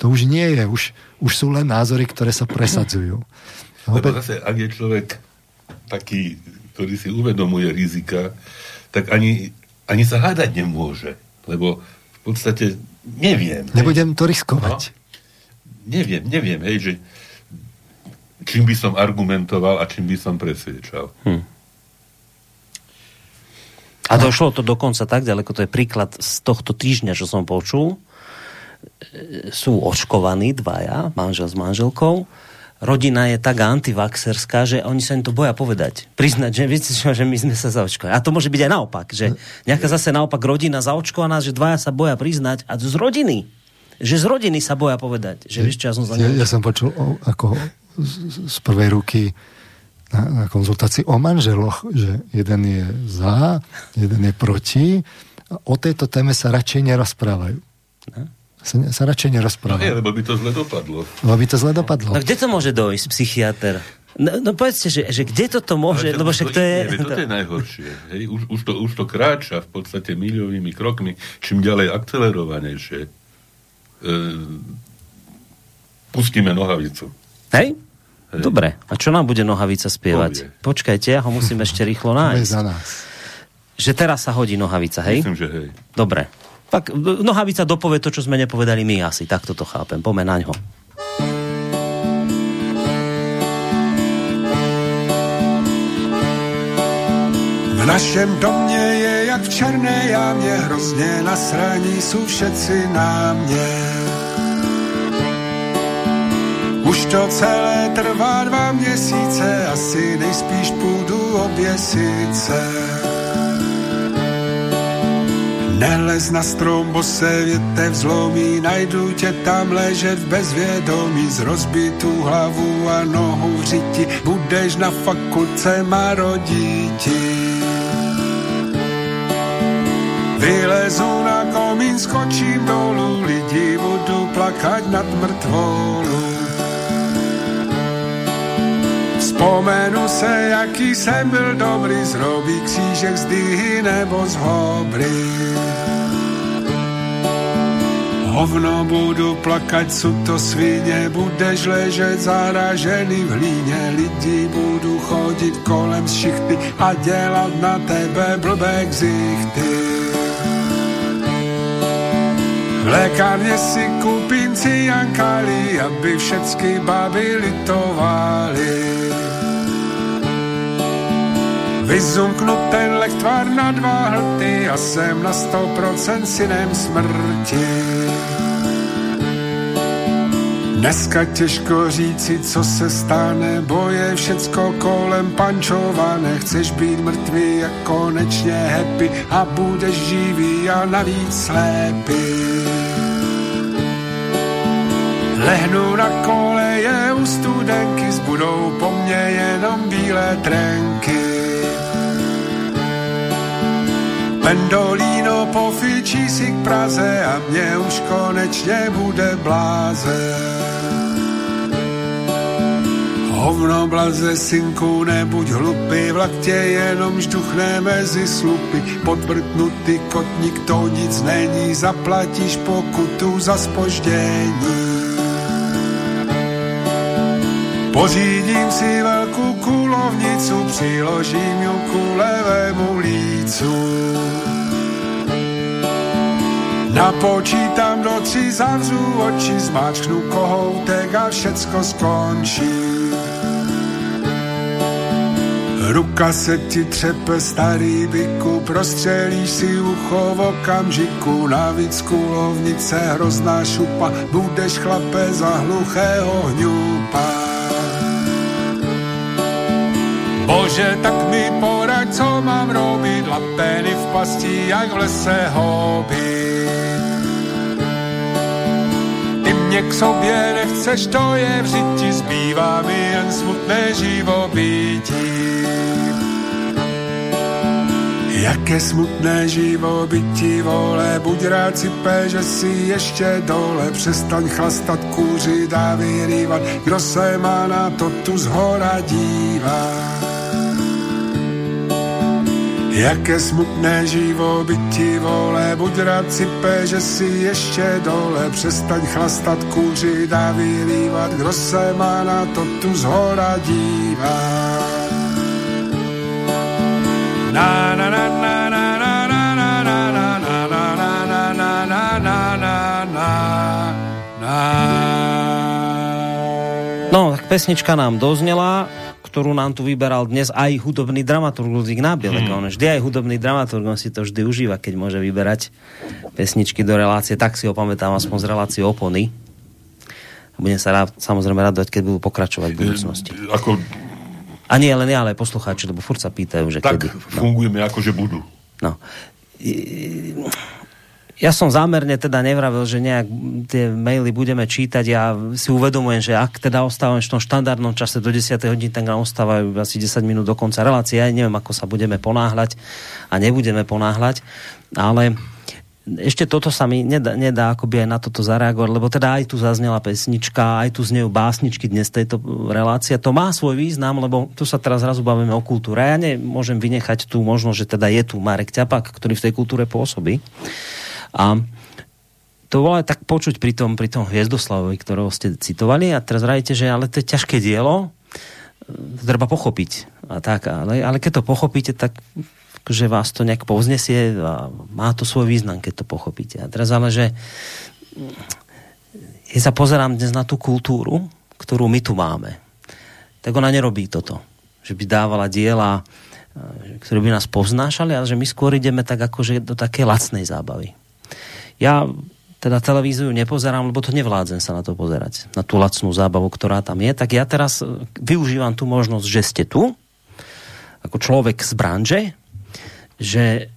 to už nie je. Už, už sú len názory, ktoré sa presadzujú. Lebo obe... zase, ak je človek taký, ktorý si uvedomuje rizika, tak ani, ani sa hádať nemôže. Lebo v podstate neviem. Nebudem hej. to riskovať. No, neviem, neviem, hej, že čím by som argumentoval a čím by som presviečal. Hm. A došlo to dokonca tak ďaleko, to je príklad z tohto týždňa, čo som počul. Sú očkovaní dvaja, manžel s manželkou, rodina je taká antivaxerská, že oni sa im to boja povedať. Priznať, že, viete, že my sme sa zaočkovali. A to môže byť aj naopak, že nejaká zase naopak rodina zaočkovaná, že dvaja sa boja priznať a z rodiny. Že z rodiny sa boja povedať. Že, vieš, čo, ja, som ja, ja som počul o, ako z, z prvej ruky na, na konzultácii o manželoch, že jeden je za, jeden je proti. A o tejto téme sa radšej nerozprávajú. No. Sa, sa radšej nerozprávajú. No, lebo by to zle dopadlo. Lebo by to zle dopadlo. No kde to môže dojsť, psychiatr? No, no povedzte, že, že kde toto môže... Lebo však to je... Nevie, toto je najhoršie. Hej? Už, už, to, už to kráča v podstate miliónovými krokmi, čím ďalej akcelerovanejšie. Ehm, pustíme nohavicu. Hej? Hej? Dobre. A čo nám bude nohavica spievať? Povie. Počkajte, ja ho musím ešte rýchlo nájsť. Za nás. Že teraz sa hodí nohavica, hej? Myslím, že hej. Dobre. Tak nohavica dopovie to, čo sme nepovedali my asi. Tak toto chápem. Poďme naň ho. V našem domě je jak v černé jámě, hrozně nasraní sú všetci na mě. Už to celé trvá dva měsíce, asi nejspíš půjdu oběsice. Nelez na strom, bo se větev zlomí, najdu tě tam ležet v bezvědomí, z rozbitou hlavu a nohu v řiti, budeš na fakultce marodíti. Vylezu na komín, skočím dolů, lidi budu plakať nad mrtvolu. Vzpomenu se, jaký jsem byl dobrý, zrobí křížek z dýhy nebo z hobry. Hovno budu plakať, suto svině, budeš ležet zaražený v hlíně. Lidi budu chodit kolem z šichty a dělat na tebe blbé ksichty. V lékárně si koupím ciankali, aby všechny baby litovaly. Vyzumknu ten lektvár na dva hlty a jsem na sto procent synem smrti. Dneska těžko říci, co se stane, bo je všecko kolem pančované. Chceš být mrtvý a konečně happy a budeš živý a navíc slepý. Lehnu na koleje u studenky, zbudou po mně jenom bílé trenky. Pendolino, pofid Klíčí si k Praze a mne už konečne bude blázen. Hovno blaze, synku, nebuď hlupý, v laktě jenom žduchne mezi slupy. Podvrtnutý kotník, to nic není, zaplatíš pokutu za zpoždění. Pořídím si velkou kulovnicu, přiložím ju ku levému lícu. Napočítám do tří, zavřu oči, zmáčknu kohoutek a všecko skončí. Ruka se ti třepe, starý byku, prostřelíš si ucho v okamžiku, navíc kulovnice hrozná šupa, budeš chlape za hluchého hňupa. Bože, tak mi poraď, co mám robiť, lapeny v pasti, jak v lese hobby. Ty mne k sobě nechceš, to je v řiti, zbývá mi jen smutné živobytí. Jaké smutné živobytí, vole, buď rád si pé, že si ještě dole, přestaň chlastat, kůřit a vyrývat, kdo se má na to tu zhora dívá. Jaké smutné živobytí, vole, buď rád si pé, že si ještě dole, přestaň chlastat, kůřit a vyrývat, kdo se má na to tu zhora dívá. Na na na na na na na na na na na na na na. No, tak pesnička nám doznela, ktorú nám tu vyberal dnes aj hudobný dramaturg Ludvík Nábělek. Hmm. On vždy aj hudobný dramaturg, on si to vždy užíva, keď môže vyberať pesničky do relácie. Tak si ho pamätám aspoň z relácie Opony. Budem sa rád, samozrejme radovať, keď budú pokračovať v budúcnosti. Ako... A nie len ja, ale poslucháči, lebo furt sa pýtajú, že tak kedy. Tak fungujeme, no, ako že budú. No. Ja som zámerne teda nevravil, že nejak tie maily budeme čítať. Ja si uvedomujem, že ak teda ostávam v tom štandardnom čase do desiatej hodiny, tak nám ostávajú asi desať minút do konca relácie. Ja neviem, ako sa budeme ponáhľať a nebudeme ponáhľať, ale... Ešte toto sa mi nedá, nedá akoby aj na toto zareagovať, lebo teda aj tu zaznela pesnička, aj tu znejú básničky dnes tejto relácie. To má svoj význam, lebo tu sa teraz zrazu bavíme o kultúre. Ja nemôžem vynechať tú možnosť, že teda je tu Marek Ťapák, ktorý v tej kultúre pôsobí. A to bolo aj tak počuť pri tom, pri tom Hviezdoslavovi, ktorého ste citovali, a teraz vravíte, že ale to je ťažké dielo, to treba pochopiť. A tak, ale, ale keď to pochopíte, tak... že vás to nejak povznesie a má to svoj význam, keď to pochopíte. A teraz ale, že ja sa pozerám dnes na tú kultúru, ktorú my tu máme, tak ona nerobí toto. Že by dávala diela, ktoré by nás povznášali, ale že my skôr ideme tak akože do takej lacnej zábavy. Ja teda televíziu nepozerám, lebo to nevládzem sa na to pozerať. Na tú lacnú zábavu, ktorá tam je. Tak ja teraz využívam tú možnosť, že ste tu, ako človek z branže, Že,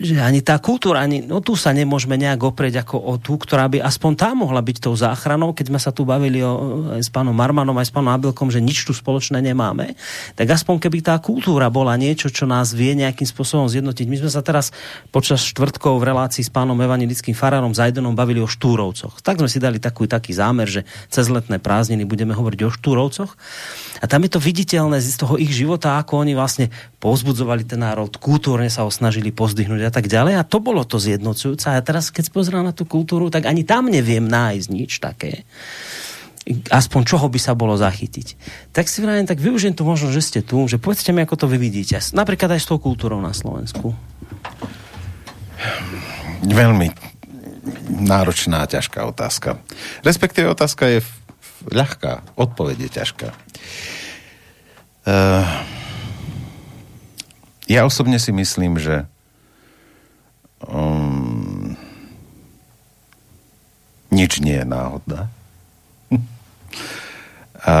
že ani tá kultúra, ani, no tu sa nemôžeme nejak oprieť ako o tú, ktorá by aspoň tá mohla byť tou záchranou, keď sme sa tu bavili o, aj s pánom Marmanom, aj s pánom Abelkom, že nič tu spoločné nemáme, tak aspoň keby tá kultúra bola niečo, čo nás vie nejakým spôsobom zjednotiť. My sme sa teraz počas štvrtkov v relácii s pánom evanjelickým farárom Zajdenom bavili o Štúrovcoch. Tak sme si dali takú, taký zámer, že cez letné prázdniny budeme hovoriť o Štúrovcoch. A tam je to viditeľné z toho ich života, ako oni vlastne povzbudzovali ten národ, kultúrne sa ho snažili pozdvihnúť a tak ďalej. A to bolo to zjednocujúce. A teraz, keď pozerám na tú kultúru, tak ani tam neviem nájsť nič také. Aspoň čoho by sa bolo zachytiť. Tak si vravím, tak využijem tu možno, že ste tu, že povedzte mi, ako to vy vidíte. Napríklad aj s tou kultúrou na Slovensku. Veľmi náročná a ťažká otázka. Respektíve otázka je ľahká, odpoveď je ťažká. Uh, ja osobne si myslím, že um, nič nie je náhoda. A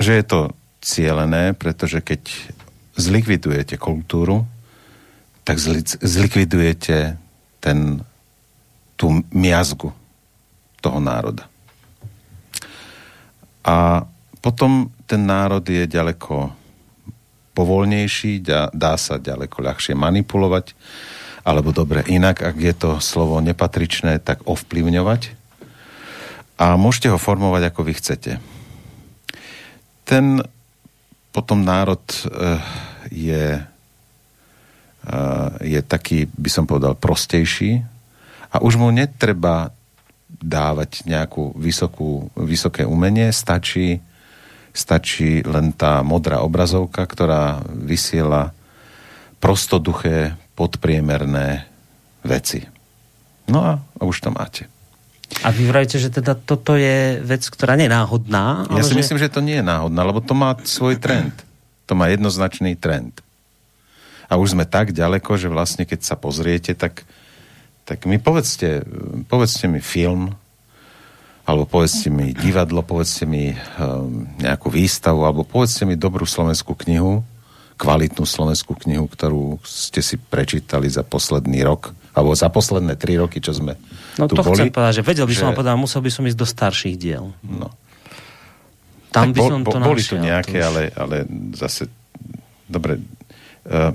že je to cielené, pretože keď zlikvidujete kultúru, tak zli- zlikvidujete ten, tú miazgu toho národa. A potom ten národ je ďaleko povoľnejší, dá sa ďaleko ľahšie manipulovať. alebo dobre inak, ak je to slovo nepatričné, tak ovplyvňovať. A môžete ho formovať, ako vy chcete. Ten potom národ je, je taký, by som povedal, prostejší a už mu netreba dávať nejakú vysokú, vysoké umenie, stačí stačí len tá modrá obrazovka, ktorá vysiela prostoduché, podpriemerné veci. No a, a už to máte. A vy vravíte, že teda toto je vec, ktorá nie je náhodná? Ja si že... myslím, že to nie je náhodná, lebo to má svoj trend. To má jednoznačný trend. A už sme tak ďaleko, že vlastne keď sa pozriete, tak, tak mi povedzte, povedzte mi film, alebo povedzte mi divadlo, povedzte mi um, nejakú výstavu, alebo povedzte mi dobrú slovenskú knihu, kvalitnú slovenskú knihu, ktorú ste si prečítali za posledný rok, alebo za posledné tri roky, čo sme no, tu boli. No to chcem povedať, že vedel by som, že... vám povedať, musel by som ísť do starších diel. No. Tam tak by bo, som to bo, boli našiel, tu nejaké, ale, ale zase, dobre, uh,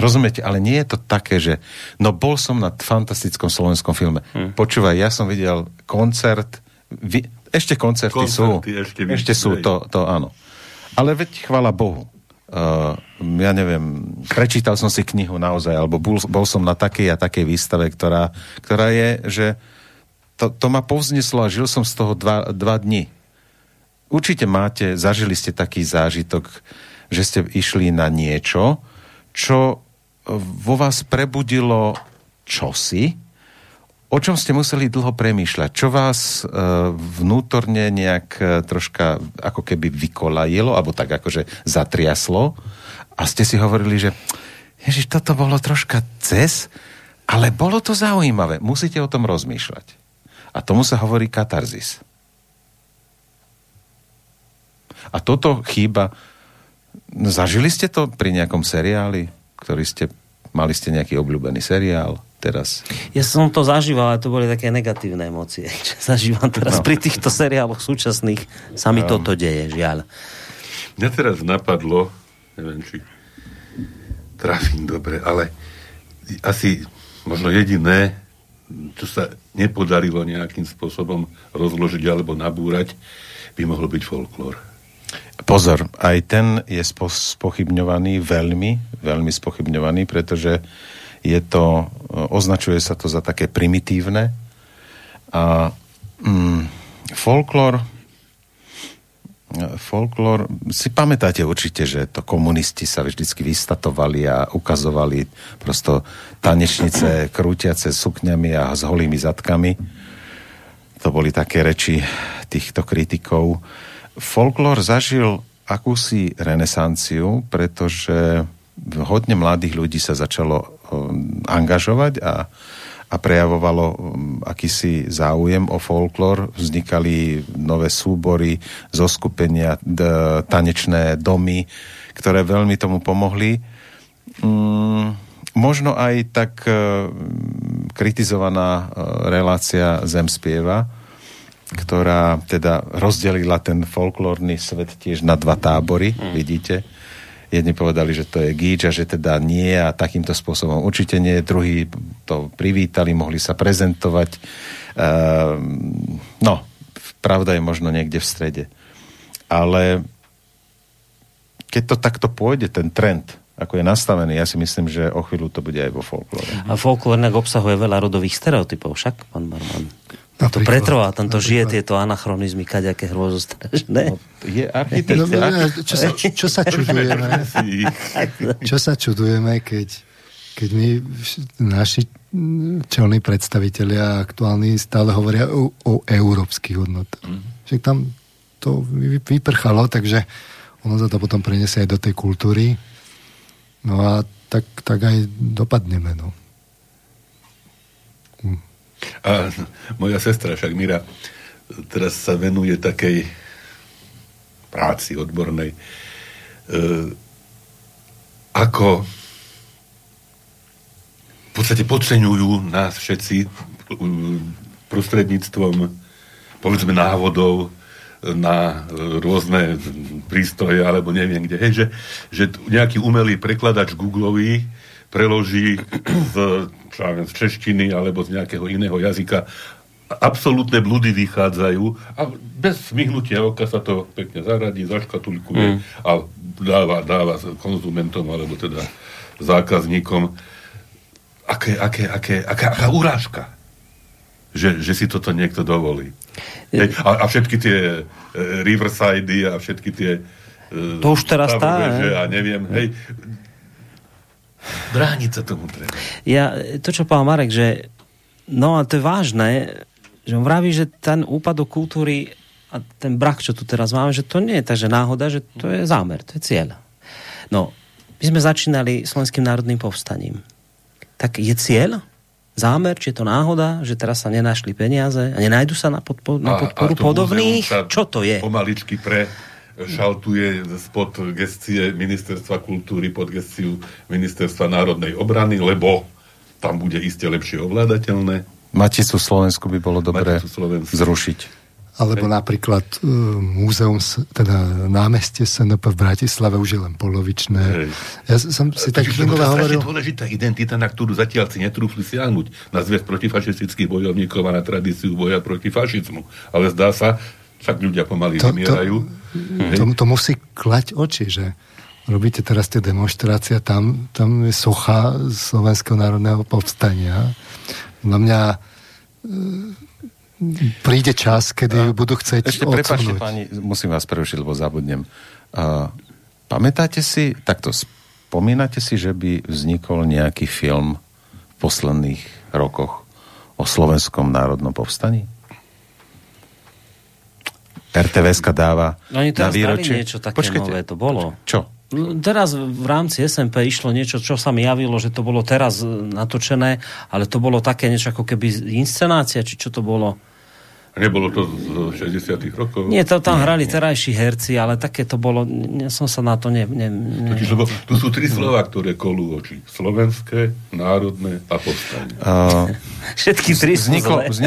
rozumiete, ale nie je to také, že no bol som na fantastickom slovenskom filme. Hm. Počúvaj, ja som videl koncert Vy, ešte koncerty, koncerty sú. Ešte, ešte sú, to, to áno. Ale veď, chvála Bohu. Uh, ja neviem, prečítal som si knihu naozaj, alebo bol, bol som na takej a takej výstave, ktorá, ktorá je, že to, to ma povzneslo a žil som z toho dva, dva dni. Určite máte, zažili ste taký zážitok, že ste išli na niečo, čo vo vás prebudilo čosi, o čom ste museli dlho premýšľať? Čo vás e, vnútorne nejak e, troška ako keby vykolajilo, alebo tak akože zatriaslo? A ste si hovorili, že ježiš, toto bolo troška cez, ale bolo to zaujímavé. Musíte o tom rozmýšľať. A tomu sa hovorí katarzis. A toto chýba. Zažili ste to pri nejakom seriáli, ktorý ste, mali ste nejaký obľúbený seriál? Teraz. Ja som to zažíval, ale to boli také negatívne emócie. Zažívam teraz no. Pri týchto seriáloch súčasných sa mi um, toto deje, žiaľ. Mňa teraz napadlo, neviem, či trafím dobre, ale asi možno jediné, čo sa nepodarilo nejakým spôsobom rozložiť alebo nabúrať, by mohol byť folklór. Pozor, aj ten je spo- spochybňovaný veľmi, veľmi spochybňovaný, pretože je to, označuje sa to za také primitívne. A mm, folklór, folklór, si pamätáte určite, že to komunisti sa vždycky vystatovali a ukazovali prosto tanečnice krútiace sukňami a s holými zadkami. To boli také reči týchto kritikov. Folklór zažil akúsi renesanciu, pretože hodne mladých ľudí sa začalo angažovať a, a prejavovalo akýsi záujem o folklór. Vznikali nové súbory, zoskupenia, d, tanečné domy, ktoré veľmi tomu pomohli. Mm, možno aj tak e, kritizovaná relácia Zem spieva, ktorá teda rozdelila ten folklórny svet tiež na dva tábory, mm. vidíte. Jedni povedali, že to je gíč a že teda nie a takýmto spôsobom určite nie. Druhí to privítali, mohli sa prezentovať. Ehm, no, pravda je možno niekde v strede. Ale keď to takto pôjde, ten trend, ako je nastavený, ja si myslím, že o chvíľu to bude aj vo folklóre. A folklór obsahuje veľa rodových stereotypov, však, pán Marman? To pretrvá, tam to žije tieto anachronizmy, kaďaké hrôzostrašné. No, je architektúra. No, čo, čo sa čudujeme? Čo sa čudujeme, keď, keď my, naši čelní predstavitelia aktuálni stále hovoria o, o európskych hodnotách. Však tam to vyprchalo, takže ono sa to potom preniesie aj do tej kultúry. No a tak, tak aj dopadneme, no. A moja sestra však Mira teraz sa venuje takej práci odbornej, e, ako v podstate podceňujú nás všetci prostredníctvom povedzme návodov na rôzne prístroje alebo neviem kde, hej, že, že nejaký umelý prekladač Googlový preloží z čo ja viem, z češtiny alebo z nejakého iného jazyka. Absolútne blúdy vychádzajú a bez myhnutia oka sa to pekne zaradí, zaškatulkuje mm. a dáva, dáva konzumentom alebo teda zákazníkom aké, aké, aké, aká, aká urážka, že, že si toto niekto dovolí. Je... A, a všetky tie Riverside a všetky tie to už teraz tá, ja neviem, hej, brániť sa tomu treba. Ja, to, čo povedal Marek, že no a to je vážne, že on vraví, že ten úpadok kultúry a ten brak, čo tu teraz máme, že to nie je takže náhoda, že to je zámer, to je cieľ. No, my sme začínali Slovenským národným povstaním. Tak je cieľ? Zámer, či je to náhoda, že teraz sa nenašli peniaze a nenajdu sa na, podpo- na podporu a, a podobných? Čo to je? Pomaličky pre... šaltuje spod gestie Ministerstva kultúry pod gestiu Ministerstva národnej obrany, lebo tam bude iste lepšie ovládateľné. Maticu Slovensku by bolo dobré zrušiť. Alebo napríklad e, múzeum, teda námestie es en pé v Bratislave už je len polovičné. Hej. Ja som si tak minule hovoril... To je dôležitá identita, na ktorú zatiaľ si netrúfli siahnuť. Na Zväz protifašistických bojovníkov a na tradíciu boja proti fašizmu. Ale zdá sa, však ľudia pomaly to, vymierajú. To, to, to musí klať oči, že robíte teraz tie demonštrácie, tam, tam je socha Slovenského národného povstania. Na mňa e, príde čas, kedy ju budú chcieť ešte odsunúť. Prepáčte, pani, musím vás prerušiť, lebo zabudnem. Uh, pamätáte si, takto spomínate si, že by vznikol nejaký film v posledných rokoch o Slovenskom národnom povstaní? er té vé eska dáva no, na výročie. Niečo také Počkejte. Nové, to bolo. Čo? Teraz v rámci es en pé išlo niečo, čo sa mi javilo, že to bolo teraz natočené, ale to bolo také niečo ako keby inscenácia, či čo to bolo? Nebolo to z šesťdesiatych rokov? Nie, to tam nie, hrali nie. terajší herci, ale také to bolo, ja som sa na to ne... ne, ne... Totiž, lebo tu sú tri slova, ktoré kolú oči. Slovenské, národné a povstanie. Uh, Všetky tri sú zle. Vzniklo es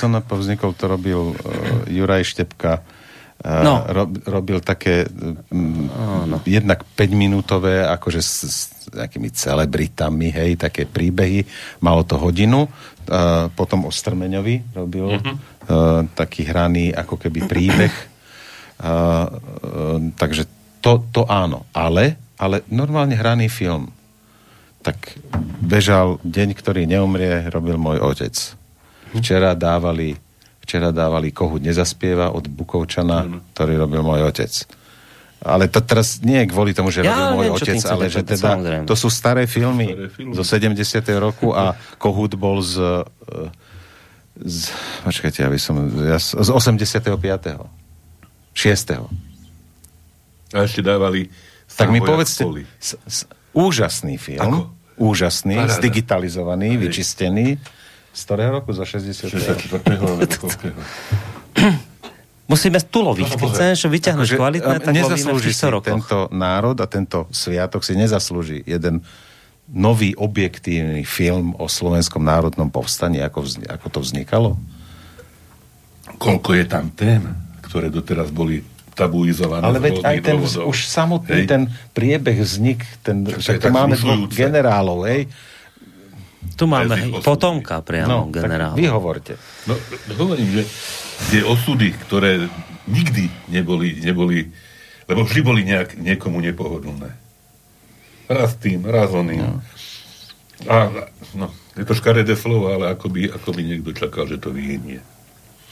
en pé, vznikol, to robil uh, Juraj Štepka. Uh, no. rob, robil také um, oh, no. jednak päťminútové, akože s, s nejakými celebritami, hej, také príbehy. Malo to hodinu. Uh, potom o Strmeňovi robil... Uh-huh. Uh, taký hraný ako keby príbeh. Uh, uh, takže to, to áno. Ale, ale normálne hraný film. Tak bežal deň, ktorý neumrie, robil môj otec. Včera dávali, včera dávali Kohut nezaspieva od Bukovčana, mm. ktorý robil môj otec. Ale to teraz nie je kvôli tomu, že ja, robil môj viem, otec, ale že teda samozrejme. To sú staré filmy, staré filmy zo sedemdesiateho roku a Kohut bol z... Uh, Z, počkajte, ja by som... Ja, z osemdesiateho piateho šiesteho A ešte dávali... Tak mi povedzte, s, s, úžasný film, Ako? úžasný, Paráda. Zdigitalizovaný, Paráda. Vyčistený. Z ktorého roku? Zo šesťdesiateho Musíme tuloviť. Keď chceš vyťahnuť kvalitné, tak lovíme v týchto rokoch. Tento národ a tento sviatok si nezaslúži jeden... nový objektívny film o Slovenskom národnom povstaní, ako, vzni- ako to vznikalo? Koľko je tam tém, ktoré doteraz boli tabuizované. Ale veď aj ten dôvodov. Už samotný hej. ten priebeh vznik, ten, že tu máme dvoch generálov, hej. Tu máme hej, potomka priamo no, generála. Vy hovorte. No, hovorím, že tie osudy, ktoré nikdy neboli, neboli lebo vždy boli nejak, niekomu nepohodlné. Raz tým, raz oným. No. A, no, je to škaredé slovo, ale ako by, ako by niekto čakal, že to vyhnie.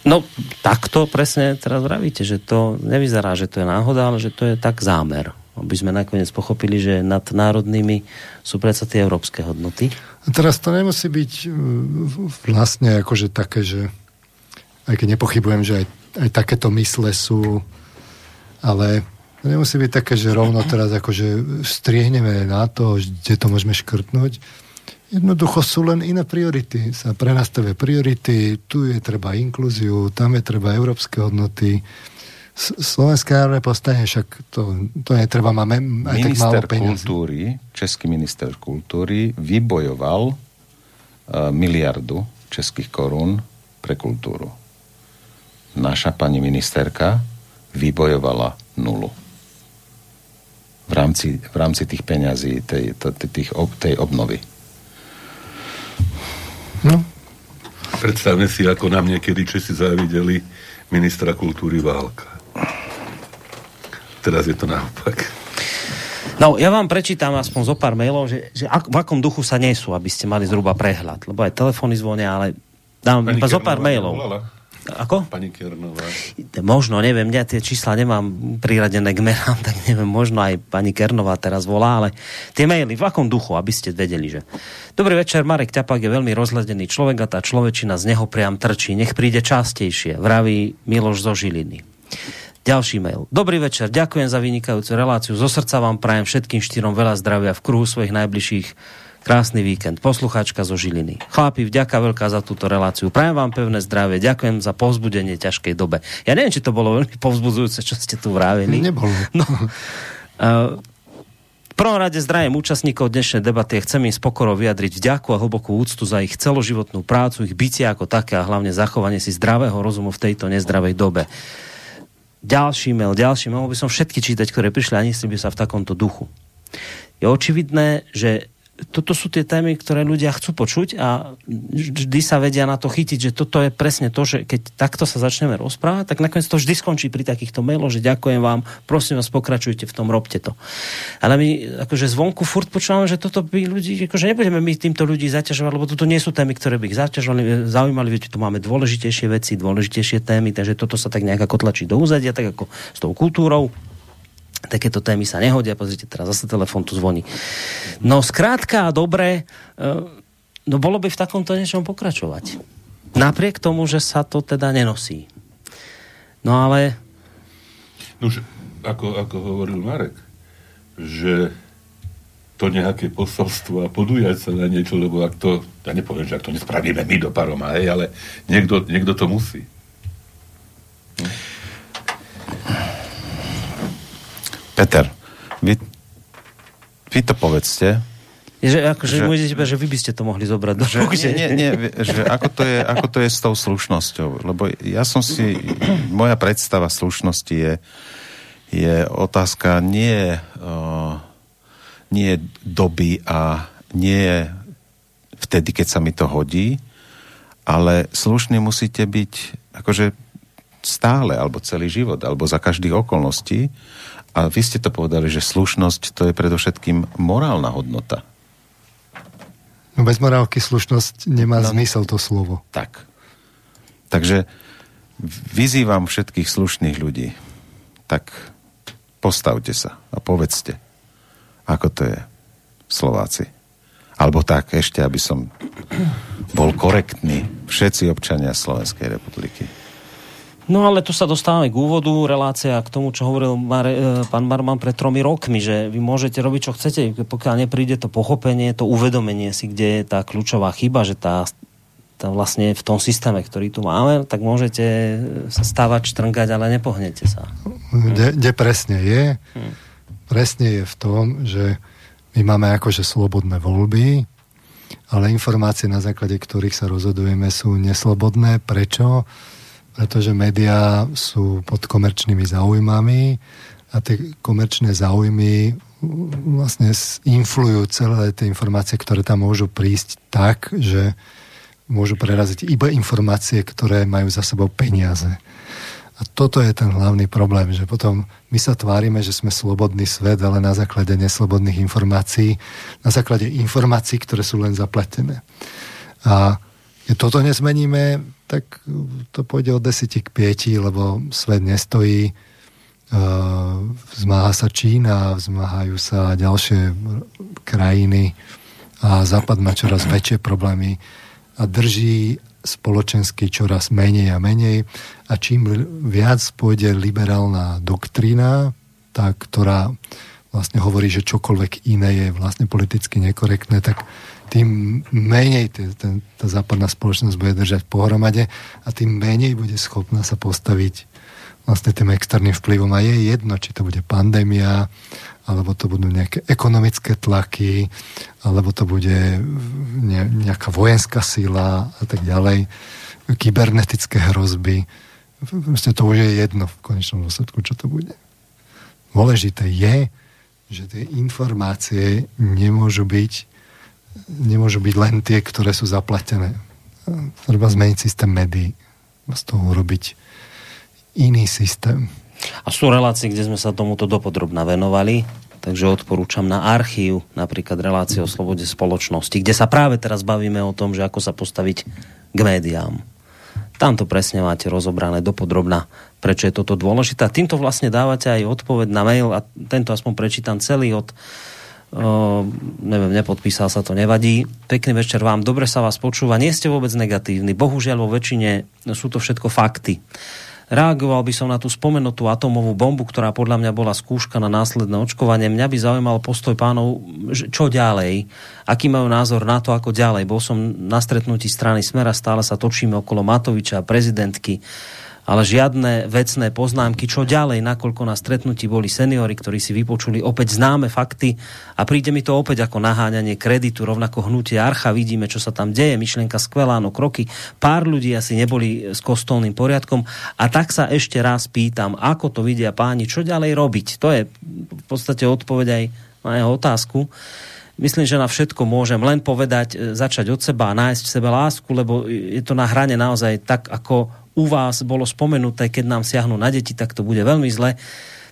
No, takto presne teraz vravíte, že to nevyzerá, že to je náhoda, ale že to je tak zámer. Aby sme nakoniec pochopili, že nad národnými sú predsa tie európske hodnoty. A teraz to nemusí byť vlastne akože také, že aj keď nepochybujem, že aj, aj takéto mysle sú, ale... Nemusí byť také, že rovno teraz akože striehneme na to, kde to môžeme škrtnúť. Jednoducho sú len iné priority. Sa prenastavia priority, tu je treba inkluziu, tam je treba európske hodnoty. Slovenské národné povstanie, však to, to netreba, máme aj tak málo peniazí. Minister kultúry, český minister kultúry vybojoval uh, miliardu českých korún pre kultúru. Naša pani ministerka vybojovala nulu. V rámci, v rámci tých peňazí, tej, tej, tej obnovy. No. Predstavme si, ako nám niekedy Česi závideli ministra kultúry Válka. Teraz je to naopak. No, ja vám prečítam aspoň zo pár mailov, že, že ak, v akom duchu sa nesú, aby ste mali zhruba prehľad. Lebo aj telefóny zvonia, ale dám Pani iba zo pár mailov. Nevolala. Ako? Pani Kernová. Možno, neviem, ja tie čísla nemám priradené k merám, tak neviem, možno aj pani Kernová teraz volá, ale tie maily, v akom duchu, aby ste vedeli, že... Dobrý večer, Marek Ťapák je veľmi rozhľadený človek a tá človečina z neho priam trčí. Nech príde častejšie, vraví Miloš zo Žiliny. Ďalší mail. Dobrý večer, ďakujem za vynikajúcu reláciu. Zo srdca vám prajem všetkým štyrom veľa zdravia v kruhu svojich najbližších. Krásny víkend. Poslucháčka zo Žiliny. Chlapi, vďaka veľká za túto reláciu. Prajem vám pevné zdravie. Ďakujem za povzbudenie ťažkej dobe. Ja neviem, či to bolo veľmi povzbudzujúce, čo ste tu vraveli. Nebolo. No. V prvom rade zdravím účastníkov dnešnej debaty. Chcem im s pokorou vyjadriť vďaku a hlbokú úctu za ich celoživotnú prácu, ich bicie ako také a hlavne zachovanie si zdravého rozumu v tejto nezdravej dobe. Ďalší mail, ďalší mail, mohol by som všetky čítať, ktoré prišli, a nesli by sa v takomto duchu. Je očividné, že toto sú tie témy, ktoré ľudia chcú počuť a vždy sa vedia na to chytiť, že toto je presne to, že keď takto sa začneme rozprávať, tak nakoniec to vždy skončí pri takýchto mailoch, že ďakujem vám, prosím vás, pokračujte v tom, robte to. Ale my akože zvonku furt počúvame, že toto by ľudí, akože nebudeme my týmto ľudí zaťažovať, lebo toto nie sú témy, ktoré by ich zaťažovali, zaujímali, viete, tu máme dôležitejšie veci, dôležitejšie témy, takže toto sa tak nejak ako tlačí do úzadia, tak ako s tou kultúrou. Takéto témy sa nehodia, pozrite, teraz zase telefon tu zvoní. No skrátka a dobre, no bolo by v takomto niečom pokračovať. Napriek tomu, že sa to teda nenosí. No ale... Nož, ako, ako hovoril Marek, že to nejaké posolstvo a podujať sa na niečo, lebo ak to, ja nepoviem, že ak to nespravíme my do paroma, hej, ale niekto, niekto to musí. Peter, vy, vy to povedzte. Je, že, ako, že, že, že vy by ste to mohli zobrať do rúk. Nie, nie, nie, že ako to, je, ako to je s tou slušnosťou. Lebo ja som si, moja predstava slušnosti je, je otázka nie, uh, nie doby a nie vtedy, keď sa mi to hodí, ale slušný musíte byť akože stále, alebo celý život, alebo za každých okolností. A vy ste to povedali, že slušnosť to je predovšetkým morálna hodnota. No bez morálky slušnosť nemá no, zmysel to slovo. Tak. Takže vyzývam všetkých slušných ľudí. Tak postavte sa a povedzte, ako to je Slováci. Alebo tak ešte, aby som bol korektný. Všetci občania Slovenskej republiky. No ale tu sa dostávame k úvodu relácia k tomu, čo hovoril Mare, pán Marman pred tromi rokmi, že vy môžete robiť, čo chcete, pokiaľ nepríde to pochopenie, to uvedomenie si, kde je tá kľúčová chyba, že tá, tá vlastne v tom systéme, ktorý tu máme, tak môžete sa stávať, štrngať, ale nepohnete sa. Kde, kde presne je? Hmm. Presne je v tom, že my máme akože slobodné voľby, ale informácie, na základe ktorých sa rozhodujeme, sú neslobodné. Prečo? Pretože médiá sú pod komerčnými záujmami a tie komerčné záujmy vlastne influjú celé tie informácie, ktoré tam môžu prísť tak, že môžu preraziť iba informácie, ktoré majú za sebou peniaze. A toto je ten hlavný problém, že potom my sa tvárime, že sme slobodný svet, ale na základe neslobodných informácií, na základe informácií, ktoré sú len zaplatené. A keď toto nezmeníme, tak to pôjde od desať k päť, lebo svet nestojí. Zmáha sa Čína, zmáhajú sa ďalšie krajiny a Západ má čoraz väčšie problémy a drží spoločensky čoraz menej a menej. A čím viac pôjde liberálna doktrína, tá, ktorá vlastne hovorí, že čokoľvek iné je vlastne politicky nekorektné, tak tým menej t- t- tá západná spoločnosť bude držať pohromade a tým menej bude schopná sa postaviť vlastne tým externým vplyvom. A je jedno, či to bude pandémia, alebo to budú nejaké ekonomické tlaky, alebo to bude ne- nejaká vojenská sila a tak ďalej, kybernetické hrozby. Vlastne to už je jedno v konečnom dôsledku, čo to bude. Dôležité je, že tie informácie nemôžu byť nemôžu byť len tie, ktoré sú zaplatené. treba zmeniť systém médií. Z toho urobiť iný systém. A sú relácie, kde sme sa tomuto dopodrobne venovali, takže odporúčam na archív, napríklad relácie o slobode spoločnosti, kde sa práve teraz bavíme o tom, že ako sa postaviť k médiám. Tamto presne máte rozobrané dopodrobna, prečo je toto dôležité. A týmto vlastne dávate aj odpoveď na mail a tento aspoň prečítam celý od Uh, neviem, nepodpísal sa, to nevadí. Pekný večer vám, dobre sa vás počúva, nie ste vôbec negatívni, bohužiaľ vo väčšine sú to všetko fakty. Reagoval by som na tú spomenutú atómovú bombu, ktorá podľa mňa bola skúška na následné očkovanie. Mňa by zaujímal postoj pánov, čo ďalej, aký majú názor na to, ako ďalej. Bol som na stretnutí strany Smera, stále sa točíme okolo Matoviča a prezidentky, ale žiadne vecné poznámky, čo ďalej, nakoľko na stretnutí boli seniori, ktorí si vypočuli opäť známe fakty a príde mi to opäť ako naháňanie kreditu, rovnako hnutie Archa, vidíme, čo sa tam deje, myšlienka skvelá, no kroky, pár ľudí asi neboli s kostolným poriadkom a tak sa ešte raz pýtam, ako to vidia páni, čo ďalej robiť? To je v podstate odpoveď aj na jeho otázku. Myslím, že na všetko môžem len povedať, začať od seba a nájsť v sebe lásku, lebo je to na hrane naozaj tak, ako u vás bolo spomenuté, keď nám siahnu na deti, tak to bude veľmi zle.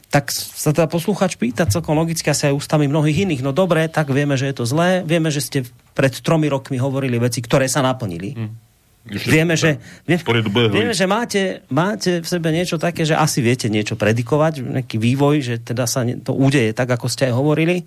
Tak sa teda poslucháč pýta celkom logicky asi aj ústami mnohých iných. No dobre, tak vieme, že je to zlé. Vieme, že ste pred tromi rokmi hovorili veci, ktoré sa naplnili. Hm. Vieme, že, vie, vieme, že máte, máte v sebe niečo také, že asi viete niečo predikovať, nejaký vývoj, že teda sa to udeje tak, ako ste aj hovorili.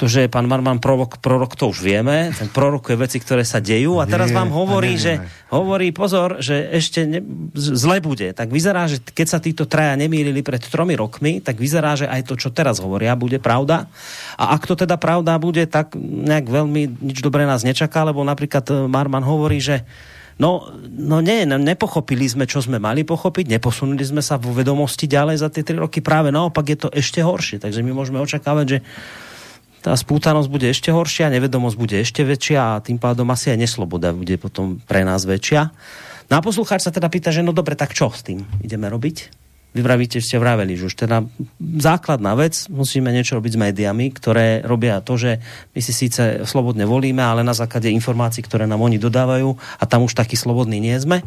To, že je pán Marman prorok, prorok, to už vieme. Ten prorokuje veci, ktoré sa dejú. A teraz vám hovorí, že hovorí, pozor, že ešte ne, zle bude. Tak vyzerá, že keď sa títo traja nemýlili pred tromi rokmi, tak vyzerá, že aj to, čo teraz hovoria, bude pravda. A ak to teda pravda bude, tak nejak veľmi nič dobré nás nečaká, lebo napríklad Marman hovorí, že No, no nie, nepochopili sme, čo sme mali pochopiť, neposunuli sme sa vo vedomosti ďalej za tie tri roky, práve naopak je to ešte horšie, takže my môžeme očakávať, že tá spútanosť bude ešte horšia, nevedomosť bude ešte väčšia a tým pádom asi aj nesloboda bude potom pre nás väčšia. No a poslucháč sa teda pýta, že no dobre, tak čo s tým ideme robiť? Vy vravíte, že ste vraveli, že už teda základná vec, musíme niečo robiť s médiami, ktoré robia to, že my si síce slobodne volíme, ale na základe informácií, ktoré nám oni dodávajú a tam už takí slobodní nie sme.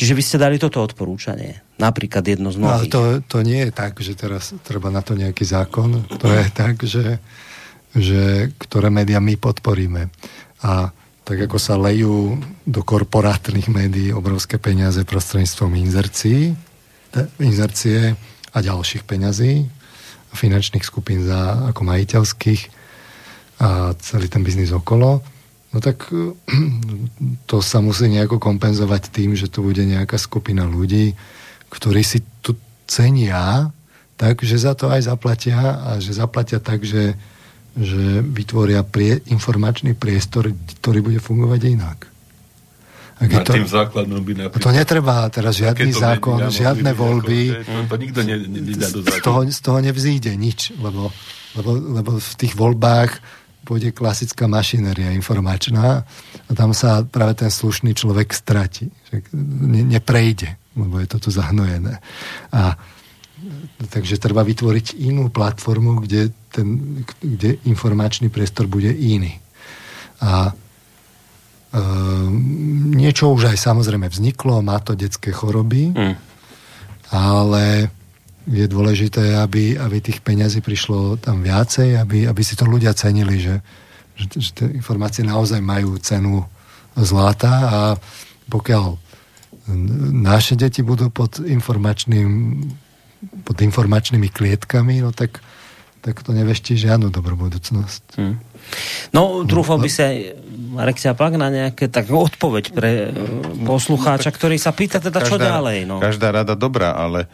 Čiže vy ste dali toto odporúčanie. Napríklad jedno z mnohých. No, ale to, to nie je tak, že teraz treba na to nejaký zákon. To je tak, že že ktoré médiá my podporíme. A tak ako sa lejú do korporátnych médií obrovské peniaze prostredníctvom inzercií, inzercie a ďalších peňazí, finančných skupín za, ako majiteľských a celý ten biznis okolo, no tak to sa musí nejako kompenzovať tým, že tu bude nejaká skupina ľudí, ktorí si tu cenia tak, že za to aj zaplatia a že zaplatia tak, že že vytvoria prie, informačný priestor, ktorý bude fungovať inak. A keď to, napríklad, to netreba teraz žiadny zákon, nedá, žiadne voľby. To nikto ne, ne, nedá do zákona. Z toho, z toho nevzíde nič, lebo, lebo, lebo v tých voľbách pôjde klasická mašinéria informačná a tam sa práve ten slušný človek stratí. Ne, neprejde, lebo je to tu zahnojené. A takže treba vytvoriť inú platformu, kde, ten, kde informačný priestor bude iný. A e, niečo už aj samozrejme vzniklo, má to detské choroby, mm. ale je dôležité, aby, aby tých peňazí prišlo tam viacej, aby, aby si to ľudia cenili, že, že, že tie informácie naozaj majú cenu zlata a pokiaľ naše deti budú pod informačným pod informačnými klietkami, no tak, tak to nevešti žiadnu dobrú budúcnosť. Hmm. No, trúfal by sa aj Marek Ťapák na nejaké tak odpoveď pre poslucháča, ktorý sa pýta teda, každá, čo ďalej. No. Každá rada dobrá, ale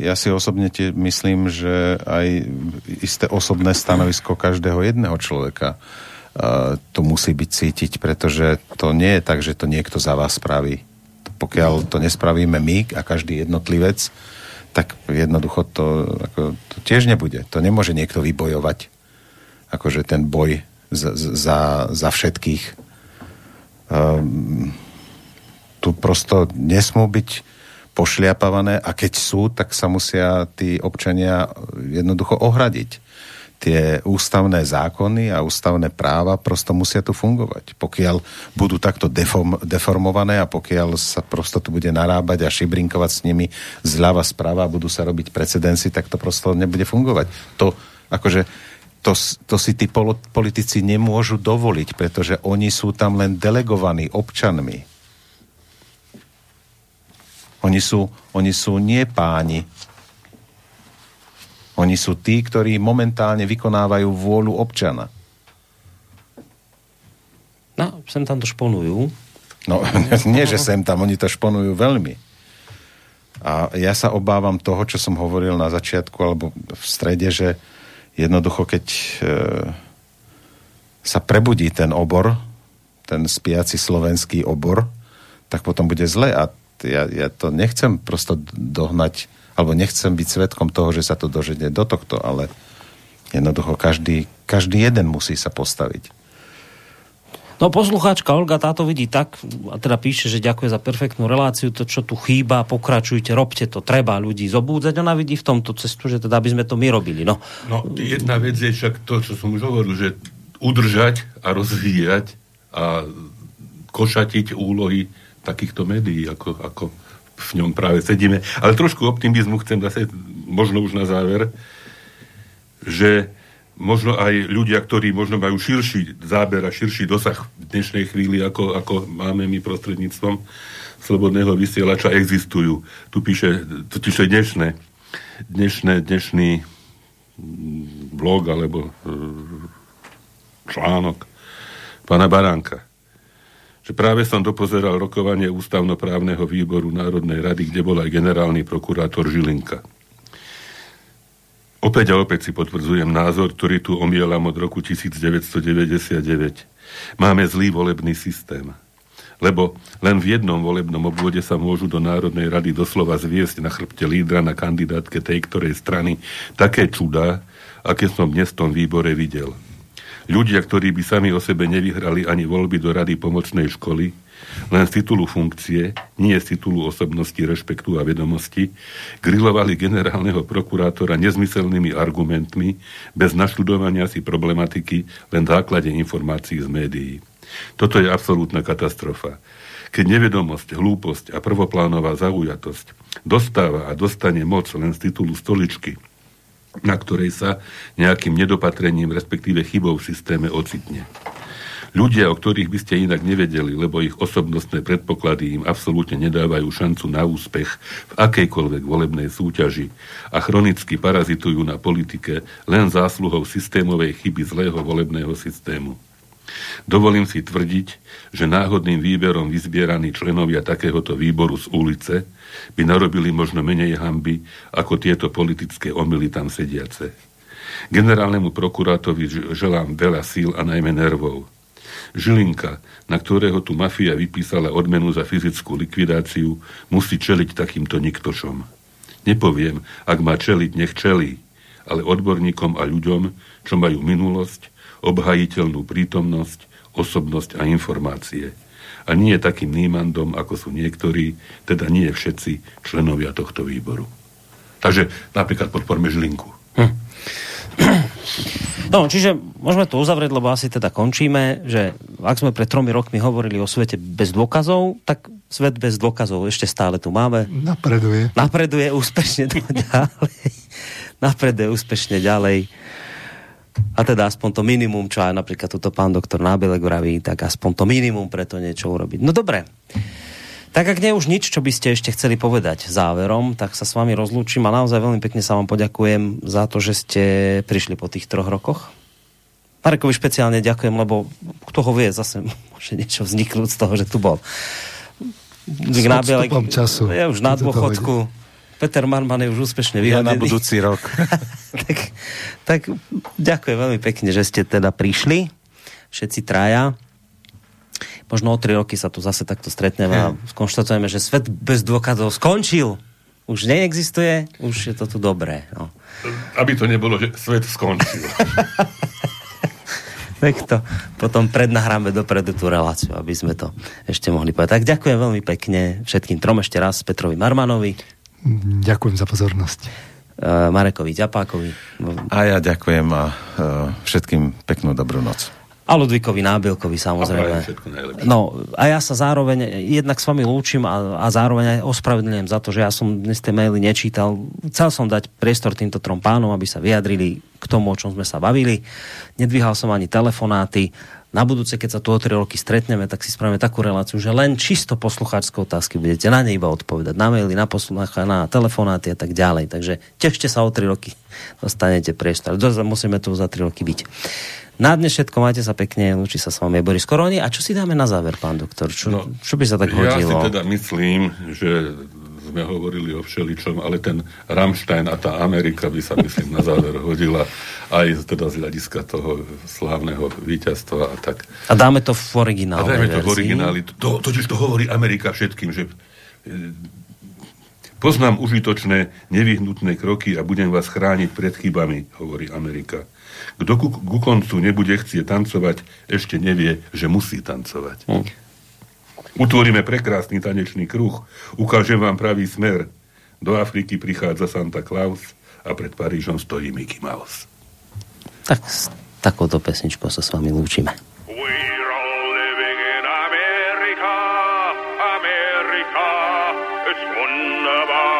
ja si osobne myslím, že aj isté osobné stanovisko každého jedného človeka to musí byť cítiť, pretože to nie je tak, že to niekto za vás spraví. Pokiaľ to nespravíme my a každý jednotlivec, tak jednoducho to, ako, to tiež nebude. To nemôže niekto vybojovať. Akože ten boj za, za, za všetkých. Um, tu prosto nesmú byť pošliapavané a keď sú, tak sa musia tí občania jednoducho ohradiť. tie ústavné zákony a ústavné práva prosto musia tu fungovať. Pokiaľ budú takto deform, deformované a pokiaľ sa prosto tu bude narábať a šibrinkovať s nimi zľava správa a budú sa robiť precedenci, tak to prosto nebude fungovať. To, akože, to, to si tí politici nemôžu dovoliť, pretože oni sú tam len delegovaní občanmi. Oni sú, oni sú nie páni. Oni sú tí, ktorí momentálne vykonávajú vôľu občana. No, sem tam to šponujú. No, nie, že sem tam, oni to šponujú veľmi. A ja sa obávam toho, čo som hovoril na začiatku, alebo v strede, že jednoducho, keď e, sa prebudí ten obor, ten spiaci slovenský obor, tak potom bude zle. A ja, ja to nechcem prosto dohnať, alebo nechcem byť svedkom toho, že sa to doženie do tohto, ale jednoducho každý, každý jeden musí sa postaviť. No poslucháčka Olga táto vidí tak, a teda píše, že ďakuje za perfektnú reláciu, to čo tu chýba, pokračujte, robte to, treba ľudí zobúdzať, ona vidí v tomto cestu, že teda by sme to my robili. No, no jedna vec je však to, čo som už hovoril, že udržať a rozvíjať a košatiť úlohy takýchto médií, ako... ako v ňom práve sedíme. Ale trošku optimizmu chcem zase, možno už na záver, že možno aj ľudia, ktorí možno majú širší záber a širší dosah v dnešnej chvíli, ako, ako máme my prostredníctvom Slobodného vysielača, existujú. Tu píše, tu píše dnešné, dnešné, dnešný blog alebo článok pána Baránka, že práve som dopozeral rokovanie ústavnoprávneho výboru Národnej rady, kde bol aj generálny prokurátor Žilinka. Opäť a opäť si potvrdzujem názor, ktorý tu omielam od roku devätnásťstodeväťdesiatdeväť. Máme zlý volebný systém, lebo len v jednom volebnom obvode sa môžu do Národnej rady doslova zviesť na chrbte lídra na kandidátke tej ktorej strany také čudá, aké som dnes v tom výbore videl. Ľudia, ktorí by sami o sebe nevyhrali ani voľby do rady pomocnej školy, len z titulu funkcie, nie z titulu osobnosti, rešpektu a vedomosti, grilovali generálneho prokurátora nezmyselnými argumentmi, bez naštudovania si problematiky, len základe informácií z médií. Toto je absolútna katastrofa. Keď nevedomosť, hlúposť a prvoplánová zaujatosť dostáva a dostane moc len z titulu stoličky, na ktorej sa nejakým nedopatrením, respektíve chybou v systéme ocitne. Ľudia, o ktorých by ste inak nevedeli, lebo ich osobnostné predpoklady im absolútne nedávajú šancu na úspech v akejkoľvek volebnej súťaži a chronicky parazitujú na politike len zásluhou systémovej chyby zlého volebného systému. Dovolím si tvrdiť, že náhodným výberom vyzbieraní členovia takéhoto výboru z ulice by narobili možno menej hanby ako tieto politické omyly tam sediace. Generálnemu prokurátovi želám veľa síl a najmä nervov. Žilinka, na ktorého tu mafia vypísala odmenu za fyzickú likvidáciu, musí čeliť takýmto niktošom. Nepoviem, ak má čeliť, nech čelí, ale odborníkom a ľuďom, čo majú minulosť, obhajiteľnú prítomnosť, osobnosť a informácie. A nie takým nímandom, ako sú niektorí, teda nie všetci členovia tohto výboru. Takže napríklad podporme Žilinku. Hm. No, čiže môžeme to uzavrieť, lebo asi teda končíme, že ak sme pred tromi rokmi hovorili o svete bez dôkazov, tak svet bez dôkazov ešte stále tu máme. Napreduje. Napreduje úspešne ďalej. Napreduje úspešne ďalej. A teda aspoň to minimum, čo aj napríklad toto pán doktor Nábělek vraví, tak aspoň to minimum preto niečo urobiť. No dobre. Tak ak nie už nič, čo by ste ešte chceli povedať záverom, tak sa s vami rozlúčim a naozaj veľmi pekne sa vám poďakujem za to, že ste prišli po tých troch rokoch. Marekovi špeciálne ďakujem, lebo kto ho vie, zase môže niečo vzniknúť z toho, že tu bol. S odstupom času. Je už na dôchodku. Peter Marman je už úspešne vyhodený. Ja na budúci rok. tak, tak ďakujem veľmi pekne, že ste teda prišli. Všetci traja. Možno o tri roky sa tu zase takto stretneme a skonštatujeme, že svet bez dôkazov skončil. Už neexistuje, už je to tu dobré. No. Aby to nebolo, že svet skončil. Tak to potom prednahráme dopredu tú reláciu, aby sme to ešte mohli povedať. Tak ďakujem veľmi pekne všetkým trom ešte raz, Petrovi Marmanovi. Ďakujem za pozornosť. Marekovi Ťapákovi. A ja ďakujem a všetkým peknú dobrú noc. A Ludvíkovi Nábělkovi, samozrejme. A no, a ja sa zároveň jednak s vami lúčim a, a zároveň aj ospravedlňujem za to, že ja som dnes tie maily nečítal. Chcel som dať priestor týmto trom pánom, aby sa vyjadrili k tomu, o čom sme sa bavili. Nedvíhal som ani telefonáty. Na budúce, keď sa tu o tri roky stretneme, tak si spravíme takú reláciu, že len čisto poslucháčské otázky budete na ne iba odpovedať. Na maily, na poslucháča, na telefonáty a tak ďalej. Takže tešte sa o tri roky. Dostanete priestor. Musíme tu za tri roky byť. Na dnes všetko, majte sa pekne. Lúči sa s vami Boris Koroni. A čo si dáme na záver, pán doktor? Čo, no, čo by sa tak hodilo? Ja si teda myslím, že sme hovorili o všeličom, ale ten Rammstein a tá Amerika by sa, myslím, na záver hodila aj teda z hľadiska toho slávneho víťazstva a tak. A dáme to v originále. A dáme to v origináli. To, totiž to hovorí Amerika všetkým, že poznám užitočné, nevyhnutné kroky a budem vás chrániť pred chybami, hovorí Amerika. Kto ku, ku koncu nebude chcieť tancovať, ešte nevie, že musí tancovať. Hm. Utvoríme prekrásny tanečný kruh. Ukážem vám pravý smer. Do Afriky prichádza Santa Claus a pred Parížom stojí Mickey Mouse. Tak s takouto pesničkou sa s vami lúčime. We're all living in America, America, it's wonderful.